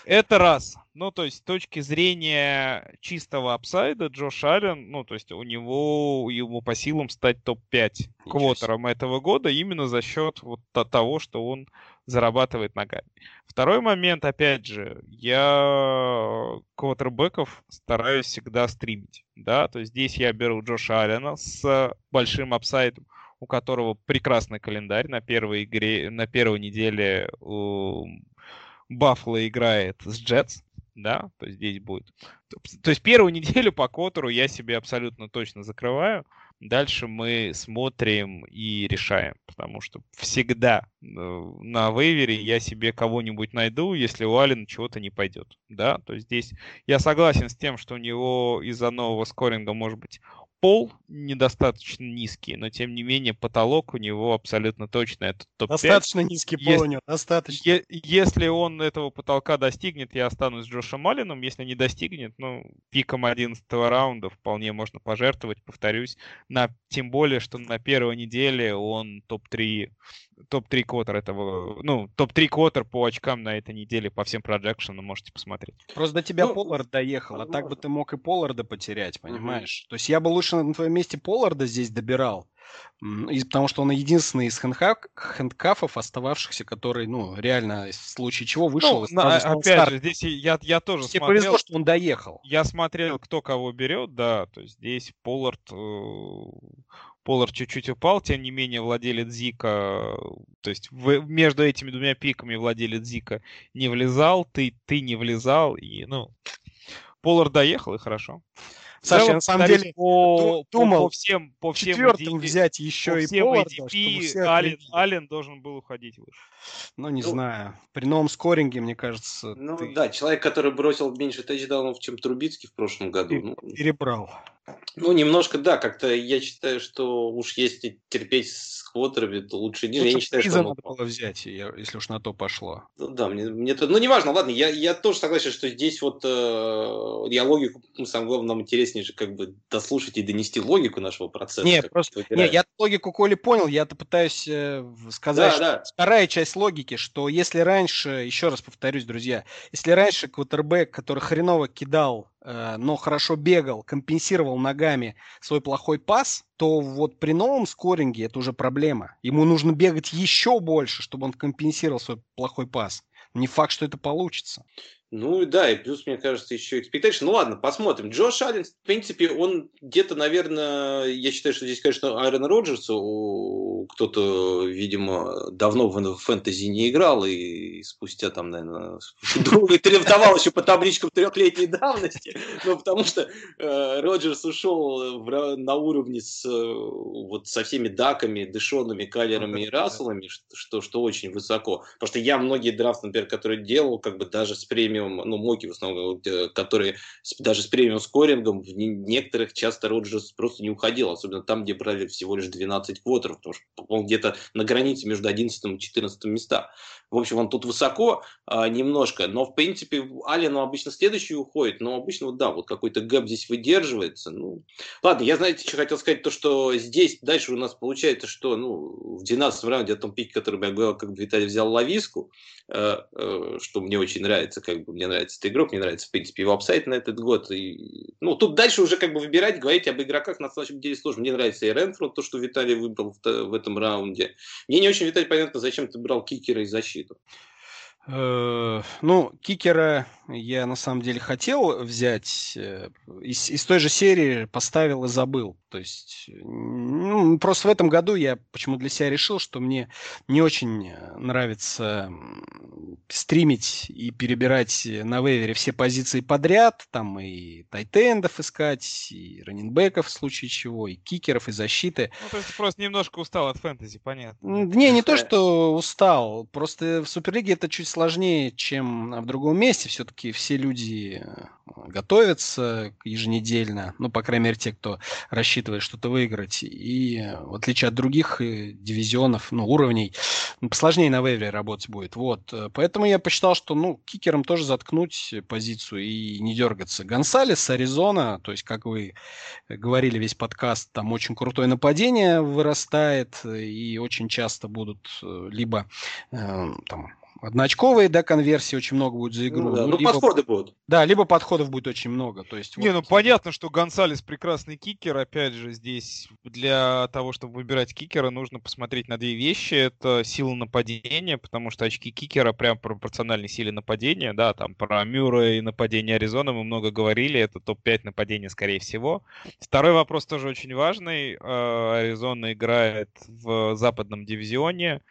Это раз. Ну, то есть, с точки зрения чистого апсайда, Джош Аллен, ну, то есть, у него, ему по силам стать топ-5 квотером этого года именно за счет вот того, что он зарабатывает ногами. Второй момент, опять же, я квотербеков стараюсь всегда стримить, да, то есть, здесь я беру Джоша Аллена с большим апсайдом, у которого прекрасный календарь на первой игре, на первой неделе Баффало играет с Джетс. Да, то есть здесь будет. То есть первую неделю по квотеру я себе абсолютно точно закрываю. Дальше мы смотрим и решаем, потому что всегда на вейвере я себе кого-нибудь найду, если у Аллена чего-то не пойдет. Да, то есть здесь я согласен с тем, что у него из-за нового скоринга может быть пол недостаточно низкий, но тем не менее потолок у него абсолютно точно. Это топ-5. Достаточно низкий пол у него, достаточно. Если он этого потолка достигнет, я останусь с Джошем Алленом. Если не достигнет, ну, пиком 11-го раунда вполне можно пожертвовать, повторюсь. Тем более, что на первой неделе он топ-3. Топ-3 квотер этого... Ну, топ-3 квотер по очкам на этой неделе по всем проджекшенам можете посмотреть. Просто до тебя Поллард доехал, а так бы ты мог и Полларда потерять, понимаешь? То есть я бы лучше на твоем месте Полларда здесь добирал, потому что он единственный из хэндкафов остававшихся, который, ну, реально в случае чего вышел. Ну, и опять же, здесь я тоже тебе смотрел... повезло, что он доехал. Я смотрел, кто кого берет, да, то есть здесь Поллард чуть-чуть упал, тем не менее владелец Зика, то есть между этими двумя пиками владелец Зика не влезал, ты не влезал, и, ну, Поллард доехал, и хорошо. Саша, я на самом деле думал, по всем четвертым EDP, взять еще и Полларда. Аллен должен был уходить выше. Ну, не знаю. При новом скоринге, мне кажется... Ну, да, человек, который бросил меньше тачдаунов, чем Трубицкий в прошлом году. Перебрал. Ну, немножко, да, как-то я считаю, что уж если терпеть с квотерами, то лучше не... Я не считаю, что надо было взять, если уж на то пошло. Ну, да, мне-то... Ну, неважно, ладно, я тоже согласен, что здесь вот я логику, самое главное, нам интереснее же как бы дослушать и донести логику нашего процесса. Нет, просто... Нет, я логику Коли понял, я-то пытаюсь сказать, да. Вторая часть логики, что если раньше, еще раз повторюсь, друзья, если раньше квотербэк, который хреново кидал, но хорошо бегал, компенсировал ногами свой плохой пас, то вот при новом скоринге это уже проблема. Ему нужно бегать еще больше, чтобы он компенсировал свой плохой пас. Не факт, что это получится. Ну да, и плюс, мне кажется, еще expectation. Ну ладно, посмотрим. Джош Аллен, в принципе, он где-то, наверное, я считаю, что здесь, конечно, Аарон Роджерсу кто-то, видимо, давно в фэнтези не играл, и спустя там, наверное, ревновал еще по табличкам 3-летней давности, ну потому что Роджерс ушел на уровне со всеми Даками, Дэшонами, Калерами и Расселами, что очень высоко. Потому что я многие драфты, например, которые делал, как бы даже с премией премиум, ну, моки в основном, которые даже с премиум скорингом в некоторых часто Роджерс просто не уходил, особенно там, где брали всего лишь 12 квотеров, потому что он где-то на границе между 11 и 14 места. В общем, он тут высоко немножко, но, в принципе, Аллену обычно следующий уходит, но обычно, да, вот какой-то гэп здесь выдерживается. Ну, ладно, я, знаете, что хотел сказать, то, что здесь дальше у нас получается, что, ну, в 12-м раунде, о том пике, который я говорил, как бы Виталий взял Лависку, что мне очень нравится, как бы мне нравится этот игрок, мне нравится, в принципе, его апсайд на этот год. И, ну, тут дальше уже как бы выбирать, говорить об игроках на самом деле сложно. Мне нравится и Ренфорд, то, что Виталий выбрал в этом раунде. Мне не очень, Виталий, понятно, зачем ты брал кикера и защиту. Ну, кикера я на самом деле хотел взять из той же серии, поставил и забыл. То есть, ну, просто в этом году я почему для себя решил, что мне не очень нравится стримить и перебирать на вейвере все позиции подряд, там и тайтендов искать, и раннинбеков в случае чего, и кикеров, и защиты. Ну, то есть ты просто немножко устал от фэнтези, понятно. Не то, что устал, просто в Суперлиге это чуть сложнее, чем в другом месте. Все-таки все люди готовятся еженедельно, ну, по крайней мере, те, кто рассчитывает что-то выиграть. И в отличие от других дивизионов, ну, уровней, посложнее на вейвере работать будет. Вот. Поэтому я посчитал, что, ну, кикером тоже заткнуть позицию и не дергаться. Гонсалес, Аризона, то есть, как вы говорили, весь подкаст, там очень крутое нападение вырастает, и очень часто будут либо там одноочковые, да, конверсии очень много будет за игру. Ну, да. Ну, либо подходы будут. Да, либо подходов будет очень много. То есть, не, вот... ну понятно, что Гонсалес прекрасный кикер. Опять же, здесь для того, чтобы выбирать кикера, нужно посмотреть на две вещи. Это сила нападения, потому что очки кикера прям пропорциональны силе нападения. Да, там про Мюррей и нападение Аризоны мы много говорили. Это топ-5 нападения, скорее всего. Второй вопрос тоже очень важный. Аризона играет в западном дивизионе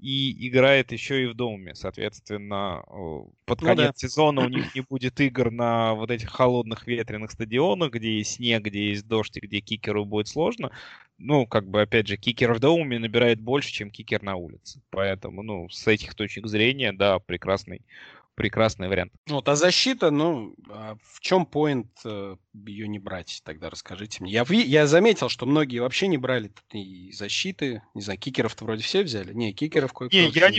и играет еще и в доме. Соответственно, под конец сезона у них не будет игр на вот этих холодных ветреных стадионах, где есть снег, где есть дождь, и где кикеру будет сложно. Ну, как бы, опять же, кикер в доме набирает больше, чем кикер на улице. Поэтому, ну, с этих точек зрения, да, прекрасный вариант. Вот, а защита, ну, в чем поинт ее не брать? Тогда расскажите мне. Я заметил, что многие вообще не брали и защиты. Не знаю, кикеров-то вроде все взяли. Не, кикеров кое-кто. Не, я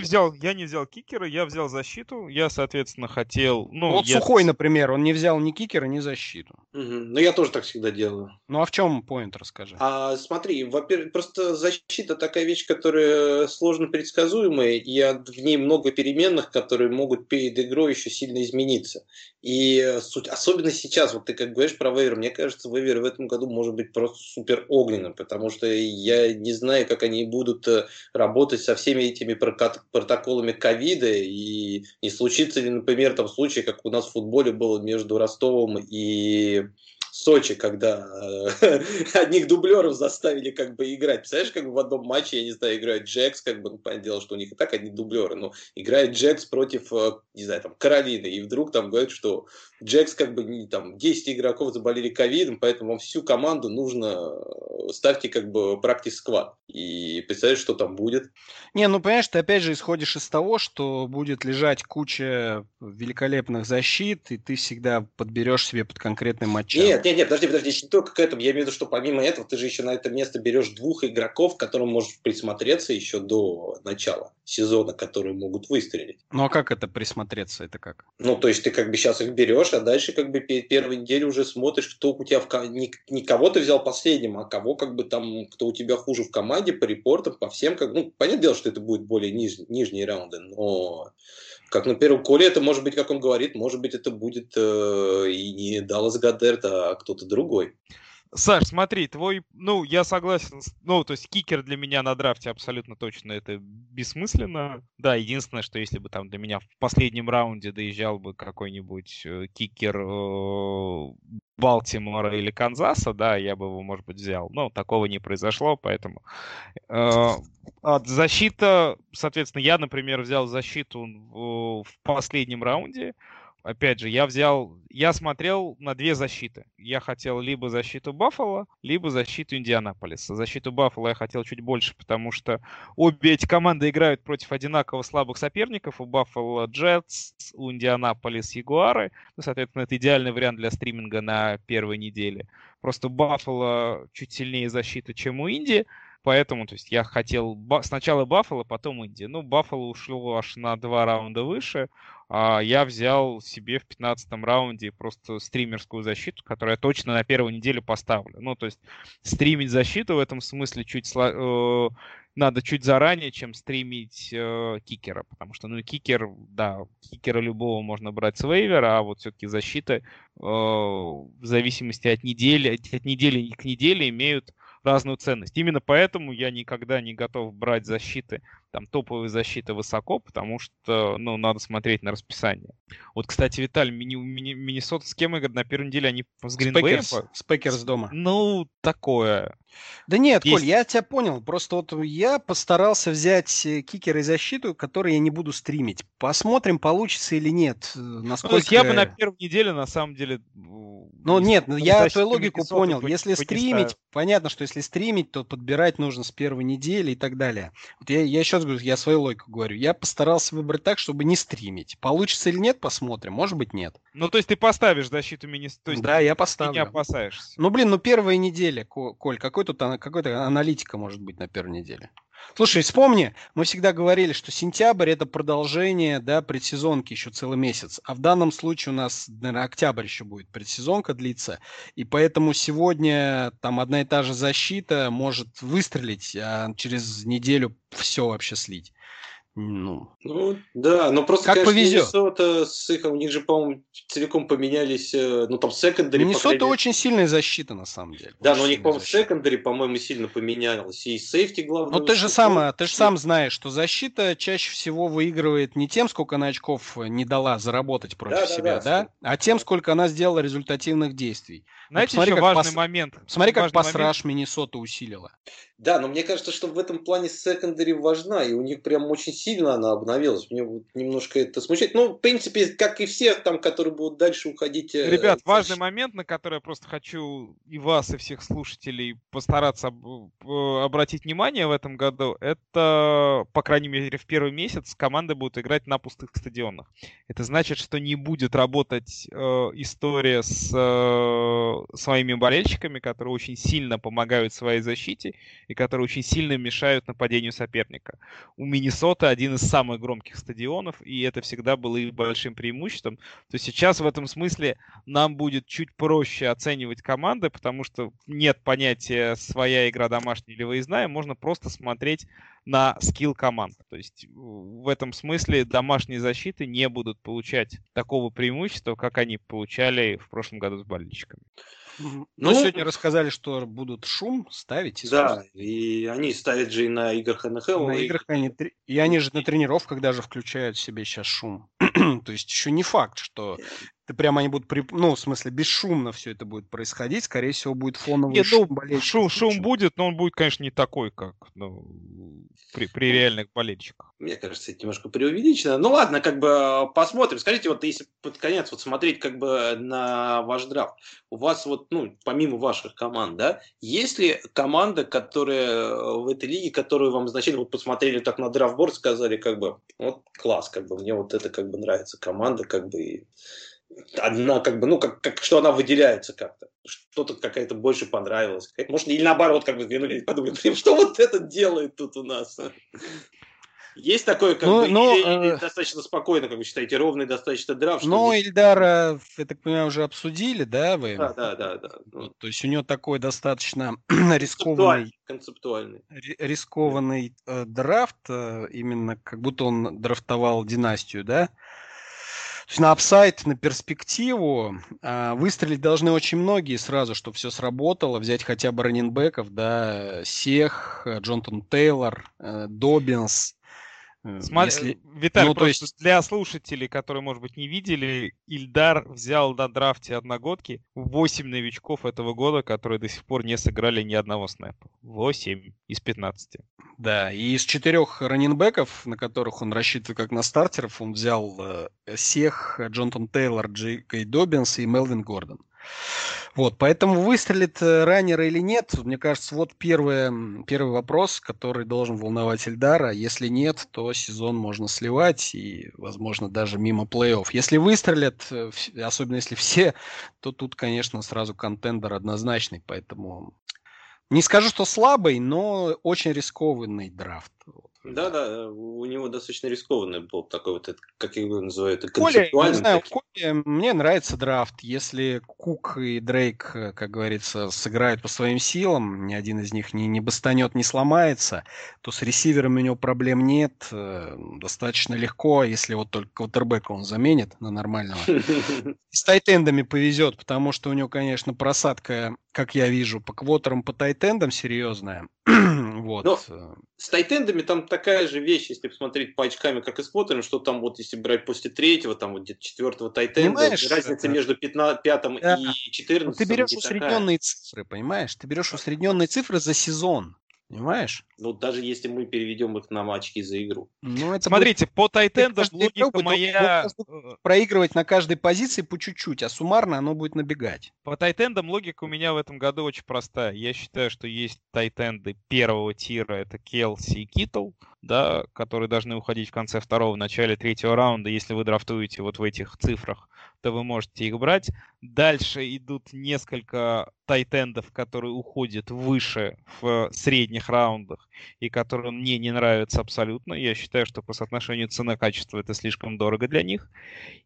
не взял кикера, я взял защиту. Я, соответственно, хотел... Ну, вот я... Сухой, например, он не взял ни кикера, ни защиту. Угу. Ну, я тоже так всегда делаю. Ну, а в чем поинт, расскажи? Смотри, во-первых, просто защита такая вещь, которая сложно предсказуемая, и в ней много переменных, которые могут перед игрой еще сильно измениться. И суть, особенно сейчас, вот ты как говоришь про вейвер, мне кажется, вейвер в этом году может быть просто супер огненным, потому что я не знаю, как они будут работать со всеми этими протоколами ковида, и не случится ли, например, там случай, как у нас в футболе было между Ростовом и Сочи, когда одних дублеров заставили как бы играть. Представляешь, как бы в одном матче, я не знаю, играет Джекс, как бы, ну, понятное дело, что у них и так одни дублеры, но играет Джекс против, не знаю, там, Каролины, и вдруг там говорят, что Джекс, как бы, там, 10 игроков заболели ковидом, поэтому вам всю команду нужно, ставьте, как бы, практис-сквад. И представляешь, что там будет? Не, ну, понимаешь, ты опять же исходишь из того, что будет лежать куча великолепных защит, и ты всегда подберешь себе под конкретный матч. Нет, подожди, не только к этому. Я имею в виду, что помимо этого ты же еще на это место берешь двух игроков, к которым можешь присмотреться еще до начала сезона, которые могут выстрелить. Ну, а как это присмотреться? Это как? Ну, то есть ты как бы сейчас их берешь, а дальше как бы первой неделе уже смотришь, кто у тебя... Не кого ты взял последним, а кого как бы там, кто у тебя хуже в команде, по репортам, по всем. Как... Ну, понятное дело, что это будет более нижние раунды, но... Как на первом коле, это может быть, как он говорит, может быть, это будет и не Даллас Годдерт, а кто-то другой. Саш, смотри, твой... Ну, я согласен. Ну, то есть кикер для меня на драфте абсолютно точно это бессмысленно. Да, единственное, что если бы там для меня в последнем раунде доезжал бы какой-нибудь кикер Балтимора или Канзаса, да, я бы его, может быть, взял. Но такого не произошло, поэтому... Защита, соответственно, я, например, взял защиту в последнем раунде. Опять же, я смотрел на две защиты. Я хотел либо защиту Баффало, либо защиту Индианаполиса. Защиту Баффало я хотел чуть больше, потому что обе эти команды играют против одинаково слабых соперников. У Баффало Джетс, у Индианаполис Ягуары. Ну, соответственно, это идеальный вариант для стриминга на первой неделе. Просто Баффало чуть сильнее защиты, чем у Инди. Поэтому, то есть, я хотел сначала Баффало, потом Инди. Ну, Баффало ушло аж на 2 раунда выше. А я взял себе в 15-м раунде просто стримерскую защиту, которую я точно на первую неделю поставлю. Ну, то есть, стримить защиту в этом смысле надо чуть заранее, чем стримить кикера. Потому что, ну, кикер, да, кикера любого можно брать с вейвера, а вот все-таки защиты в зависимости от недели к неделе имеют разную ценность. Именно поэтому я никогда не готов брать защиты, там, топовые защиты высоко, потому что, ну, надо смотреть на расписание. Вот, кстати, Виталь, Миннесота с кем играет на первой неделе? Они с Гринбеем? Спекерс дома. Ну, такое. Да нет, Коль, я тебя понял. Просто вот я постарался взять кикеры и защиту, которые я не буду стримить. Посмотрим, получится или нет. Насколько... Ну, то есть я бы на первой неделе, на самом деле... Ну, нет, я твою логику понял. Если стримить, понятно, что если стримить, то подбирать нужно с первой недели и так далее. Вот я еще раз говорю, я свою логику говорю. Я постарался выбрать так, чтобы не стримить. Получится или нет, посмотрим. Может быть, нет. Ну, то есть ты поставишь защиту Миннесоты? Да, я поставлю. Ты не опасаешься. Ну, блин, ну первая неделя, Коль, какой-то аналитика может быть на первой неделе. Слушай, вспомни, мы всегда говорили, что сентябрь – это продолжение, да, предсезонки еще целый месяц. А в данном случае у нас, наверное, октябрь еще будет, предсезонка длится. И поэтому сегодня там одна и та же защита может выстрелить, а через неделю все вообще слить. Ну да, но просто, как повезет. Миннесота с их, у них же, по-моему, целиком поменялись, ну там секондари. Миннесота очень сильная защита, на самом деле. Да, но у них, по-моему, секондари, по-моему, сильно поменялось. И сейфти главное. Ну ты же сам знаешь, что защита чаще всего выигрывает не тем, сколько она очков не дала заработать против себя, да? А тем, сколько она сделала результативных действий. Знаете, ну, еще важный момент. Смотри, как пас-раш Миннесота усилила. Да, но мне кажется, что в этом плане секондари важна, и у них прям очень сильно она обновилась. Мне вот немножко это смущает. Ну, в принципе, как и все там, которые будут дальше уходить. Ребят, важный момент, на который я просто хочу и вас, и всех слушателей постараться обратить внимание в этом году, это, по крайней мере, в первый месяц команды будут играть на пустых стадионах. Это значит, что не будет работать история с своими болельщиками, которые очень сильно помогают своей защите и которые очень сильно мешают нападению соперника. У Миннесоты один из самых громких стадионов, и это всегда было их большим преимуществом. То есть сейчас в этом смысле нам будет чуть проще оценивать команды, потому что нет понятия своя игра домашняя или выездная, можно просто смотреть на скилл команд. То есть в этом смысле домашние защиты не будут получать такого преимущества, как они получали в прошлом году с болельщиками. Ну, сегодня рассказали, что будут шум ставить. Да, и они ставят же и на играх НХЛ. На играх они же на тренировках даже включают в себе сейчас шум. То есть еще не факт, что прямо они будут, ну, в смысле, бесшумно все это будет происходить. Скорее всего, будет фоновый шум болельщиков. Шум будет, но он будет, конечно, не такой, как при реальных болельщиках. Мне кажется, это немножко преувеличено. Ну ладно, как бы посмотрим. Скажите, вот если под конец вот смотреть как бы на ваш драфт, у вас вот, ну, помимо ваших команд, да, есть ли команда, которая в этой лиге, которую вам изначально вот посмотрели так на драфтборд, сказали, как бы, вот класс, как бы, мне вот это как бы нравится команда, как бы, и одна, как бы, ну, как что она выделяется как-то. Что-то какая-то больше понравилась. Какая-то, может, или наоборот, как бы взглянули и подумали, что вот это делает тут у нас. Есть такое, как бы, или достаточно спокойно, как вы считаете, ровный достаточно драфт? Ну, Ильдара, я так понимаю, уже обсудили, да, вы? Да. Вот, то есть у него такой достаточно рискованный драфт, именно как будто он драфтовал династию, да? То есть на апсайд, на перспективу выстрелить должны очень многие сразу, чтобы все сработало. Взять хотя бы раннинбеков, да, Сех, Джонатан Тейлор, Доббинс. Если... Виталий, ну, просто есть... для слушателей, которые, может быть, не видели, Ильдар взял на драфте одногодки 8 новичков этого года, которые до сих пор не сыграли ни одного снэпа. 8 из 15. Да, и из 4 раннинбеков, на которых он рассчитывает как на стартеров, он взял Сех, Джонтон Тейлор, Джей Кей Доббинс и Мелвин Гордон. Вот, поэтому выстрелит раннер или нет, мне кажется, вот первый вопрос, который должен волновать Ильдара. Если нет, то сезон можно сливать и, возможно, даже мимо плей-офф. Если выстрелят, особенно если все, то тут, конечно, сразу контендер однозначный. Поэтому не скажу, что слабый, но очень рискованный драфт. Да, у него достаточно рискованный был такой вот, как его называют, концептуальный. Коля, мне нравится драфт. Если Кук и Дрейк, как говорится, сыграют по своим силам, ни один из них не бастанет, не сломается, то с ресиверами у него проблем нет. Достаточно легко, если вот только квотербека он заменит на нормального. С тайтендами повезет, потому что у него, конечно, просадка, как я вижу, по квотерам, по тайтендам серьезная. Вот. Но с тайтендами там такая же вещь, если посмотреть по очками, как и с Поттером, что там вот если брать после 3-го, там вот где-то 4-го тайтенда, разница между 5-м и 14-м. Ты берешь усредненные цифры, понимаешь? Ты берешь усредненные цифры за сезон. Понимаешь? Ну, даже если мы переведем их на очки за игру. Ну, это смотрите, будет... по тайтендам логика моя... проигрывать на каждой позиции по чуть-чуть, а суммарно оно будет набегать. По тайтендам логика у меня в этом году очень простая. Я считаю, что есть тайтенды первого тира, это Келси и Китл, да, которые должны уходить в конце второго, в начале третьего раунда. Если вы драфтуете вот в этих цифрах, то вы можете их брать. Дальше идут несколько тайтендов, которые уходят выше в средних раундах и которые мне не нравятся абсолютно. Я считаю, что по соотношению цена-качество это слишком дорого для них.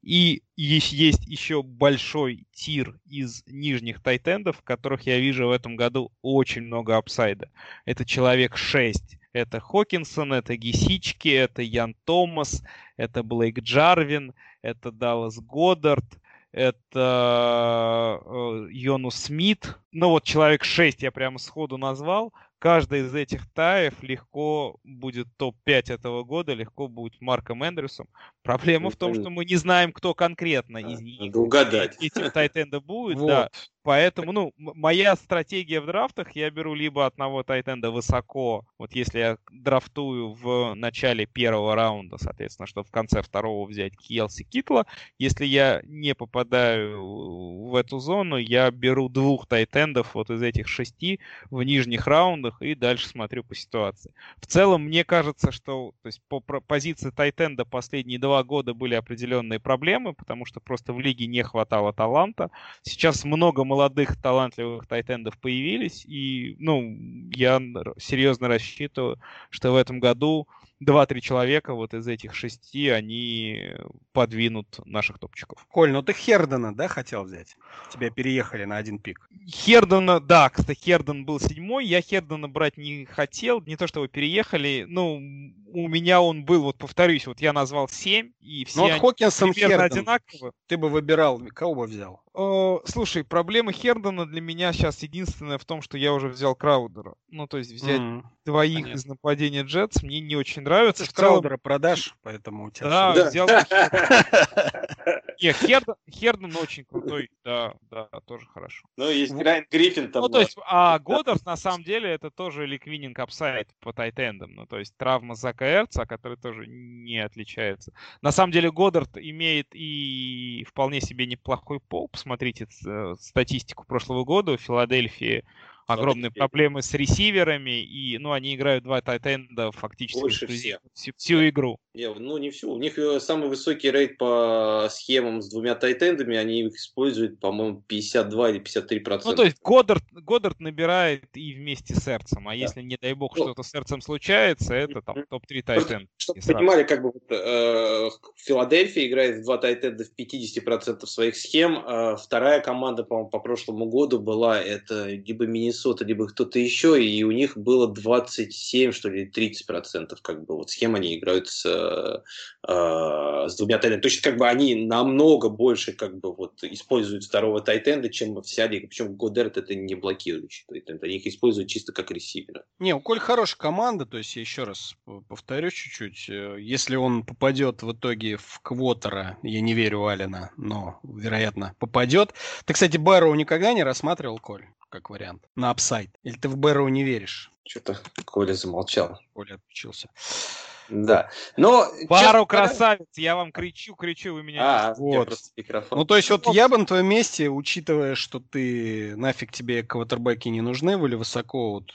И есть еще большой тир из нижних тайтендов, которых я вижу в этом году очень много апсайда. Это человек 6. Это Хокинсон, это Гисички, это Ян Томас, это Блейк Джарвин, это Даллас Годдард, это Йону Смит. Ну вот человек 6 я прямо сходу назвал. Каждый из этих таев легко будет топ-5 этого года, легко будет Марком Эндрюсом. Проблема в том, что мы не знаем, кто конкретно из них этих тайтенда будет. Вот. Да. Поэтому, ну, моя стратегия в драфтах, я беру либо одного тайтенда высоко, вот если я драфтую в начале первого раунда, соответственно, чтобы в конце второго взять Келси Китла. Если я не попадаю в эту зону, я беру 2 тайтендов вот из этих 6 в нижних раундах и дальше смотрю по ситуации. В целом, мне кажется, что то есть, по позиции тайтенда последние 2 года были определенные проблемы, потому что просто в лиге не хватало таланта. Сейчас много молодых талантливых тайтендов появились, и ну, я серьезно рассчитываю, что в этом году 2-3 человека вот из этих 6, они подвинут наших топчиков. Коль, ну ты Хердона, да, хотел взять? Тебя переехали на 1 пик. Хердона, да, кстати, Хердон был 7-й, я Хердона брать не хотел, не то что вы переехали, ну, у меня он был, вот повторюсь, вот я назвал 7, и все вот Хокинсон, примерно Хердон одинаковы. Ты бы выбирал, кого бы взял? Слушай, проблема Хердона для меня сейчас единственная в том, что я уже взял Краудера. Ну, то есть взять 2 из нападения Джетс мне не очень нравится. Ты в целом... Краудера продашь, поэтому у тебя... Да, да. Взял Хердон. Хердон очень крутой, да, тоже хорошо. Ну, есть Грайан Гриффин там. Ну, то есть, а Годдард, на самом деле, это тоже ликвининг апсайд по тайтендам. Ну, то есть, травма Зака Эрца, который тоже не отличается. На самом деле, Годдард имеет и вполне себе неплохой пол. Смотрите статистику прошлого года. У Филадельфии огромные проблемы с ресиверами. И, ну, они играют 2 тайтенда фактически всю игру. Ну, не всю. У них самый высокий рейт по схемам с 2 тайтендами. Они их используют, по-моему, 52 или 53%. Ну, то есть Годдард набирает и вместе с сердцем. А если, не дай бог, что-то с сердцем случается, это там топ-3 тайтенда. Чтобы вы понимали, как бы Филадельфия играет 2 тайтенда в 50% своих схем. Вторая команда, по-моему, по прошлому году была, это либо Миннесота, либо кто-то еще, и у них было 27, что ли, 30%. Как бы вот схем они играют с с двумя тайтендами. То есть как бы они намного больше как бы вот используют второго тайтенда, чем вся лига. Причем Годерт это не блокирующий тайтенд, они их используют чисто как ресивера. Не, у Коль хорошая команда, то есть я еще раз повторюсь чуть-чуть, если он попадет в итоге в квотера, я не верю в Аллена, но вероятно попадет. Ты, кстати, Барроу никогда не рассматривал, Коль, как вариант на апсайд? Или ты в Барроу не веришь? Что-то Коля замолчал. Коля отключился. Да. Но пару красавиц, я вам кричу, вы меня... вот. Просто микрофон. Ну, то есть, вот я бы на твоем месте, учитывая, что ты нафиг тебе квотербеки не нужны были высоко, вот,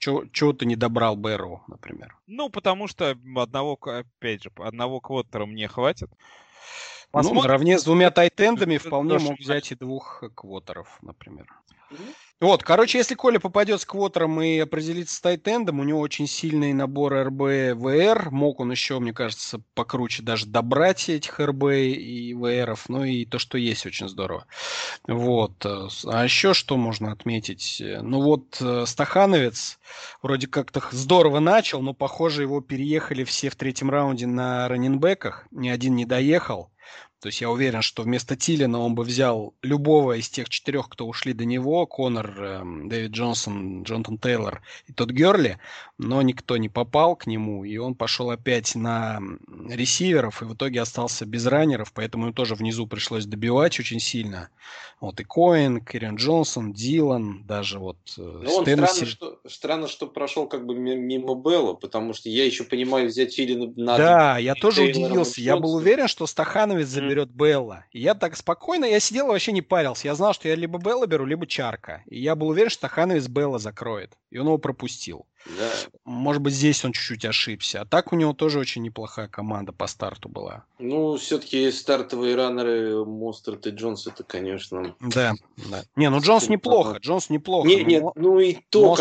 чего ты не добрал Бэрроу, например? Ну, потому что одного квотера мне хватит. Посмотрим. Ну, наравне с двумя тайтендами вполне мог взять и двух квотеров, например. Вот, короче, если Коля попадет с квотером и определится с тайтендом, у него очень сильный набор РБ-ВР, мог он еще, мне кажется, покруче даже добрать этих РБ и ВРов, ну и то, что есть, очень здорово. Вот, а еще что можно отметить? Ну вот, Стахановец вроде как-то здорово начал, но, похоже, его переехали все в третьем раунде на раннинбеках, ни один не доехал. То есть я уверен, что вместо Тилина он бы взял любого из тех четырех, кто ушли до него. Коннор, Дэвид Джонсон, Джонатан Тейлор и Тодд Герли. Но никто не попал к нему. И он пошел опять на ресиверов. И в итоге остался без раннеров. Поэтому ему тоже внизу пришлось добивать очень сильно. Вот и Коэн, Кэрион Джонсон, Дилан, даже вот Стэнси. Странно, что прошел как бы мимо Белла. Потому что я еще понимаю, взять Тилина надо. Да, я тоже удивился. Я был уверен, что Стахановец заберет Белла. И я так спокойно, я сидел и вообще не парился. Я знал, что я либо Белла беру, либо Чарка. И я был уверен, что Стахановец Белла закроет. И он его пропустил. Да. Может быть, здесь он чуть-чуть ошибся. А так у него тоже очень неплохая команда по старту была. Ну, все-таки стартовые раннеры Мостарт и Джонс, это, конечно... Да. Не, ну Джонс неплохо. Нет, ну и то,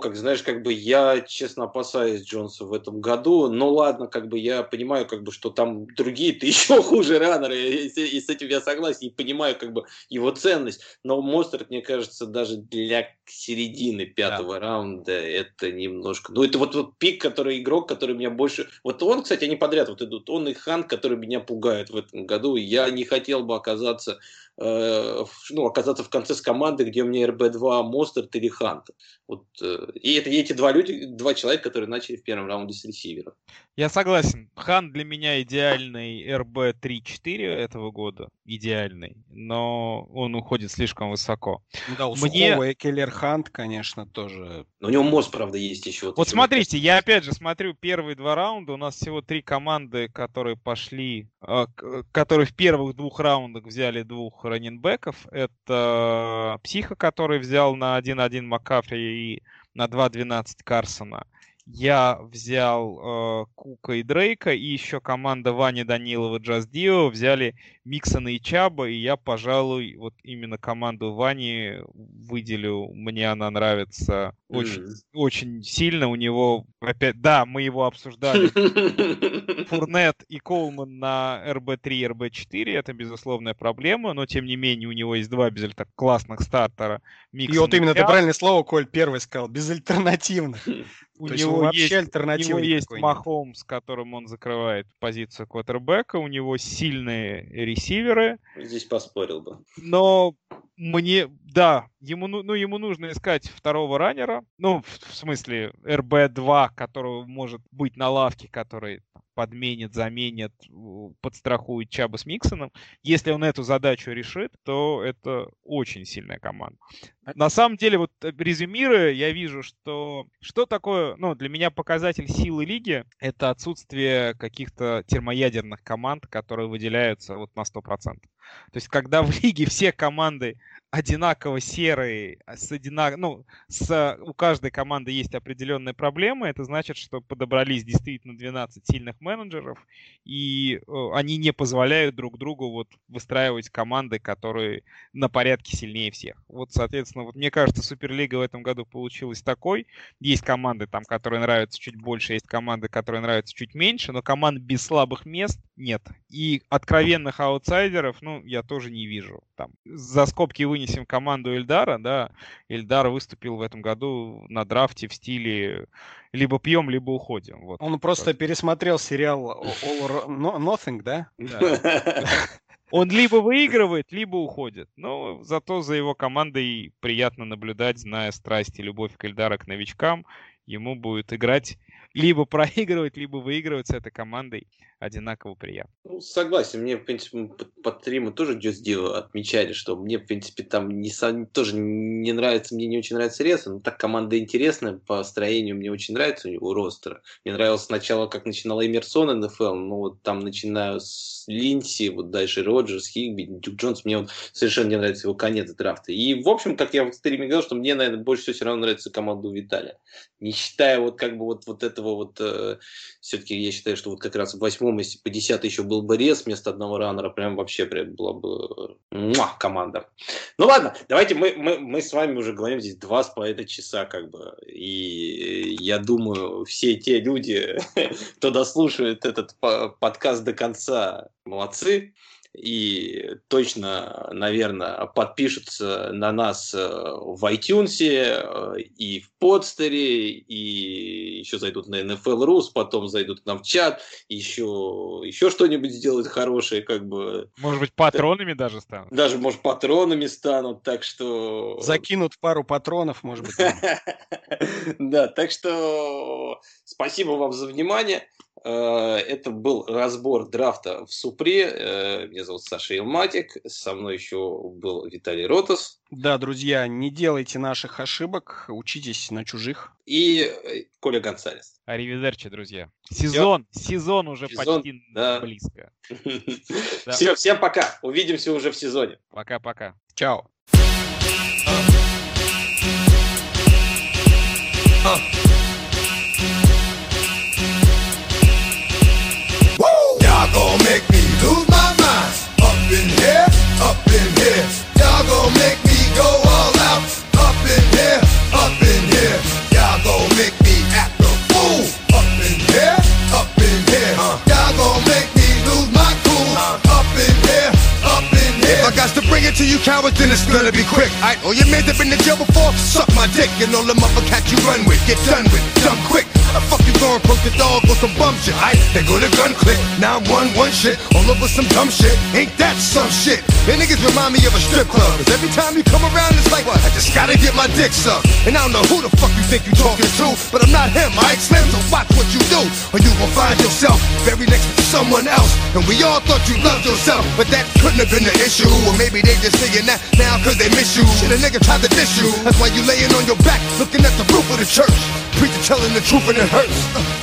как, знаешь, как бы я, честно, опасаюсь Джонса в этом году. Ну, ладно, как бы я понимаю, как бы, что там другие-то еще хуже раннеры, и с этим я согласен, и понимаю, как бы, его ценность. Но Мостарт, мне кажется, даже для середины пятого раунда это немножко... Ну, это вот пик, который игрок, который меня больше... Вот он, кстати, они подряд вот идут. Он и Хан, которые меня пугают в этом году. Я не хотел бы оказаться в конце с командой, где у меня РБ-2, Мостарт или Хант. Вот, и это эти два человека, которые начали в первом раунде с ресивера. Я согласен. Хан для меня идеальный РБ-3-4 этого года. Идеальный. Но он уходит слишком высоко. Да, у сухого Экелер Хант, конечно, тоже. Но у него мост, правда, есть еще. Вот смотрите, я опять же смотрю первые два раунда. У нас всего три команды, которые которые в первых двух раундах взяли двух раннинбеков. Это Психа, который взял на 1-1 Макафри и на 2-12 Карсона. Я взял Кука и Дрейка, и еще команда Вани Данилова и Джаз Дио взяли Миксона и Чаба, и я, пожалуй, вот именно команду Вани выделю. Мне она нравится очень сильно. У него опять... Да, мы его обсуждали. Фурнет и Колман на РБ-3 и РБ-4. Это безусловная проблема, но, тем не менее, у него есть два классных стартера. Миксон и вот именно ты правильное слово, Коль, первый сказал. Безальтернативных. У него есть Махомс, которым он закрывает позицию квотербека. У него сильные ресиверы. Здесь поспорил бы. Но ему нужно искать второго раннера. Ну, в смысле, РБ-2, которого может быть на лавке, который подменит, заменит, подстрахует Чаба с Миксоном. Если он эту задачу решит, то это очень сильная команда. На самом деле, вот резюмируя, я вижу, что такое, для меня показатель силы лиги — это отсутствие каких-то термоядерных команд, которые выделяются вот на 100%. То есть, когда в лиге все команды одинаково серые, у каждой команды есть определенные проблемы, это значит, что подобрались действительно 12 сильных менеджеров, и они не позволяют друг другу вот выстраивать команды, которые на порядке сильнее всех. Вот, соответственно, интересно. Вот мне кажется, Суперлига в этом году получилась такой. Есть команды, там, которые нравятся чуть больше, есть команды, которые нравятся чуть меньше, но команд без слабых мест нет. И откровенных аутсайдеров, ну, я тоже не вижу. Там, за скобки вынесем команду Эльдара, да. Эльдар выступил в этом году на драфте в стиле либо пьем, либо уходим. Вот. Он просто пересмотрел сериал All or Nothing, да? Да. Он либо выигрывает, либо уходит. Но зато за его командой приятно наблюдать, зная страсть и любовь к Эльдару к новичкам. Ему будет играть, либо проигрывать, либо выигрывать с этой командой одинаково приятно. Ну, согласен. Мне, в принципе, под стримом тоже Just Deal отмечали, что мне, в принципе, там тоже не нравится, мне не очень нравится Ресо, но так команда интересная, по строению мне очень нравится у него ростера. Мне нравилось сначала, как начинала Эмерсон НФЛ, но вот там начинаю с Линси, вот дальше Роджерс, Хигби, Дюк Джонс, мне вот совершенно не нравится его конец драфта. И, в общем, как я в стриме говорил, что мне, наверное, больше всего все равно нравится команду Виталия. Не считая вот как бы вот этого вот, все-таки я считаю, что вот как раз в 8-м, если по 10-й еще был бы Рез вместо одного раннера, прям вообще прям была бы команда. Ну ладно, давайте мы с вами уже говорим здесь 2,5 часа как бы, и я думаю, все те люди, кто дослушает этот подкаст до конца, молодцы. И точно, наверное, подпишутся на нас в iTunes и в Подстере, и еще зайдут на NFL.ru, потом зайдут к нам в чат, еще что-нибудь сделают хорошее, как бы. Может быть, патронами даже станут. Даже, может, патронами станут, так что... Закинут пару патронов, может быть. Да, так что спасибо вам за внимание. Это был разбор драфта в Супре. Меня зовут Саша Илматик. Со мной еще был Виталий Ротас. Да, друзья, не делайте наших ошибок. Учитесь на чужих. И Коля Гонсалес. Аривидерчи, друзья. Сезон уже почти близко. Все, всем пока. Увидимся уже в сезоне. Пока-пока. Чао. Y'all gon' make me lose my mind. Up in here, y'all gon' make me go all out. Up in here, y'all gon' make me act a fool. Up in here, y'all gon' make me lose my cool. Up in here. If I got to bring it to you cowards, then it's gonna be quick. I owe your man up in the jail before, suck my dick, and all the motherfuckers you run with, get done with, dumb quick. How the fuck you gon' approach the dog or some bum shit? Aight, they go to gun click, 911 shit, all over some dumb shit, ain't that some shit? And niggas remind me of a strip club, cause every time you come around it's like, what? I just gotta get my dick sucked. And I don't know who the fuck you think you talking to, but I'm not him, Aight Slim, so watch what you do, or you gon' find yourself very next to someone else. And we all thought you loved yourself, but that couldn't have been the issue, or maybe they just saying that now cause they miss you. Shit, a nigga tried to diss you, that's why you laying on your back, looking at the roof of the church. Preacher telling the truth and it hurts.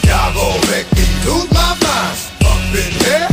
Y'all gon' make me lose my mind. Up in here,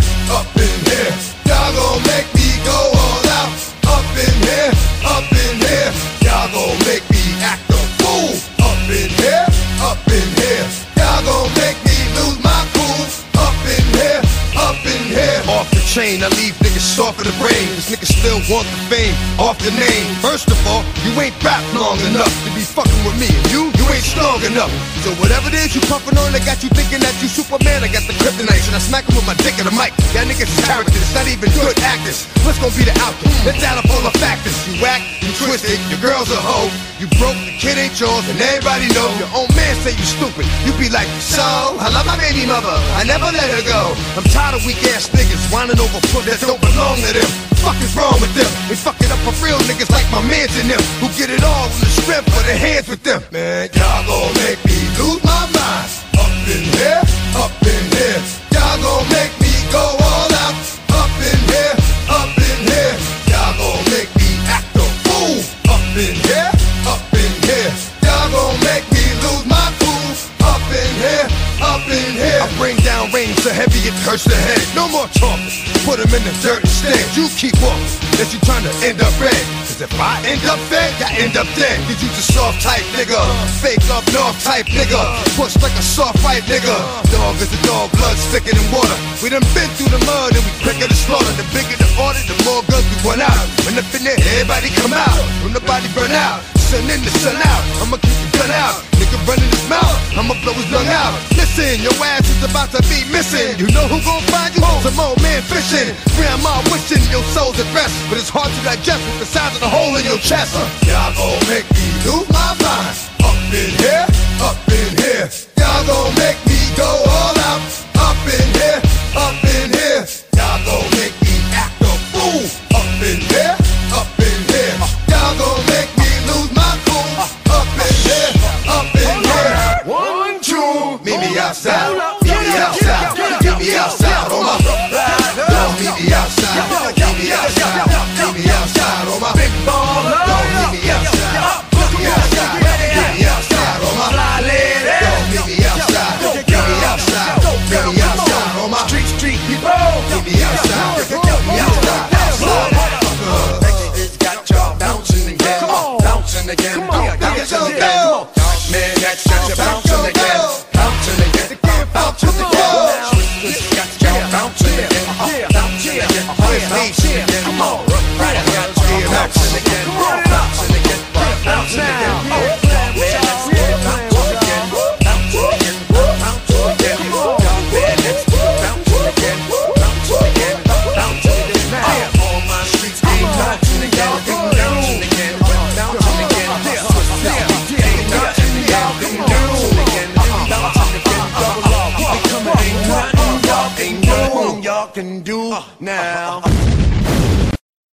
y'all gon' make me go all out. Up in here, y'all gon' make me act a fool. Up in here, y'all gon' make me lose my cool. Up in here, off the chain, I leave niggas off of the brain. This nigga still want the fame, off the name. First of all, you ain't rap long enough to be fucking with me. And you ain't strong enough. So whatever it is you puffin' on, I got you thinking that you Superman. I got the kryptonite, and I smack him with my dick in the mic. That nigga's character, it's not even good actors. What's gonna be the outcome? Let's add up all the factors. You whack, you twisted, your girl's a hoe. You broke, the kid ain't yours, and everybody know. Your own man say you stupid. You be like, so, I love my baby mother, I never let her go. I'm tired of weak ass niggas whining over foot that don't belong to them. Fuck is wrong with them? They fucking up for real niggas like my mans and them, who get it all from the strip or their hands with them. Man, y'all gon' make me lose my mind. Up in here, y'all gon' make me go all out. Up in here, y'all gon' make me act a fool. Up in here, y'all gon' make me lose my cool. Up in here, I bring down rain so heavy it hurts the head. No more talking. Put him in the dirt instead. You keep walking, that you tryna end up red. Cause if I end up fed, I end up dead. Did you just soft type nigga? Fake up north type nigga? Push like a soft white nigga? Dog is a dog, blood's thicker than water. We done been through the mud and we quicker to slaughter. The bigger the order, the more guns we run out. When up in there, everybody come out. When the body burn out. Listen in the sun out, I'ma keep the gun out. Nigga running his mouth, I'ma blow his lung out. Listen, your ass is about to be missing. You know who gon' find you? Some old man fishing. Grandma wishing your soul's at rest, but it's hard to digest with the size of the hole in your chest. Y'all gon' make me lose my mind. Up in here, up in here. Y'all gon' make me go all out. Up in here, up in here. Y'all gon' make me act a fool. Up in here, up in here. Y'all gon' make me lose my cool. Up in here, up in here. 1, 2, meet me outside. Meet me outside. Meet me outside on my ride. Don't meet me outside. Meet me outside. Meet me outside on my big ball. Don't meet me outside. Meet me outside. Meet me outside on my fly lady. Don't meet me outside. Meet me outside. Meet me outside on my street street people. Meet me outside. Meet me outside. Again. Come on, bounce your girl, man, that's just bouncing again, bouncing again, bouncing again. Switch got you bouncing again, bouncing again, bouncing again. Come on, right got you bouncing again, bouncing again, bouncing again. Can do now.